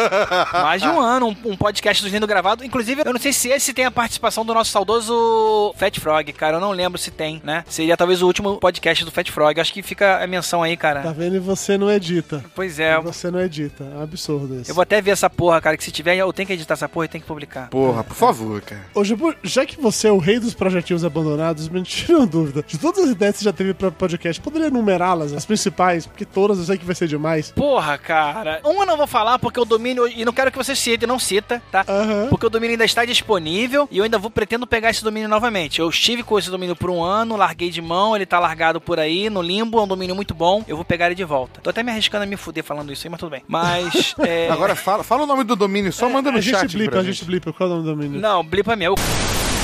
Mais de um ano, um, um podcast dos lindos gravado. Inclusive, eu não sei se esse tem a participação do nosso saudoso Fat Frog, cara. Eu não lembro se tem, né? Seria talvez o último podcast do Fat Frog. Acho que fica a menção aí, cara. Tá vendo? E você não edita. Pois é. E você não edita. É um absurdo isso. Eu vou até ver essa porra, cara, que se tiver, eu tenho que editar essa porra e tenho que publicar. Porra, por favor, cara. Ô, Jubu, já que você é o rei dos projetinhos abandonados, me tira uma dúvida. De todas as ideias que você já teve pra podcast, poderia enumerá-las, as principais, porque todas eu sei que vai ser demais. Porra, cara. Uma eu não vou falar porque eu domínio, e não quero que você cite, não cita, tá? Uhum. Porque o domínio ainda está disponível e eu ainda vou, pretendo pegar esse domínio novamente. Eu estive com esse domínio por um ano, larguei de mão, ele tá largado por aí, no limbo, é um domínio muito bom, eu vou pegar ele de volta. Tô até me arriscando a me fuder falando isso aí, mas tudo bem. Mas, é... Agora fala, fala o nome do domínio, só é, manda no a chat gente blipa, pra gente. A gente blipa, qual é o nome do domínio? Não, blipa é meu.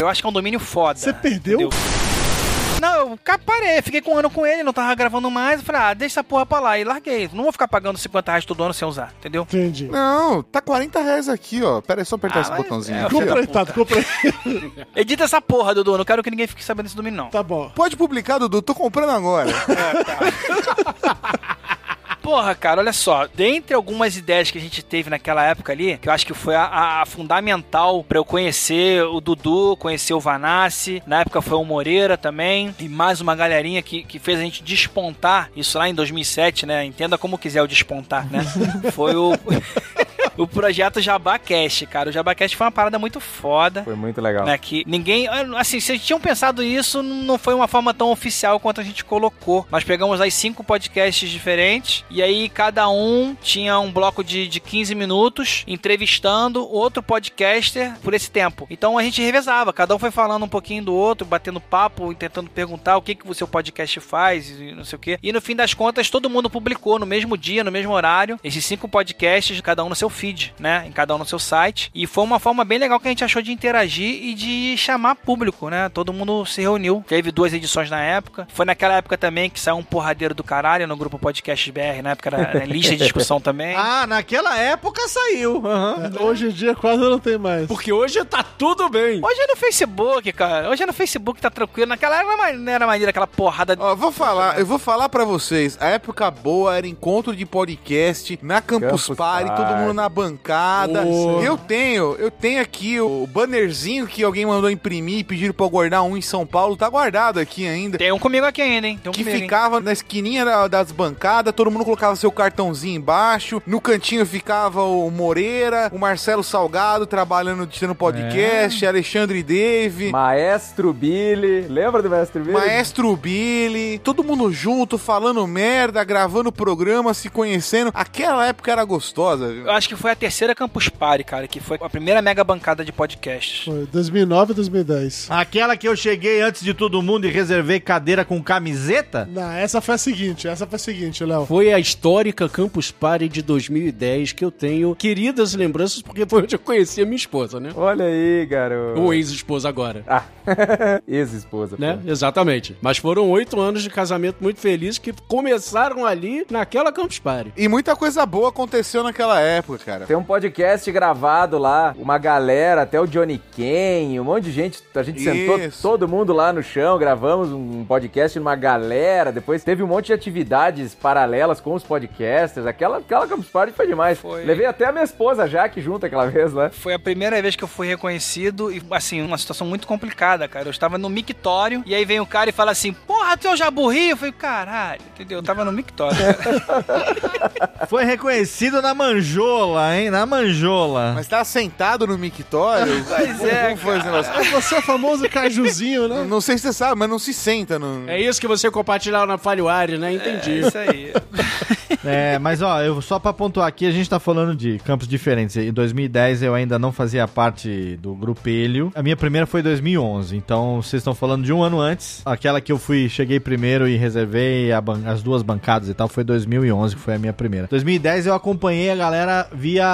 Eu acho que é um domínio foda. Você perdeu? Entendeu? Não, eu parei, fiquei com um ano com ele, não tava gravando mais, eu falei, ah, deixa essa porra pra lá, e larguei. Não vou ficar pagando cinquenta reais todo ano sem usar, entendeu? Entendi. Não, tá quarenta reais aqui, ó, pera aí, só apertar ah, esse botãozinho é, aqui. Comprei, tá, comprei. Edita essa porra, Dudu, não quero que ninguém fique sabendo desse domínio, não. Tá bom. Pode publicar, Dudu, tô comprando agora. É, tá. Porra, cara, olha só, dentre algumas ideias que a gente teve naquela época ali, que eu acho que foi a, a fundamental pra eu conhecer o Dudu, conhecer o Vanassi, na época foi o Moreira também, e mais uma galerinha que, que fez a gente despontar, isso lá em dois mil e sete, né, entenda como quiser o despontar, né, foi o... O projeto JabaCast, cara. O JabaCast foi uma parada muito foda. Foi muito legal. Né, que ninguém... Assim, vocês tinham pensado isso, não foi uma forma tão oficial quanto a gente colocou. Nós pegamos aí cinco podcasts diferentes e aí cada um tinha um bloco de, de quinze minutos entrevistando outro podcaster por esse tempo. Então a gente revezava. Cada um foi falando um pouquinho do outro, batendo papo, tentando perguntar o que, que o seu podcast faz e não sei o quê. E no fim das contas, todo mundo publicou no mesmo dia, no mesmo horário, esses cinco podcasts, cada um no seu filho. Feed, né, em cada um no seu site, e foi uma forma bem legal que a gente achou de interagir e de chamar público, né, todo mundo se reuniu, teve duas edições na época, foi naquela época também que saiu um porradeiro do caralho no grupo Podcast B R, na época era né, lista de discussão também. Ah, naquela época saiu. Uhum. É, hoje em dia quase não tem mais. Porque hoje tá tudo bem. Hoje é no Facebook, cara, hoje é no Facebook, tá tranquilo, naquela era, não era maneira aquela porrada. Ó, vou falar, eu vou falar pra vocês, a época boa era encontro de podcast na Campus, Campus Party, Party, todo mundo na bancada. Oh. Eu tenho, eu tenho aqui o bannerzinho que alguém mandou imprimir e pediram pra eu guardar um em São Paulo, tá guardado aqui ainda. Tem um comigo aqui ainda, hein? Um que comigo, ficava hein? Na esquininha da, das bancadas, todo mundo colocava seu cartãozinho embaixo, no cantinho ficava o Moreira, o Marcelo Salgado trabalhando, tirando podcast, é. Alexandre Dave, Maestro Billy, lembra do Maestro Billy? Maestro Billy, todo mundo junto, falando merda, gravando programa, se conhecendo. Aquela época era gostosa, viu? Eu acho que foi Foi a terceira Campus Party, cara, que foi a primeira mega bancada de podcasts. Foi dois mil e nove e dois mil e dez. Aquela que eu cheguei antes de todo mundo e reservei cadeira com camiseta? Não, essa foi a seguinte, essa foi a seguinte, Léo. Foi a histórica Campus Party de dois mil e dez que eu tenho queridas lembranças, porque foi onde eu conheci a minha esposa, né? Olha aí, garoto. Ou ex-esposa agora. Ah, ex-esposa. Né? Exatamente. Mas foram oito anos de casamento muito felizes que começaram ali naquela Campus Party. E muita coisa boa aconteceu naquela época, cara. Tem um podcast gravado lá, uma galera, até o Johnny Ken, um monte de gente, a gente Isso. sentou todo mundo lá no chão, gravamos um podcast numa galera, depois teve um monte de atividades paralelas com os podcasters, aquela, aquela Campus Party foi demais. Foi. Levei até a minha esposa, a Jaque, junto aquela vez lá. Né? Foi a primeira vez que eu fui reconhecido e, assim, uma situação muito complicada, cara. Eu estava no mictório e aí vem o cara e fala assim, porra, tu é o Jaburri? Eu falei, caralho, entendeu? Eu tava no mictório. Foi reconhecido na Manjola. Hein? Na manjola. Mas tá sentado no mictório? Pois é, cara. Você é o famoso cajuzinho, né? Não, não sei se você sabe, mas não se senta. No... É isso que você compartilhava na Falhoária, né? Entendi. É, isso aí. É, mas ó, eu, só pra pontuar aqui, a gente tá falando de campos diferentes. Em dois mil e dez eu ainda não fazia parte do grupelho. A minha primeira foi em dois mil e onze, então vocês estão falando de um ano antes. Aquela que eu fui, cheguei primeiro e reservei a ban- as duas bancadas e tal, foi dois mil e onze, que foi a minha primeira. dois mil e dez eu acompanhei a galera via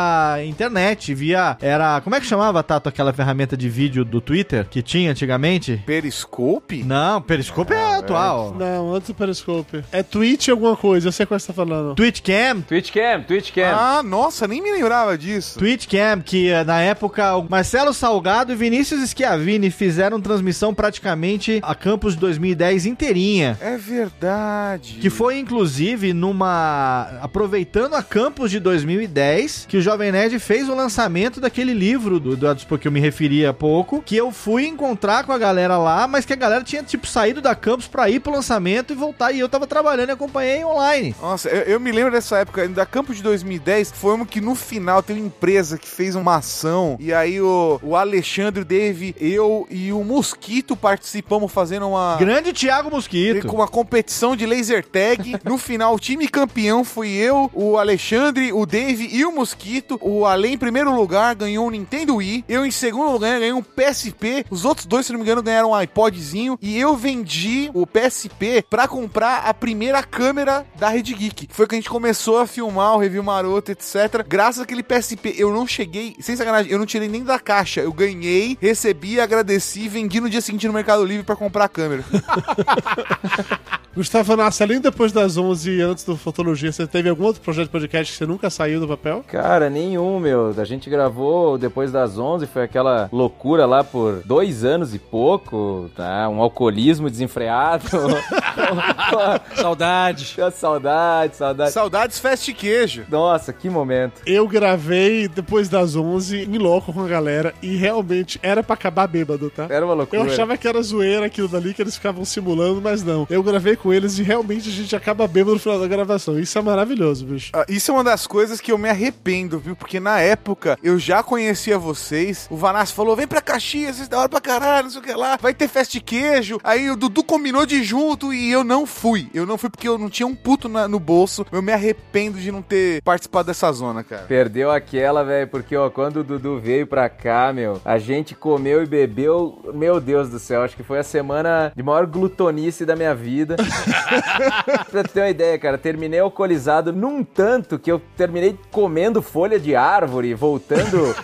internet, via... Era... Como é que chamava, Tato, aquela ferramenta de vídeo do Twitter que tinha antigamente? Periscope? Não, Periscope ah, é atual. É... Não, antes do Periscope. É Twitch alguma coisa, eu sei qual você tá falando. do... Twitchcam? Twitchcam, Twitchcam. Ah, nossa, nem me lembrava disso. Twitchcam, que na época o Marcelo Salgado e Vinícius Schiavini fizeram transmissão praticamente a Campus de dois mil e dez inteirinha. É verdade. Que foi, inclusive, numa... aproveitando a Campus de dois mil e dez, que o Jovem Nerd fez o lançamento daquele livro do Eduardo Spock, que eu me referi há pouco, que eu fui encontrar com a galera lá, mas que a galera tinha, tipo, saído da Campus pra ir pro lançamento e voltar, e eu tava trabalhando e acompanhei online. Nossa, eu, eu me lembro dessa época, da Campus de dois mil e dez, foi uma que no final tem uma empresa que fez uma ação, e aí o, o Alexandre, o Dave, eu e o Mosquito participamos fazendo uma... Grande Thiago Mosquito! Com uma competição de laser tag, no final o time campeão foi eu, o Alexandre, o Dave e o Mosquito, o Ale em primeiro lugar ganhou um Nintendo Wii, eu em segundo lugar ganhei um P S P, os outros dois, se não me engano, ganharam um iPodzinho, e eu vendi o P S P pra comprar a primeira câmera da Rede Geek. Foi que a gente começou a filmar o Review Maroto, etcétera. Graças àquele P S P, eu não cheguei, sem sacanagem, eu não tirei nem da caixa, eu ganhei, recebi, agradeci, vendi no dia seguinte no Mercado Livre pra comprar a câmera. Gustavo Nassa, além depois das onze, antes do Fotologia, você teve algum outro projeto de podcast que você nunca saiu do papel? Cara, nenhum, meu. A gente gravou depois das onze, foi aquela loucura lá por dois anos e pouco, tá? Um alcoolismo desenfreado. Saudade. Saudade, saudade. Saudades festa e queijo. Nossa, que momento. Eu gravei depois das onze, em loco com a galera, e realmente era pra acabar bêbado, tá? Era uma loucura. Eu achava que era zoeira aquilo dali, que eles ficavam simulando, mas não. Eu gravei com eles e realmente a gente acaba bêbado no final da gravação. Isso é maravilhoso, bicho. Ah, isso é uma das coisas que eu me arrependo, viu? Porque na época eu já conhecia vocês. O Vanassi falou, vem pra Caxias, vocês da hora pra caralho, não sei o que lá. Vai ter festa de queijo. Aí o Dudu combinou de ir junto e eu não fui. Eu não fui porque eu não tinha um puto na, no bolso. Eu me arrependo de não ter participado dessa zona, cara. Perdeu aquela, velho, porque ó, quando o Dudu veio pra cá, meu, a gente comeu e bebeu. Meu Deus do céu, acho que foi a semana de maior glutonice da minha vida. vida. Pra ter uma ideia, cara, terminei alcoolizado num tanto que eu terminei comendo folha de árvore, voltando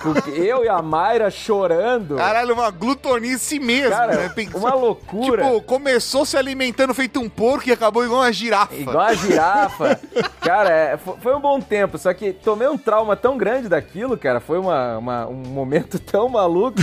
com eu e a Mayra chorando. Caralho, uma glutonice mesmo. Cara, né? Pensou, uma loucura. Tipo, começou se alimentando feito um porco e acabou igual uma girafa. Igual uma girafa. Cara, é, foi um bom tempo, só que tomei um trauma tão grande daquilo, cara, foi uma, uma, um momento tão maluco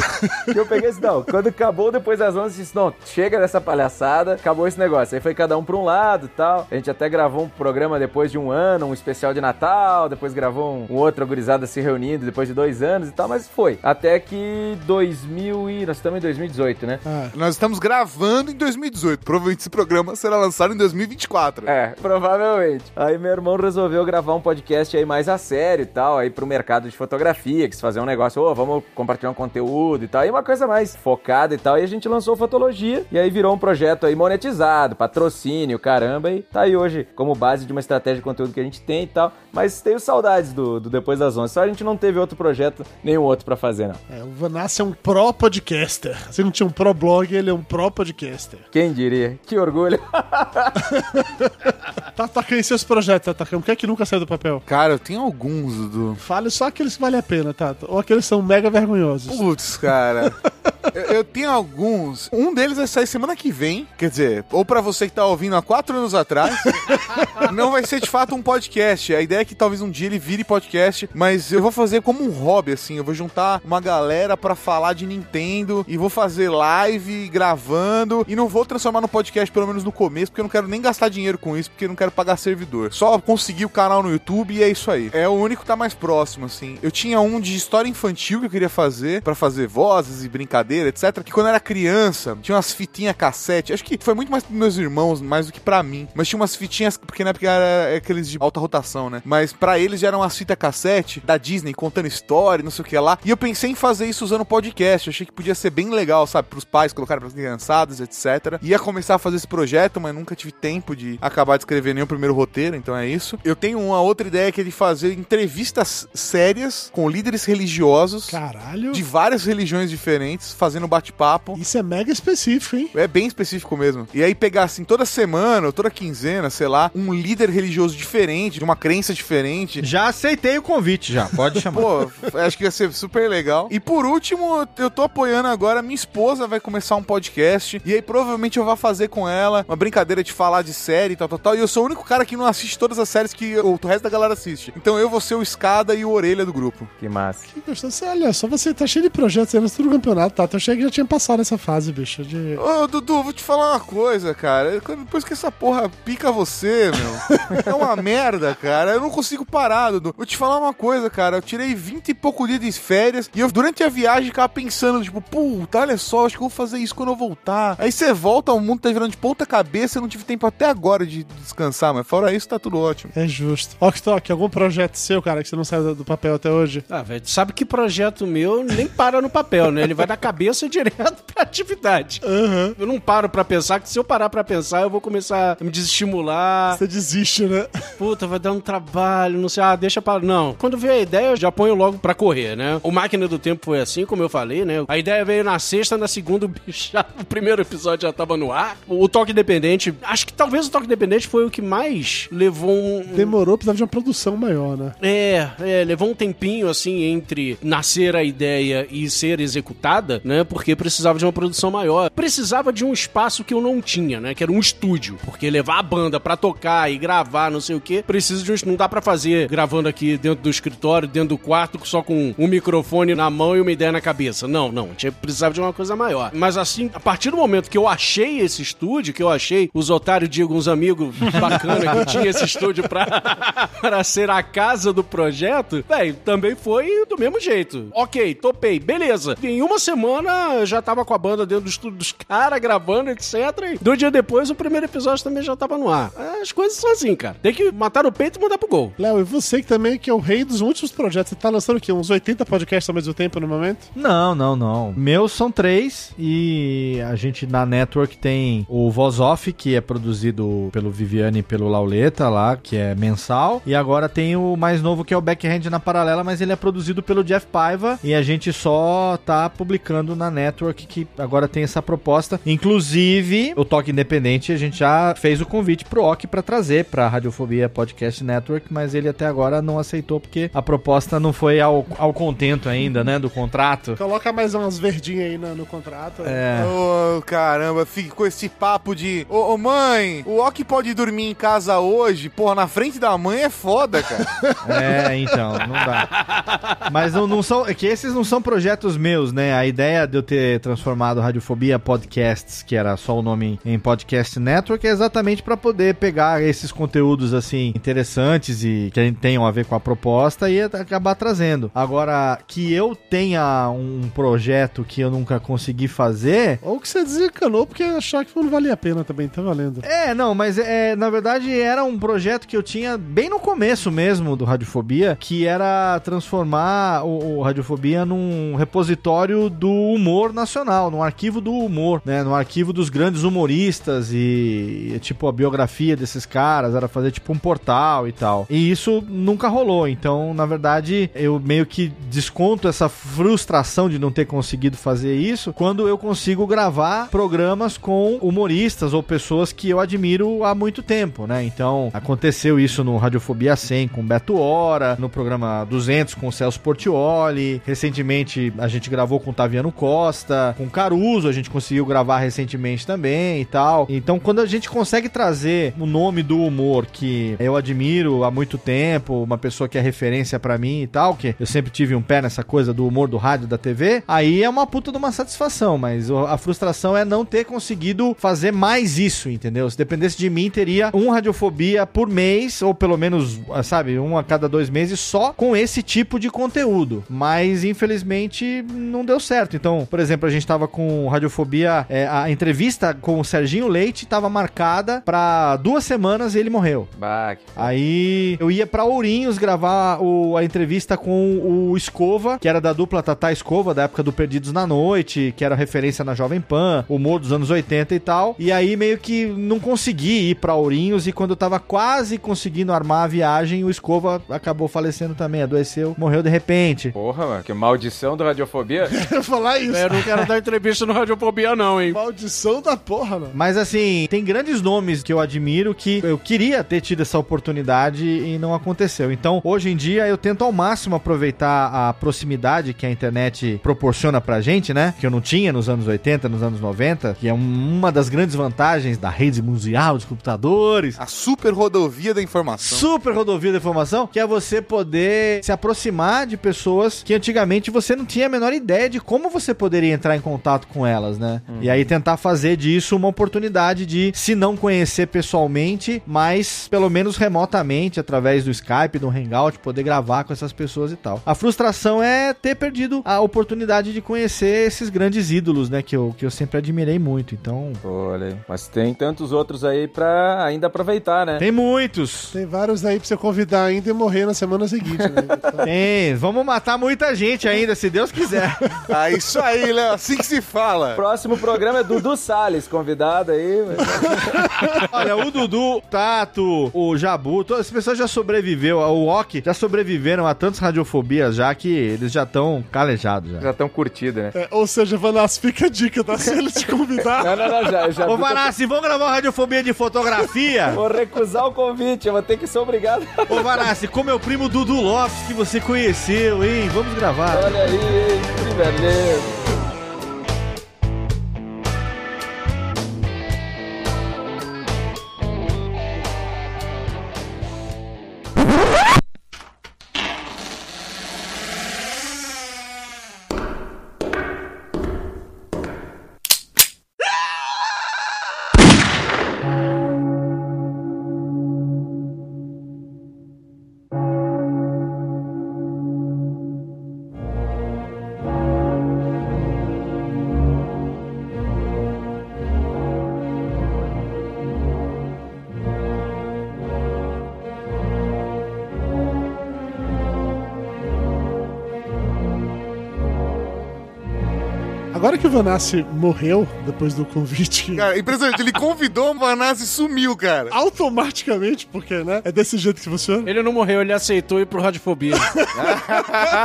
que eu peguei assim, não, quando acabou depois das onze, eu disse, não, chega dessa palhaçada, acabou esse negócio. Aí foi cada um pra um lado e tal. A gente até gravou um programa depois de um ano, um especial de Natal, depois gravou um, um outro, a gurizada se reunindo depois de dois anos e tal, mas foi. Até que dois mil e... Nós estamos em dois mil e dezoito, né? Ah, nós estamos gravando em dois mil e dezoito. Provavelmente esse programa será lançado em dois mil e vinte e quatro. É, provavelmente. Aí meu irmão resolveu gravar um podcast aí mais a sério e tal, aí pro mercado de fotografia, quis fazer um negócio, ô, oh, vamos compartilhar um conteúdo e tal, e uma coisa mais focada e tal, e a gente lançou Fotologia, e aí virou um projeto aí monetizado, patrocínio, caramba, e tá aí hoje como base de uma estratégia de conteúdo que a gente tem e tal, mas tenho saudades do, do Depois das onze, só a gente não teve outro projeto, nenhum outro pra fazer, não. É, o Vanassi é um pró-podcaster, se não tinha um pró-blog, ele é um pró-podcaster. Quem diria? Que orgulho. Tá atacando seus projetos, tá? O que é que nunca saiu do papel? Cara, eu tenho alguns, Dudu. Fale só aqueles que valem a pena, tá? Ou aqueles que são mega vergonhosos. Putz, cara. eu, eu tenho alguns. Um deles vai sair semana que vem. Quer dizer, ou pra você que tá ouvindo há quatro anos atrás. Não vai ser, de fato, um podcast. A ideia é que talvez um dia ele vire podcast, mas eu vou fazer como um hobby, assim. Eu vou juntar uma galera pra falar de Nintendo e vou fazer live, gravando, e não vou transformar no podcast, pelo menos no começo, porque eu não quero nem gastar dinheiro com isso, porque eu não quero pagar servidor. Só conseguir o canal no YouTube e é isso aí. É o único que tá mais próximo, assim. Eu tinha um de história infantil que eu queria fazer, pra fazer vozes e brincadeira, etcétera. Que quando eu era criança, tinha umas fitinhas cassete. Acho que foi muito mais pros meus irmãos, mais do que pra mim. Mas tinha umas fitinhas, porque na época era aqueles de alta rotação, né? Mas pra eles já eram umas fitas cassete da Disney, contando história, não sei o que lá. E eu pensei em fazer isso usando podcast. Eu achei que podia ser bem legal, sabe? Pros pais colocarem pras criançadas, etcétera. Ia começar a fazer esse projeto, mas nunca tive tempo de acabar de escrever nenhum primeiro roteiro, então é isso. Eu tenho uma outra ideia que é de fazer entrevistas sérias com líderes religiosos. Caralho. De várias religiões diferentes, fazendo um bate-papo. Isso é mega específico, hein? É bem específico mesmo. E aí pegar, assim, toda semana, ou toda quinzena, sei lá, um líder religioso diferente, de uma crença diferente. Já aceitei o convite, já. Pode chamar. Pô, acho que ia ser super legal. E por último, eu tô apoiando agora, minha esposa vai começar um podcast, e aí provavelmente eu vou fazer com ela uma brincadeira de falar de série e tal, tal, tal. E eu sou o único cara que não assiste todas as séries que o resto da galera assiste. Então eu vou ser o Escada e o Orelha do grupo. Que massa. Que gostoso. Olha, só você tá cheio de projetos aí, mas tudo campeonato, tá? Eu achei que já tinha passado essa fase, bicho. De... Ô, Dudu, vou te falar uma coisa, cara. Depois que essa porra pica você, meu, é uma merda, cara. Eu não consigo parar, Dudu. Vou te falar uma coisa, cara. Eu tirei vinte e pouco dias de férias e eu, durante a viagem, ficava pensando, tipo, puta, olha só, acho que eu vou fazer isso quando eu voltar. Aí você volta, o mundo tá virando de ponta cabeça, eu não tive tempo até agora de descansar, mas fora isso, tá tudo ótimo. É justo. Oktok, algum projeto seu, cara, que você não saiu do papel até hoje? Ah, velho, tu sabe que projeto meu nem para no papel, né? Ele vai da cabeça direto pra atividade. Uhum. Eu não paro pra pensar, que se eu parar pra pensar, eu vou começar a me desestimular. Você desiste, né? Puta, vai dar um trabalho, não sei, ah, deixa pra... Não. Quando veio a ideia, eu já ponho logo pra correr, né? O Máquina do Tempo foi assim, como eu falei, né? A ideia veio na sexta, na segunda, o bicho já... O primeiro episódio já tava no ar. O Toque Independente, acho que talvez o Toque Independente foi o que mais levou um... Demorou, precisava de uma produção maior, né? É, é, levou um tempinho, assim, entre nascer a ideia e ser executada, né? Porque precisava de uma produção maior. Precisava de um espaço que eu não tinha, né? Que era um estúdio. Porque levar a banda pra tocar e gravar, não sei o quê, precisa de um... Não dá pra fazer gravando aqui dentro do escritório, dentro do quarto, só com um microfone na mão e uma ideia na cabeça. Não, não. A gente precisava de uma coisa maior. Mas assim, a partir do momento que eu achei esse estúdio, que eu achei os otários, digo, uns amigos bacanas que tinha esse estúdio pra, pra ser a casa do projeto, véi, também foi do mesmo jeito. Ok, topei, beleza. Em uma semana, eu já tava com a banda dentro do estúdio dos caras, gravando, etcétera. E dois dias depois, o primeiro episódio também já tava no ar. As coisas são assim, cara. Tem que matar no peito e mandar pro gol. Léo, e você que também que é o rei dos últimos projetos. Você tá lançando o quê? Uns oitenta podcasts ao mesmo tempo no momento? Não, não, não. Meus são três e a gente na Network tem o Voz Off, que é produzido pelo Viviane e pelo Lauleta lá, que é mensal. E agora tem o mais novo, que é o Backhand na Paralela, mas ele é produzido pelo Jeff Paiva e a gente só tá publicando na Network, que agora tem essa proposta. Inclusive, o Toque Independente, a gente já fez o convite pro O C pra trazer pra Radiofobia Podcast Network, mas ele até agora não aceitou porque a proposta não foi ao, ao contento ainda, né, do contrato. Coloca mais umas verdinhas aí no, no contrato. É. Ô, oh, caramba, fica com esse papo de, ô, oh, oh, mãe, o O C pode dormir em casa hoje? Porra, na frente da mãe é foda, cara. É, então, não dá. Mas não, não são, é que esses não são projetos meus, né? A ideia de eu ter transformado Radiofobia Podcasts, que era só o nome, em Podcast Network, é exatamente pra poder pegar esses conteúdos, assim, interessantes e que tenham a ver com a proposta e acabar trazendo. Agora, que eu tenha um projeto que eu nunca consegui fazer... Ou que você desencanou porque achar que não valia a pena também, tá valendo. É, não, mas é, na verdade era um projeto que eu tinha bem no começo mesmo do Radiofobia, que era transformar o, o Radiofobia num repositório do humor nacional, num arquivo do humor, né, num arquivo dos grandes humoristas e, tipo, a biografia desses caras, era fazer tipo um portal e tal. E isso nunca rolou, então, na verdade, eu meio que desconto essa frustração de não ter conseguido fazer isso quando eu consigo gravar programas com humoristas ou pessoas que eu admiro há muito tempo, né? Então, aconteceu isso no Radiofobia cem com Beto Hora, no programa duzentos com o Celso Portiolli, recentemente a gente gravou com o Taviano Costa, com Caruso, a gente conseguiu gravar recentemente também e tal. Então, quando a gente consegue trazer o nome do humor que eu admiro há muito tempo, uma pessoa que é referência pra mim e tal, que eu sempre tive um pé nessa coisa do humor do rádio, da T V, aí é uma puta de uma satisfação, mas a frustração é não ter conseguido fazer mais isso, entendeu? Se dependesse de mim, teria um Radiofobia por mês, ou pelo menos, sabe, um a cada dois meses, só com esse tipo de conteúdo, mas infelizmente não deu certo. Então, por exemplo, a gente tava com Radiofobia, é, a entrevista com o Serginho Leite tava marcada pra duas duas semanas ele morreu. Bah, que... Aí eu ia pra Ourinhos gravar o, a entrevista com o Escova, que era da dupla Tatá Escova, da época do Perdidos na Noite, que era referência na Jovem Pan, o humor dos anos oitenta e tal. E aí meio que não consegui ir pra Ourinhos, e quando eu tava quase conseguindo armar a viagem, o Escova acabou falecendo também, adoeceu, morreu de repente. Porra, mano, que maldição do Radiofobia. Quero falar isso. Eu não quero dar entrevista no Radiofobia não, hein. Maldição da porra, mano. Mas assim, tem grandes nomes que eu admiro que eu queria ter tido essa oportunidade e não aconteceu. Então, hoje em dia, eu tento ao máximo aproveitar a proximidade que a internet proporciona pra gente, né? Que eu não tinha nos anos oitenta, nos anos noventa, que é uma das grandes vantagens da rede mundial dos computadores. A super rodovia da informação. Super rodovia da informação, que é você poder se aproximar de pessoas que antigamente você não tinha a menor ideia de como você poderia entrar em contato com elas, né? Uhum. E aí tentar fazer disso uma oportunidade de, se não conhecer pessoalmente, mas pelo menos remotamente, através do Skype, do Hangout, poder gravar com essas pessoas e tal. A frustração é ter perdido a oportunidade de conhecer esses grandes ídolos, né? Que eu, que eu sempre admirei muito, então... Olha, mas tem tantos outros aí pra ainda aproveitar, né? Tem muitos! Tem vários aí pra você convidar ainda e morrer na semana seguinte, né? Então... Tem, vamos matar muita gente ainda, se Deus quiser. Ah, isso aí, Léo, assim que se fala. Próximo programa é Dudu Salles, convidado aí. Mas... Olha, o Dudu, o Tato, o Jabu, todas as pessoas já sobreviveu, o Ock, já sobreviveram a tantas radiofobias já que eles já estão calejados. Já estão curtidos, né? É, ou seja, Vanassi, fica a dica, tá? Se ele te convidar... Não, não, não, já... já Ô, Vanassi, vamos gravar uma radiofobia de fotografia? Vou recusar o convite, eu vou ter que ser obrigado. Ô, Vanassi, com meu primo Dudu Lopes, que você conheceu, hein? Vamos gravar. Olha aí, que beleza. Agora que o Vanassi morreu, depois do convite... Que... Cara, impressionante, ele convidou, o Vanassi sumiu, cara. Automaticamente, porque, né? É desse jeito que funciona. Ele não morreu, ele aceitou ir pro Radiofobia.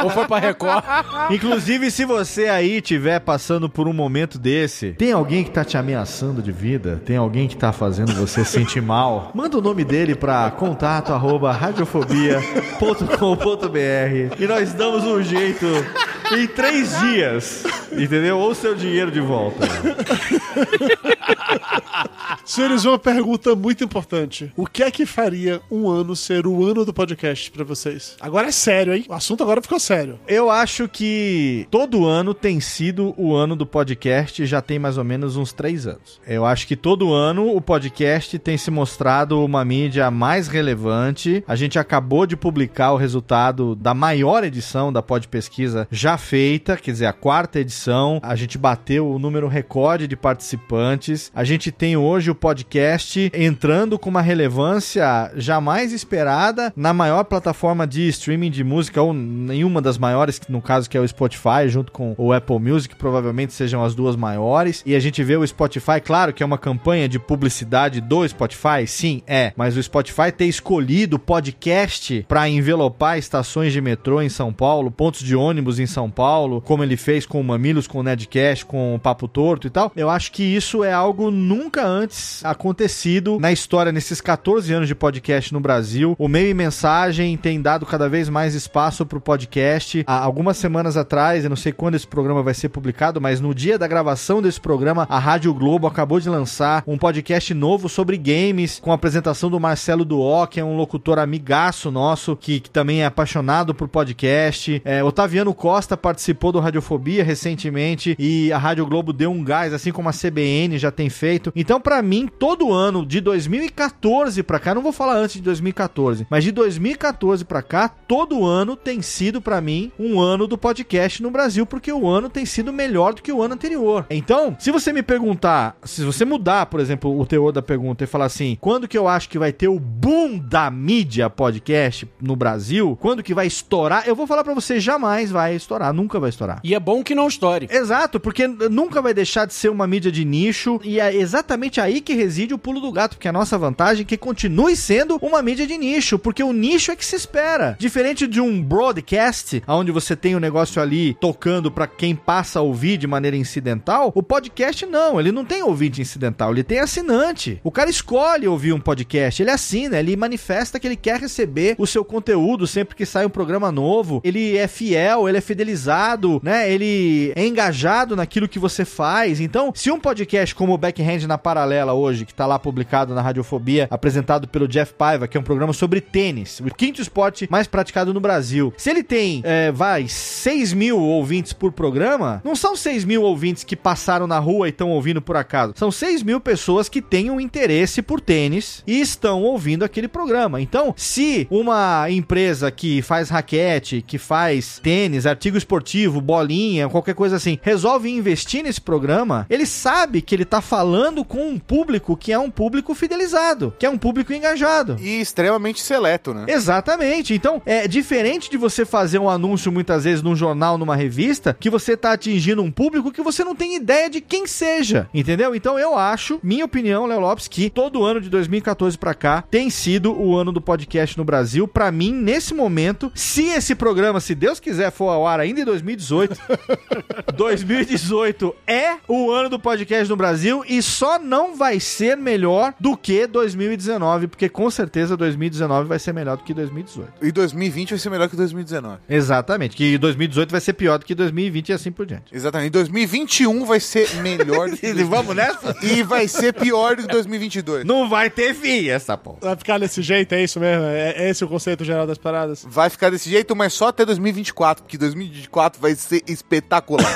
Ou foi pra Record. Inclusive, se você aí estiver passando por um momento desse, tem alguém que tá te ameaçando de vida? Tem alguém que tá fazendo você sentir mal? Manda o nome dele pra contato arroba radiofobia ponto com ponto br e nós damos um jeito em três dias, entendeu? Ou seu dinheiro de volta. Senhores, uma pergunta muito importante. O que é que faria um ano ser o ano do podcast pra vocês? Agora é sério, hein? O assunto agora ficou sério. Eu acho que todo ano tem sido o ano do podcast, já tem mais ou menos uns três anos. Eu acho que todo ano o podcast tem se mostrado uma mídia mais relevante. A gente acabou de publicar o resultado da maior edição da Pod Pesquisa já feita, quer dizer, a quarta edição. A gente bateu o número recorde de participantes. A gente tem hoje o podcast entrando com uma relevância jamais esperada na maior plataforma de streaming de música, ou nenhuma das maiores, no caso que é o Spotify, junto com o Apple Music, provavelmente sejam as duas maiores. E a gente vê o Spotify, claro que é uma campanha de publicidade do Spotify, sim, é, mas o Spotify ter escolhido o podcast para envelopar estações de metrô em São Paulo, pontos de ônibus em São Paulo, como ele fez com o Mamilos, com o Nerdcast, com o Papo Torto e tal, eu acho que isso é algo nunca antes acontecido na história, nesses quatorze anos de podcast no Brasil. O Meio e Mensagem tem dado cada vez mais espaço pro podcast. Há algumas semanas atrás, eu não sei quando esse programa vai ser publicado, mas no dia da gravação desse programa, a Rádio Globo acabou de lançar um podcast novo sobre games, com a apresentação do Marcelo Duó, que é um locutor amigaço nosso, que, que também é apaixonado por podcast. É, Otaviano Costa participou do Radiofobia recentemente e a Rádio Globo deu um gás, assim como a C B N já tem feito. Então, pra mim, todo ano, de dois mil e quatorze pra cá, não vou falar antes de dois mil e quatorze, mas de dois mil e quatorze pra cá, todo ano tem sido, pra mim, um ano do podcast no Brasil, porque o ano tem sido melhor do que o ano anterior. Então, se você me perguntar, se você mudar, por exemplo, o teor da pergunta e falar assim, quando que eu acho que vai ter o boom da mídia podcast no Brasil? Quando que vai estourar? Eu vou falar pra você, jamais vai estourar, nunca vai estourar. E é bom que não estoure. Exato, porque nunca vai deixar de ser uma mídia de nicho, e é exatamente aí que reside o pulo do gato, porque a nossa vantagem é que continue sendo uma mídia de nicho, porque o nicho é que se espera. Diferente de um broadcast, onde você tem o um negócio ali tocando pra quem passa a ouvir de maneira incidental, o podcast não, ele não tem ouvinte incidental, ele tem assinante. O cara escolhe ouvir um podcast, ele assina, ele manifesta que ele quer receber o seu conteúdo sempre que sai um programa novo, ele é fiel, ele é fidelizado, né? Ele é engajado naquilo que você faz. Então, se um podcast como o Backhand na Paralela hoje, que tá lá publicado na Radiofobia, apresentado pelo Jeff Paiva, que é um programa sobre tênis, o quinto esporte mais praticado no Brasil, se ele tem, é, vai, seis mil ouvintes por programa, não são seis mil ouvintes que passaram na rua e estão ouvindo por acaso, são seis mil pessoas que têm um interesse por tênis e estão ouvindo aquele programa. Então, se uma empresa que faz raquete, que faz tênis, artigo esportivo, bolinha, qualquer coisa assim, resolve investir nesse programa, ele sabe que ele tá falando com um público que é um público fidelizado, que é um público engajado. E extremamente seleto, né? Exatamente. Então, é diferente de você fazer um anúncio muitas vezes num jornal, numa revista, que você tá atingindo um público que você não tem ideia de quem seja, entendeu? Então eu acho, minha opinião, Léo Lopes, que todo ano de dois mil e quatorze pra cá tem sido o ano do podcast no Brasil. Pra mim, nesse momento, se esse programa, se Deus quiser, for ao ar ainda em dois mil e dezoito, dois mil e dezoito é o ano do podcast no Brasil e só não vai ser melhor do que dois mil e dezenove, porque com certeza dois mil e dezenove vai ser melhor do que dois mil e dezoito. E dois mil e vinte vai ser melhor que dois mil e dezenove. Exatamente, que dois mil e dezoito vai ser pior do que dois mil e vinte e assim por diante. Exatamente, e dois mil e vinte e um vai ser melhor do que dois mil e vinte. Vamos nessa? E vai ser pior do que dois mil e vinte e dois. Não vai ter fim essa porra. Vai ficar desse jeito, é isso mesmo? É esse o conceito geral das paradas? Vai ficar desse jeito, mas só até dois mil e vinte e quatro, porque dois mil e vinte e quatro vai ser espetacular.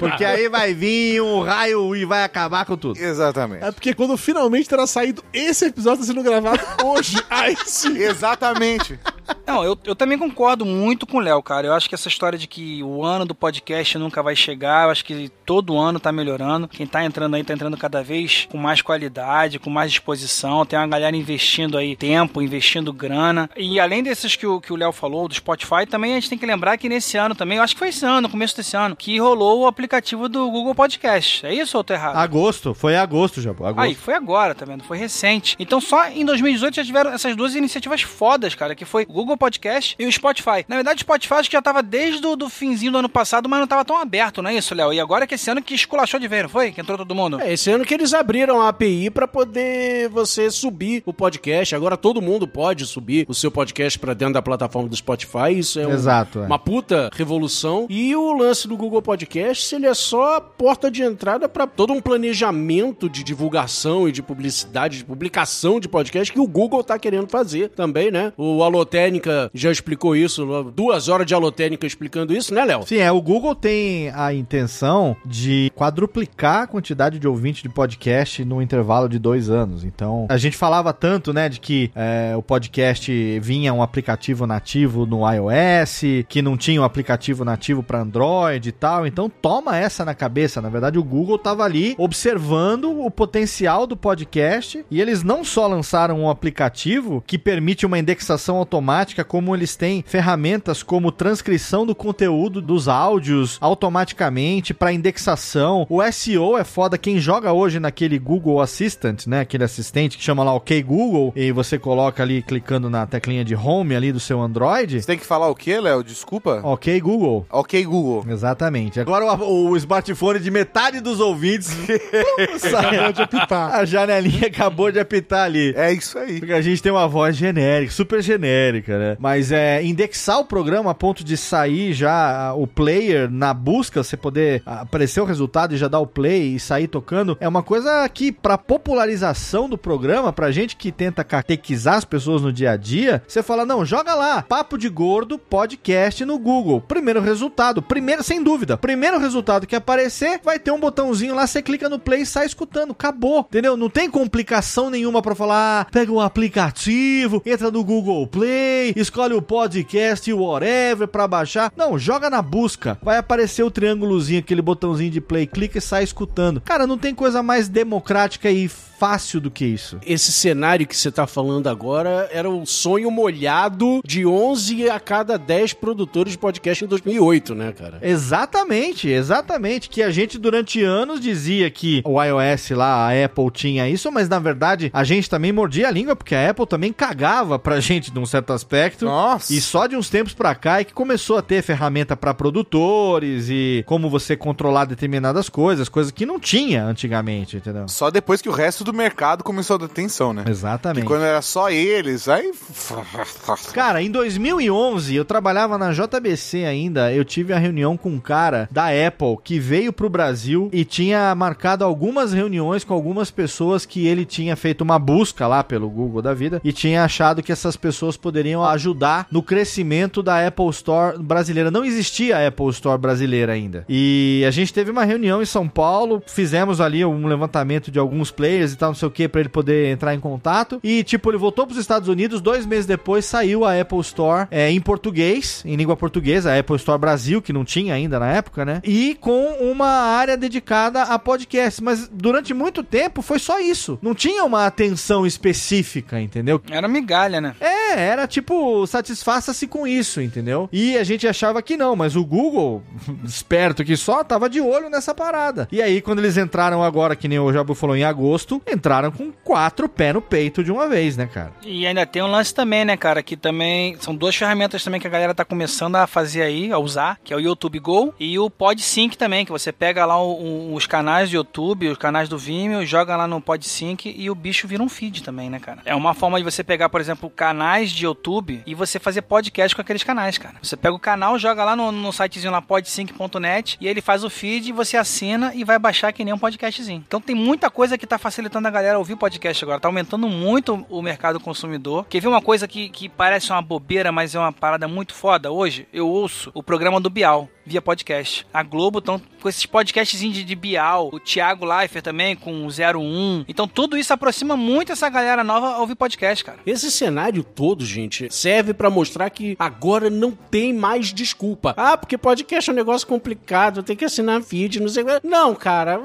Porque aí vai vir um raio e vai acabar com tudo. Exatamente. É porque quando finalmente terá saído esse episódio, está sendo gravado hoje. Aí sim. Exatamente. Não, eu, eu também concordo muito com o Léo, cara. Eu acho que essa história de que o ano do podcast nunca vai chegar, eu acho que todo ano tá melhorando. Quem tá entrando aí tá entrando cada vez com mais qualidade, com mais disposição. Tem uma galera investindo aí tempo, investindo grana. E além desses que o que o Léo falou, do Spotify, também a gente tem que lembrar que nesse ano também, eu acho que foi esse ano, começo desse ano, que rolou o aplicativo do Google Podcast. É isso ou eu tô errado? Agosto. Foi agosto, já. Agosto. Aí, foi agora, tá vendo? Foi recente. Então só em dois mil e dezoito já tiveram essas duas iniciativas fodas, cara, que foi Google Podcast e o Spotify. Na verdade, o Spotify acho que já tava desde o do finzinho do ano passado, mas não tava tão aberto, não é isso, Léo? E agora é que esse ano que esculachou de vez, não foi? Que entrou todo mundo. É, esse ano que eles abriram a A P I pra poder você subir o podcast. Agora todo mundo pode subir o seu podcast pra dentro da plataforma do Spotify. Isso é, um, Exato, é. uma puta revolução. E o lance do Google Podcast, ele é só a porta de entrada pra todo um planejamento de divulgação e de publicidade, de publicação de podcast que o Google tá querendo fazer também, né? O Alotec já explicou isso, duas horas de alotênica explicando isso, né, Léo? Sim, é, o Google tem a intenção de quadruplicar a quantidade de ouvintes de podcast no intervalo de dois anos. Então, a gente falava tanto, né, de que é, o podcast vinha um aplicativo nativo no iOS, que não tinha um aplicativo nativo para Android e tal. Então, toma essa na cabeça. Na verdade, o Google estava ali observando o potencial do podcast e eles não só lançaram um aplicativo que permite uma indexação automática, como eles têm ferramentas como transcrição do conteúdo dos áudios automaticamente para indexação. O S E O é foda. Quem joga hoje naquele Google Assistant, né? Aquele assistente que chama lá OK Google e você coloca ali clicando na teclinha de home ali do seu Android. Você tem que falar o quê, Léo? Desculpa. OK Google. OK Google. Exatamente. Agora o, o smartphone de metade dos ouvintes acabou de apitar. A janelinha acabou de apitar ali. É isso aí. Porque a gente tem uma voz genérica, super genérica. né? Mas é indexar o programa a ponto de sair já o player na busca, você poder aparecer o resultado e já dar o play e sair tocando, é uma coisa que, pra popularização do programa, pra gente que tenta catequizar as pessoas no dia a dia, você fala, não, joga lá, Papo de Gordo Podcast no Google. Primeiro resultado, primeiro, sem dúvida, primeiro resultado que aparecer, vai ter um botãozinho lá, você clica no play e sai escutando. Acabou, entendeu? Não tem complicação nenhuma pra falar, ah, pega o aplicativo, entra no Google Play, escolhe o podcast, whatever, pra baixar. Não, joga na busca. Vai aparecer o triângulozinho, aquele botãozinho de play, clica e sai escutando. Cara, não tem coisa mais democrática e fácil do que isso. Esse cenário que você tá falando agora era um sonho molhado de onze a cada dez produtores de podcast em dois mil e oito, né, cara? Exatamente, exatamente. Que a gente durante anos dizia que o iOS lá, a Apple tinha isso, mas na verdade a gente também mordia a língua, porque a Apple também cagava pra gente de um certo aspecto. Nossa! E só de uns tempos pra cá é que começou a ter ferramenta pra produtores e como você controlar determinadas coisas, coisas que não tinha antigamente, entendeu? Só depois que o resto do mercado começou a dar atenção, né? Exatamente. E quando era só eles, aí... Cara, em dois mil e onze, eu trabalhava na J B C ainda, eu tive a reunião com um cara da Apple que veio pro Brasil e tinha marcado algumas reuniões com algumas pessoas que ele tinha feito uma busca lá pelo Google da vida e tinha achado que essas pessoas poderiam ajudar no crescimento da Apple Store brasileira. Não existia a Apple Store brasileira ainda. E a gente teve uma reunião em São Paulo, fizemos ali um levantamento de alguns players e tal, não sei o que, pra ele poder entrar em contato. E, tipo, ele voltou pros Estados Unidos, dois meses depois saiu a Apple Store é, em português, em língua portuguesa, a Apple Store Brasil, que não tinha ainda na época, né? E com uma área dedicada a podcast. Mas durante muito tempo foi só isso. Não tinha uma atenção específica, entendeu? Era migalha, né? É, era tipo, satisfaça-se com isso, entendeu? E a gente achava que não, mas o Google, esperto que só, tava de olho nessa parada. E aí, quando eles entraram agora, que nem o Jabu falou, em agosto, entraram com quatro pés no peito de uma vez, né, cara? E ainda tem um lance também, né, cara, que também são duas ferramentas também que a galera tá começando a fazer aí, a usar, que é o YouTube Go e o PodSync também, que você pega lá o, o, os canais do YouTube, os canais do Vimeo, joga lá no PodSync e o bicho vira um feed também, né, cara? É uma forma de você pegar, por exemplo, canais de YouTube e você fazer podcast com aqueles canais, cara. Você pega o canal, joga lá no, no sitezinho lá, podsync ponto net, e ele faz o feed, você assina e vai baixar que nem um podcastzinho. Então tem muita coisa que tá facilitando a galera ouvir podcast agora. Tá aumentando muito o mercado consumidor. Quer ver uma coisa que, que parece uma bobeira, mas é uma parada muito foda? Hoje eu ouço o programa do Bial via podcast. A Globo estão com esses podcastzinhos de, de Bial, o Thiago Leifert também com o zero um. Então tudo isso aproxima muito essa galera nova a ouvir podcast, cara. Esse cenário todo, gente, serve pra mostrar que agora não tem mais desculpa. Ah, porque podcast é um negócio complicado, tem que assinar feed, não sei o que. Não, cara,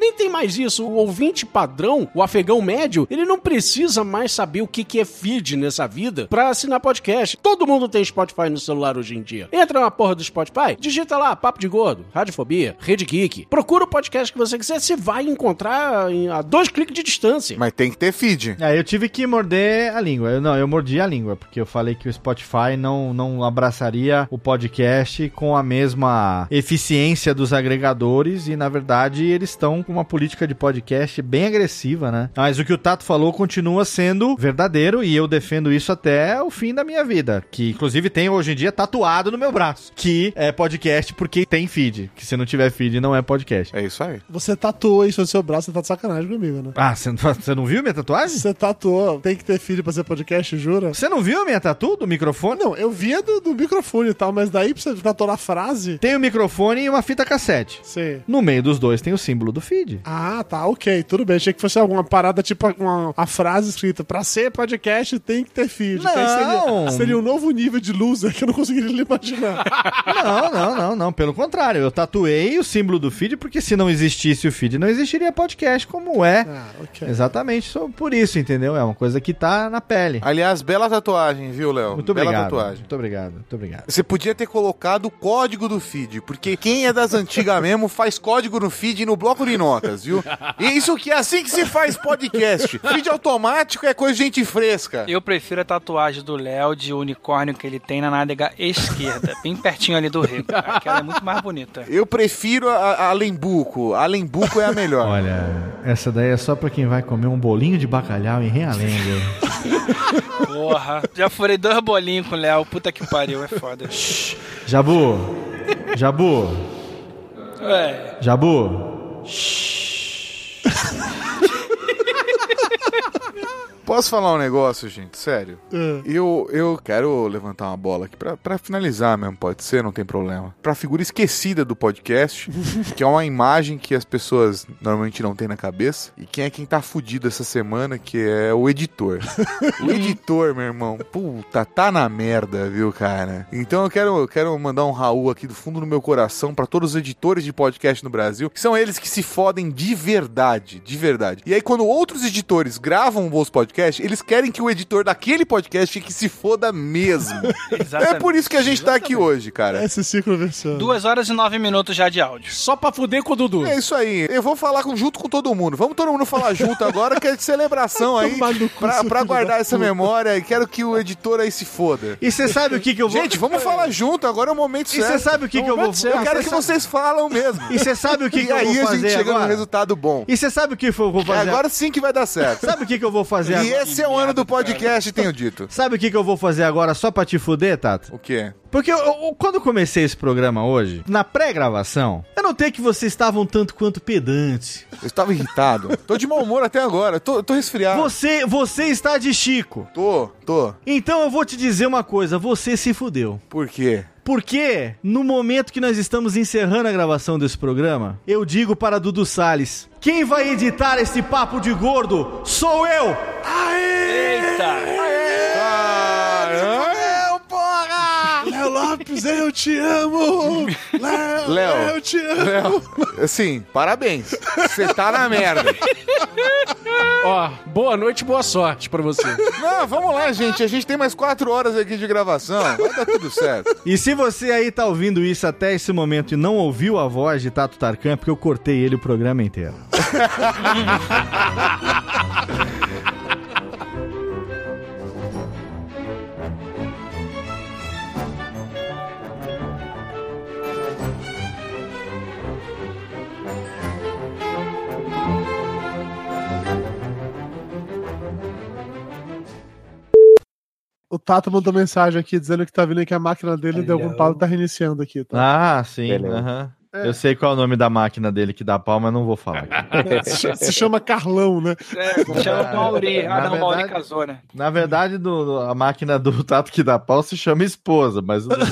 nem tem mais isso. O ouvinte padrão, o afegão médio, ele não precisa mais saber o que, que é feed nessa vida pra assinar podcast. Todo mundo tem Spotify no celular hoje em dia. Entra na porra do Spotify, digita lá, Papo de Gordo, Radiofobia, Rede Geek. Procura o podcast que você quiser, você vai encontrar a dois cliques de distância. Mas tem que ter feed. É, eu tive que morder a língua. Eu, não, eu mordi a língua, porque eu falei que o Spotify não, não abraçaria o podcast com a mesma eficiência dos agregadores e, na verdade, eles estão com uma política de podcast bem agressiva, né? Mas o que o Tato falou continua sendo verdadeiro e eu defendo isso até o fim da minha vida, que inclusive tem hoje em dia tatuado no meu braço, que é podcast porque tem feed, que se não tiver feed não é podcast. É isso aí. Você tatuou isso no seu braço, você tá de sacanagem comigo, né? Ah, você não, não viu minha tatuagem? Você tatuou, tem que ter feed pra ser podcast, jura? Você não viu minha tatu do microfone? Não, eu via do, do microfone e tal, mas daí pra você tatuar a frase... Tem o microfone e uma fita cassete. Sim. No meio dos dois tem o símbolo do feed. Ah, tá, ok, tudo bem. Achei que fosse alguma parada tipo uma, a frase escrita pra ser podcast tem que ter feed. Não! Então seria, seria um novo nível de loser que eu não conseguiria imaginar. Não, não, não, não. Pelo contrário, eu tatuei o símbolo do feed porque se não existisse o feed não existiria podcast como é. Ah, ok. Exatamente, só por isso, entendeu? É uma coisa que tá na pele. Aliás, bela tatuagem, viu, Léo? Muito bela obrigado. Tatuagem. Muito obrigado, muito obrigado. Você podia ter colocado o código do feed, porque quem é das antigas mesmo faz código no feed e no bloco de notas, viu? E isso que é assim que se faz podcast. Feed automático é coisa de gente fresca. Eu prefiro a tatuagem do Léo de unicórnio que ele tem na nádega esquerda, bem pertinho ali do rego. Aquela é muito mais bonita. Eu prefiro a, a Lembuco. A Lembuco é a melhor. Olha, essa daí é só pra quem vai comer um bolinho de bacalhau em Realengo. Porra. Já furei dois bolinhos com o Léo. Puta que pariu, é foda. Jabu. Jabu. Ué. Jabu. Posso falar um negócio, gente? Sério. Hum. Eu, eu quero levantar uma bola aqui pra, pra finalizar mesmo, pode ser? Não tem problema. Pra figura esquecida do podcast, que é uma imagem que as pessoas normalmente não têm na cabeça. E quem é quem tá fudido essa semana, que é o editor. O editor, meu irmão. Puta, tá na merda, viu, cara? Então eu quero, eu quero mandar um Raul aqui do fundo do meu coração pra todos os editores de podcast no Brasil, que são eles que se fodem de verdade, de verdade. E aí quando outros editores gravam os podcasts, eles querem que o editor daquele podcast fique se foda mesmo. É por isso que a gente Exatamente. Tá aqui hoje, cara. Esse ciclo versão. Duas horas e nove minutos já de áudio. Só pra fuder com o Dudu. É isso aí. Eu vou falar com, junto com todo mundo. Vamos todo mundo falar junto agora, que é de celebração aí, pra, pra guardar essa memória, e quero que o editor aí se foda. E você sabe o que que eu vou... Gente, vamos falar junto, agora é o momento e certo. E você sabe o que, que eu vou... Certo. Eu quero cê que sabe... vocês falam mesmo. E você sabe o que, que eu vou fazer agora? E aí a gente chega num resultado bom. E você sabe o que eu vou fazer? Agora sim que vai dar certo. Sabe o que que eu vou fazer agora? E esse é o ano do podcast, tenho dito. Sabe o que, que eu vou fazer agora só pra te fuder, Tato? O quê? Porque eu, eu, quando eu comecei esse programa hoje, na pré-gravação, eu notei que vocês estavam tanto quanto pedantes. Eu estava irritado. Tô de mau humor até agora. Tô, tô resfriado. Você, você está de Chico. Tô, tô. Então eu vou te dizer uma coisa. Você se fudeu. Por quê? Porque no momento que nós estamos encerrando a gravação desse programa, eu digo para Dudu Salles: quem vai editar esse papo de gordo sou eu! Aê! Eita! Aê! Caramba! Léo Lopes, eu te amo! Léo, eu te amo! Léo, assim, parabéns. Você tá na merda. Ó, boa noite, boa sorte pra você. Não, vamos lá, gente. A gente tem mais quatro horas aqui de gravação. Vai dar tudo certo. E se você aí tá ouvindo isso até esse momento e não ouviu a voz de Tato Tarkan, porque eu cortei ele o programa inteiro. O Tato mandou mensagem aqui dizendo que tá vindo que a máquina dele Hello. Deu algum pau e tá reiniciando aqui. Tá? Ah, sim. Aham. É. Eu sei qual é o nome da máquina dele que dá pau, mas não vou falar. Se chama Carlão, né? É, se chama Mauri. Ah, não, Mauri Casona. Na verdade, do, do, a máquina do Tato que dá pau se chama esposa, mas... Eu não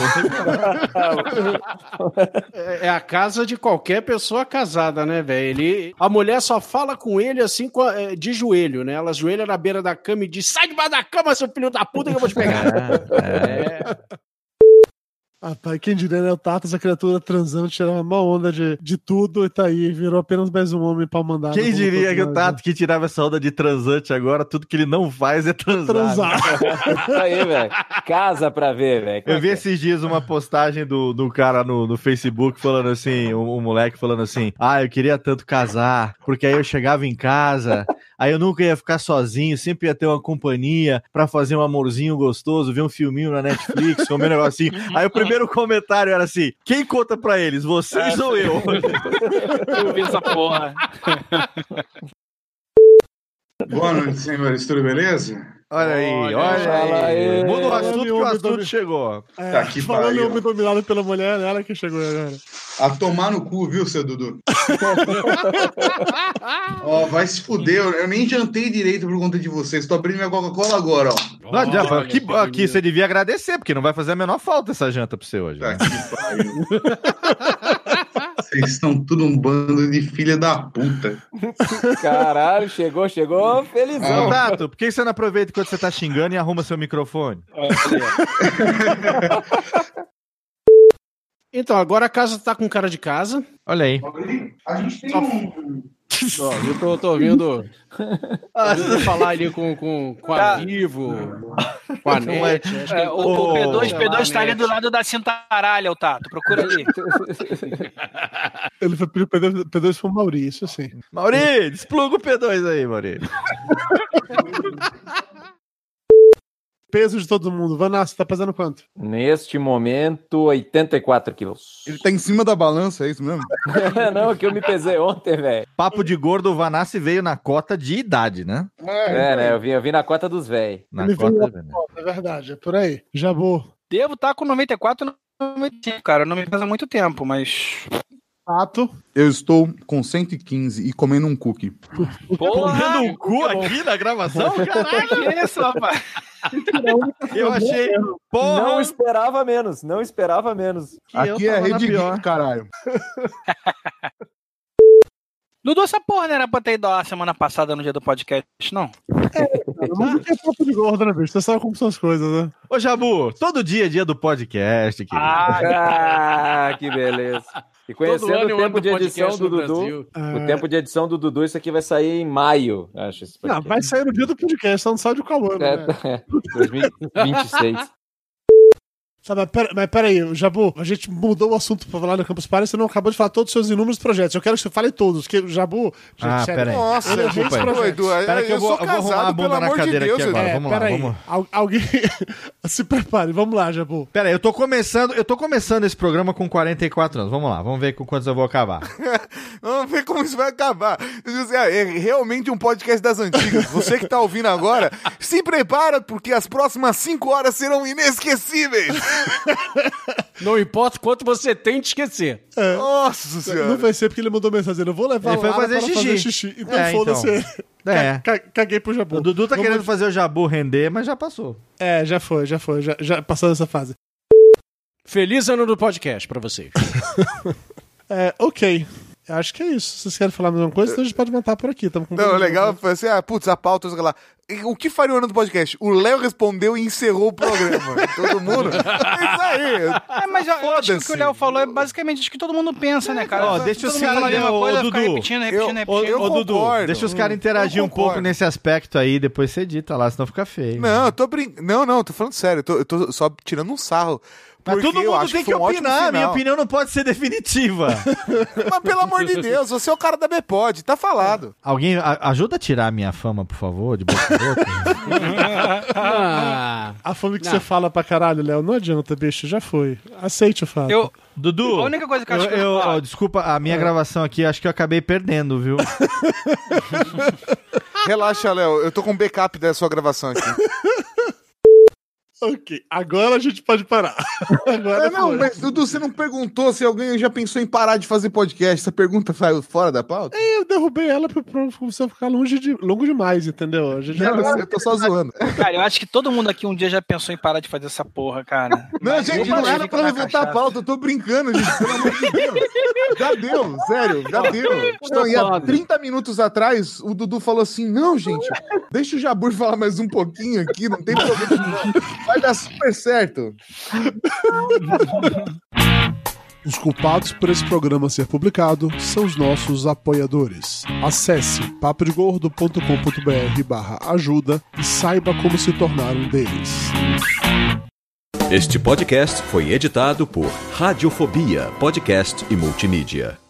é, é a casa de qualquer pessoa casada, né, velho? Ele, a mulher só fala com ele assim, com a, de joelho, né? Ela joelha na beira da cama e diz: sai debaixo da cama, seu filho da puta, que eu vou te pegar. É... é. Ah, pai, quem diria, né? O Tato, essa criatura transando, tirava uma onda de, de tudo e tá aí, virou apenas mais um homem pra mandar. Quem diria que o Tato, que tirava essa onda de transante agora, tudo que ele não faz é transar. Transar. Isso aí, velho. Casa pra ver, velho. Eu vi esses dias uma postagem do, do cara no, no Facebook falando assim, um, um moleque falando assim: ah, eu queria tanto casar, porque aí eu chegava em casa, aí eu nunca ia ficar sozinho, sempre ia ter uma companhia pra fazer um amorzinho gostoso, ver um filminho na Netflix, comer um negocinho. Aí eu primeiro comentário era assim: quem conta pra eles, vocês é, ou eu? Eu vi essa porra. Boa noite, senhores, tudo beleza? Olha aí, olha, olha aí. aí. Muda o assunto, que o assunto domi... chegou. É, tá aqui, falando eu me dominado pela mulher, ela que chegou agora. A tomar no cu, viu, seu Dudu? Ó, vai se fuder, eu nem jantei direito por conta de vocês, tô abrindo minha Coca-Cola agora, ó. Não, oh, já, olha, que, que aqui você devia agradecer, porque não vai fazer a menor falta essa janta pra você hoje. Tá, né? Que pariu. Vocês estão tudo um bando de filha da puta. Caralho, chegou, chegou, felizão. Ah, Tato, por que você não aproveita quando você tá xingando e arruma seu microfone? Então, agora a casa tá com cara de casa. Olha aí. A gente tem Só... um... Ó, eu tô, tô ouvindo, ouvindo falar ali com, com, com a Vivo, com a Net. É, o, o P dois, o P dois tá ali do lado da cintaralha, o Tato. Procura ali. Ele foi pro P dois, P dois foi o Mauri, isso sim. Mauri, despluga o P dois aí, Mauri. Peso de todo mundo. Vanassa, tá pesando quanto? Neste momento, oitenta e quatro quilos. Ele tá em cima da balança, é isso mesmo? Não, é que eu me pesei ontem, velho. Papo de gordo, o Vanassa veio na cota de idade, né? É, é né? Eu vim, eu vim na cota dos velhos. Na cota, é verdade, é por aí. Já vou. Devo estar com noventa e quatro, noventa e cinco, cara. Não me pesa muito tempo, mas... Fato. Eu estou com cento e quinze e comendo um cookie. Porra, comendo um cu aqui na gravação? Caralho, olha só, rapaz. Eu achei. Porra. Não esperava menos, não esperava menos. Aqui é rede pior, caralho. Não dou essa porra, né? Era pra ter ido lá semana passada no dia do podcast, não? É, cara, mas não tem papo de gordo, né, bicho? Você sabe como são as coisas, né? Ô, Jabu, todo dia é dia do podcast, querido. Ah, que beleza. E conhecendo ano, o tempo de edição do Dudu, é... o tempo de edição do Dudu, isso aqui vai sair em maio, acho. Esse não, vai sair no dia do podcast, só não sai de calor, né? É, dois mil e vinte e seis. Tá, mas, pera, mas peraí, Jabu, a gente mudou o assunto pra falar do Campus Party, você não acabou de falar todos os seus inúmeros projetos. Eu quero que você fale todos, porque o Jabu... Gente, ah, peraí. Nossa, eu, desculpa, pera que eu, eu vou, sou eu casado, vou arrumar a bunda na cadeira de Deus, aqui agora. É, vamos lá, aí. vamos lá. Alguém se prepare, vamos lá, Jabu. Peraí, eu tô começando, eu tô começando esse programa com quarenta e quatro anos, vamos lá, vamos ver com quantos eu vou acabar. Vamos ver como isso vai acabar. José, é realmente um podcast das antigas. Você que tá ouvindo agora, se prepara, porque as próximas cinco horas serão inesquecíveis. Não importa quanto você tem de esquecer. É. Nossa senhora. Não vai ser porque ele mandou mensagem. Eu vou levar ele foi fazer, xixi. fazer xixi. Então é, foda-se. Então. É. Caguei pro Jabu. O Dudu tá Vamos... querendo fazer o Jabu render, mas já passou. É, já foi, já foi. Já, já passou essa fase. Feliz ano do podcast pra vocês. É, ok. Acho que é isso. Vocês querem falar a mesma coisa? Então a gente pode montar por aqui. Tamo com Não, legal foi assim, ah, putz, a pauta, sei lá. O que faria o ano do podcast? O Léo respondeu e encerrou o programa. Todo mundo. É isso aí. É, mas eu acho que o que o Léo falou é basicamente isso que todo mundo pensa, né, cara? Ó, deixa os caras repetindo, repetindo, repetindo. Ô, Dudu, deixa os caras interagir um pouco nesse aspecto aí, depois você edita lá, senão fica feio. Não, eu tô brincando. Não, não, tô falando sério. Eu tô, eu tô só tirando um sarro. Mas todo mundo tem que, que um opinar, minha opinião não pode ser definitiva. Mas pelo amor de Deus, você é o cara da Bepod, tá falado. Alguém a, ajuda a tirar a minha fama, por favor, de boca de boca. ah, a fama que não. Você fala pra caralho, Léo, não adianta, bicho, já foi. Aceite o fato. Eu... Dudu, a única coisa que eu, acho que eu, eu, eu desculpa, a minha é. gravação aqui, acho que eu acabei perdendo, viu? Relaxa, Léo, eu tô com um backup da sua gravação aqui. Ok, agora a gente pode parar. Agora não, foi. Mas Dudu, você não perguntou se alguém já pensou em parar de fazer podcast? Essa pergunta saiu fora da pauta? É, eu derrubei ela pra você ficar longe de, longo demais, entendeu? A gente não, já... Eu tô só zoando. Cara, eu acho que todo mundo aqui um dia já pensou em parar de fazer essa porra, cara. Não, mas gente, não era pra levantar a pauta, eu tô brincando, gente, pelo amor de Deus. Já deu, sério, já deu. Então, e há trinta minutos atrás, o Dudu falou assim, não, gente, deixa o Jabur falar mais um pouquinho aqui, não tem problema não. Vai dar super certo. Os culpados por esse programa ser publicado são os nossos apoiadores. Acesse papodegordo.com.br barra ajuda e saiba como se tornar um deles. Este podcast foi editado por Radiofobia, podcast e multimídia.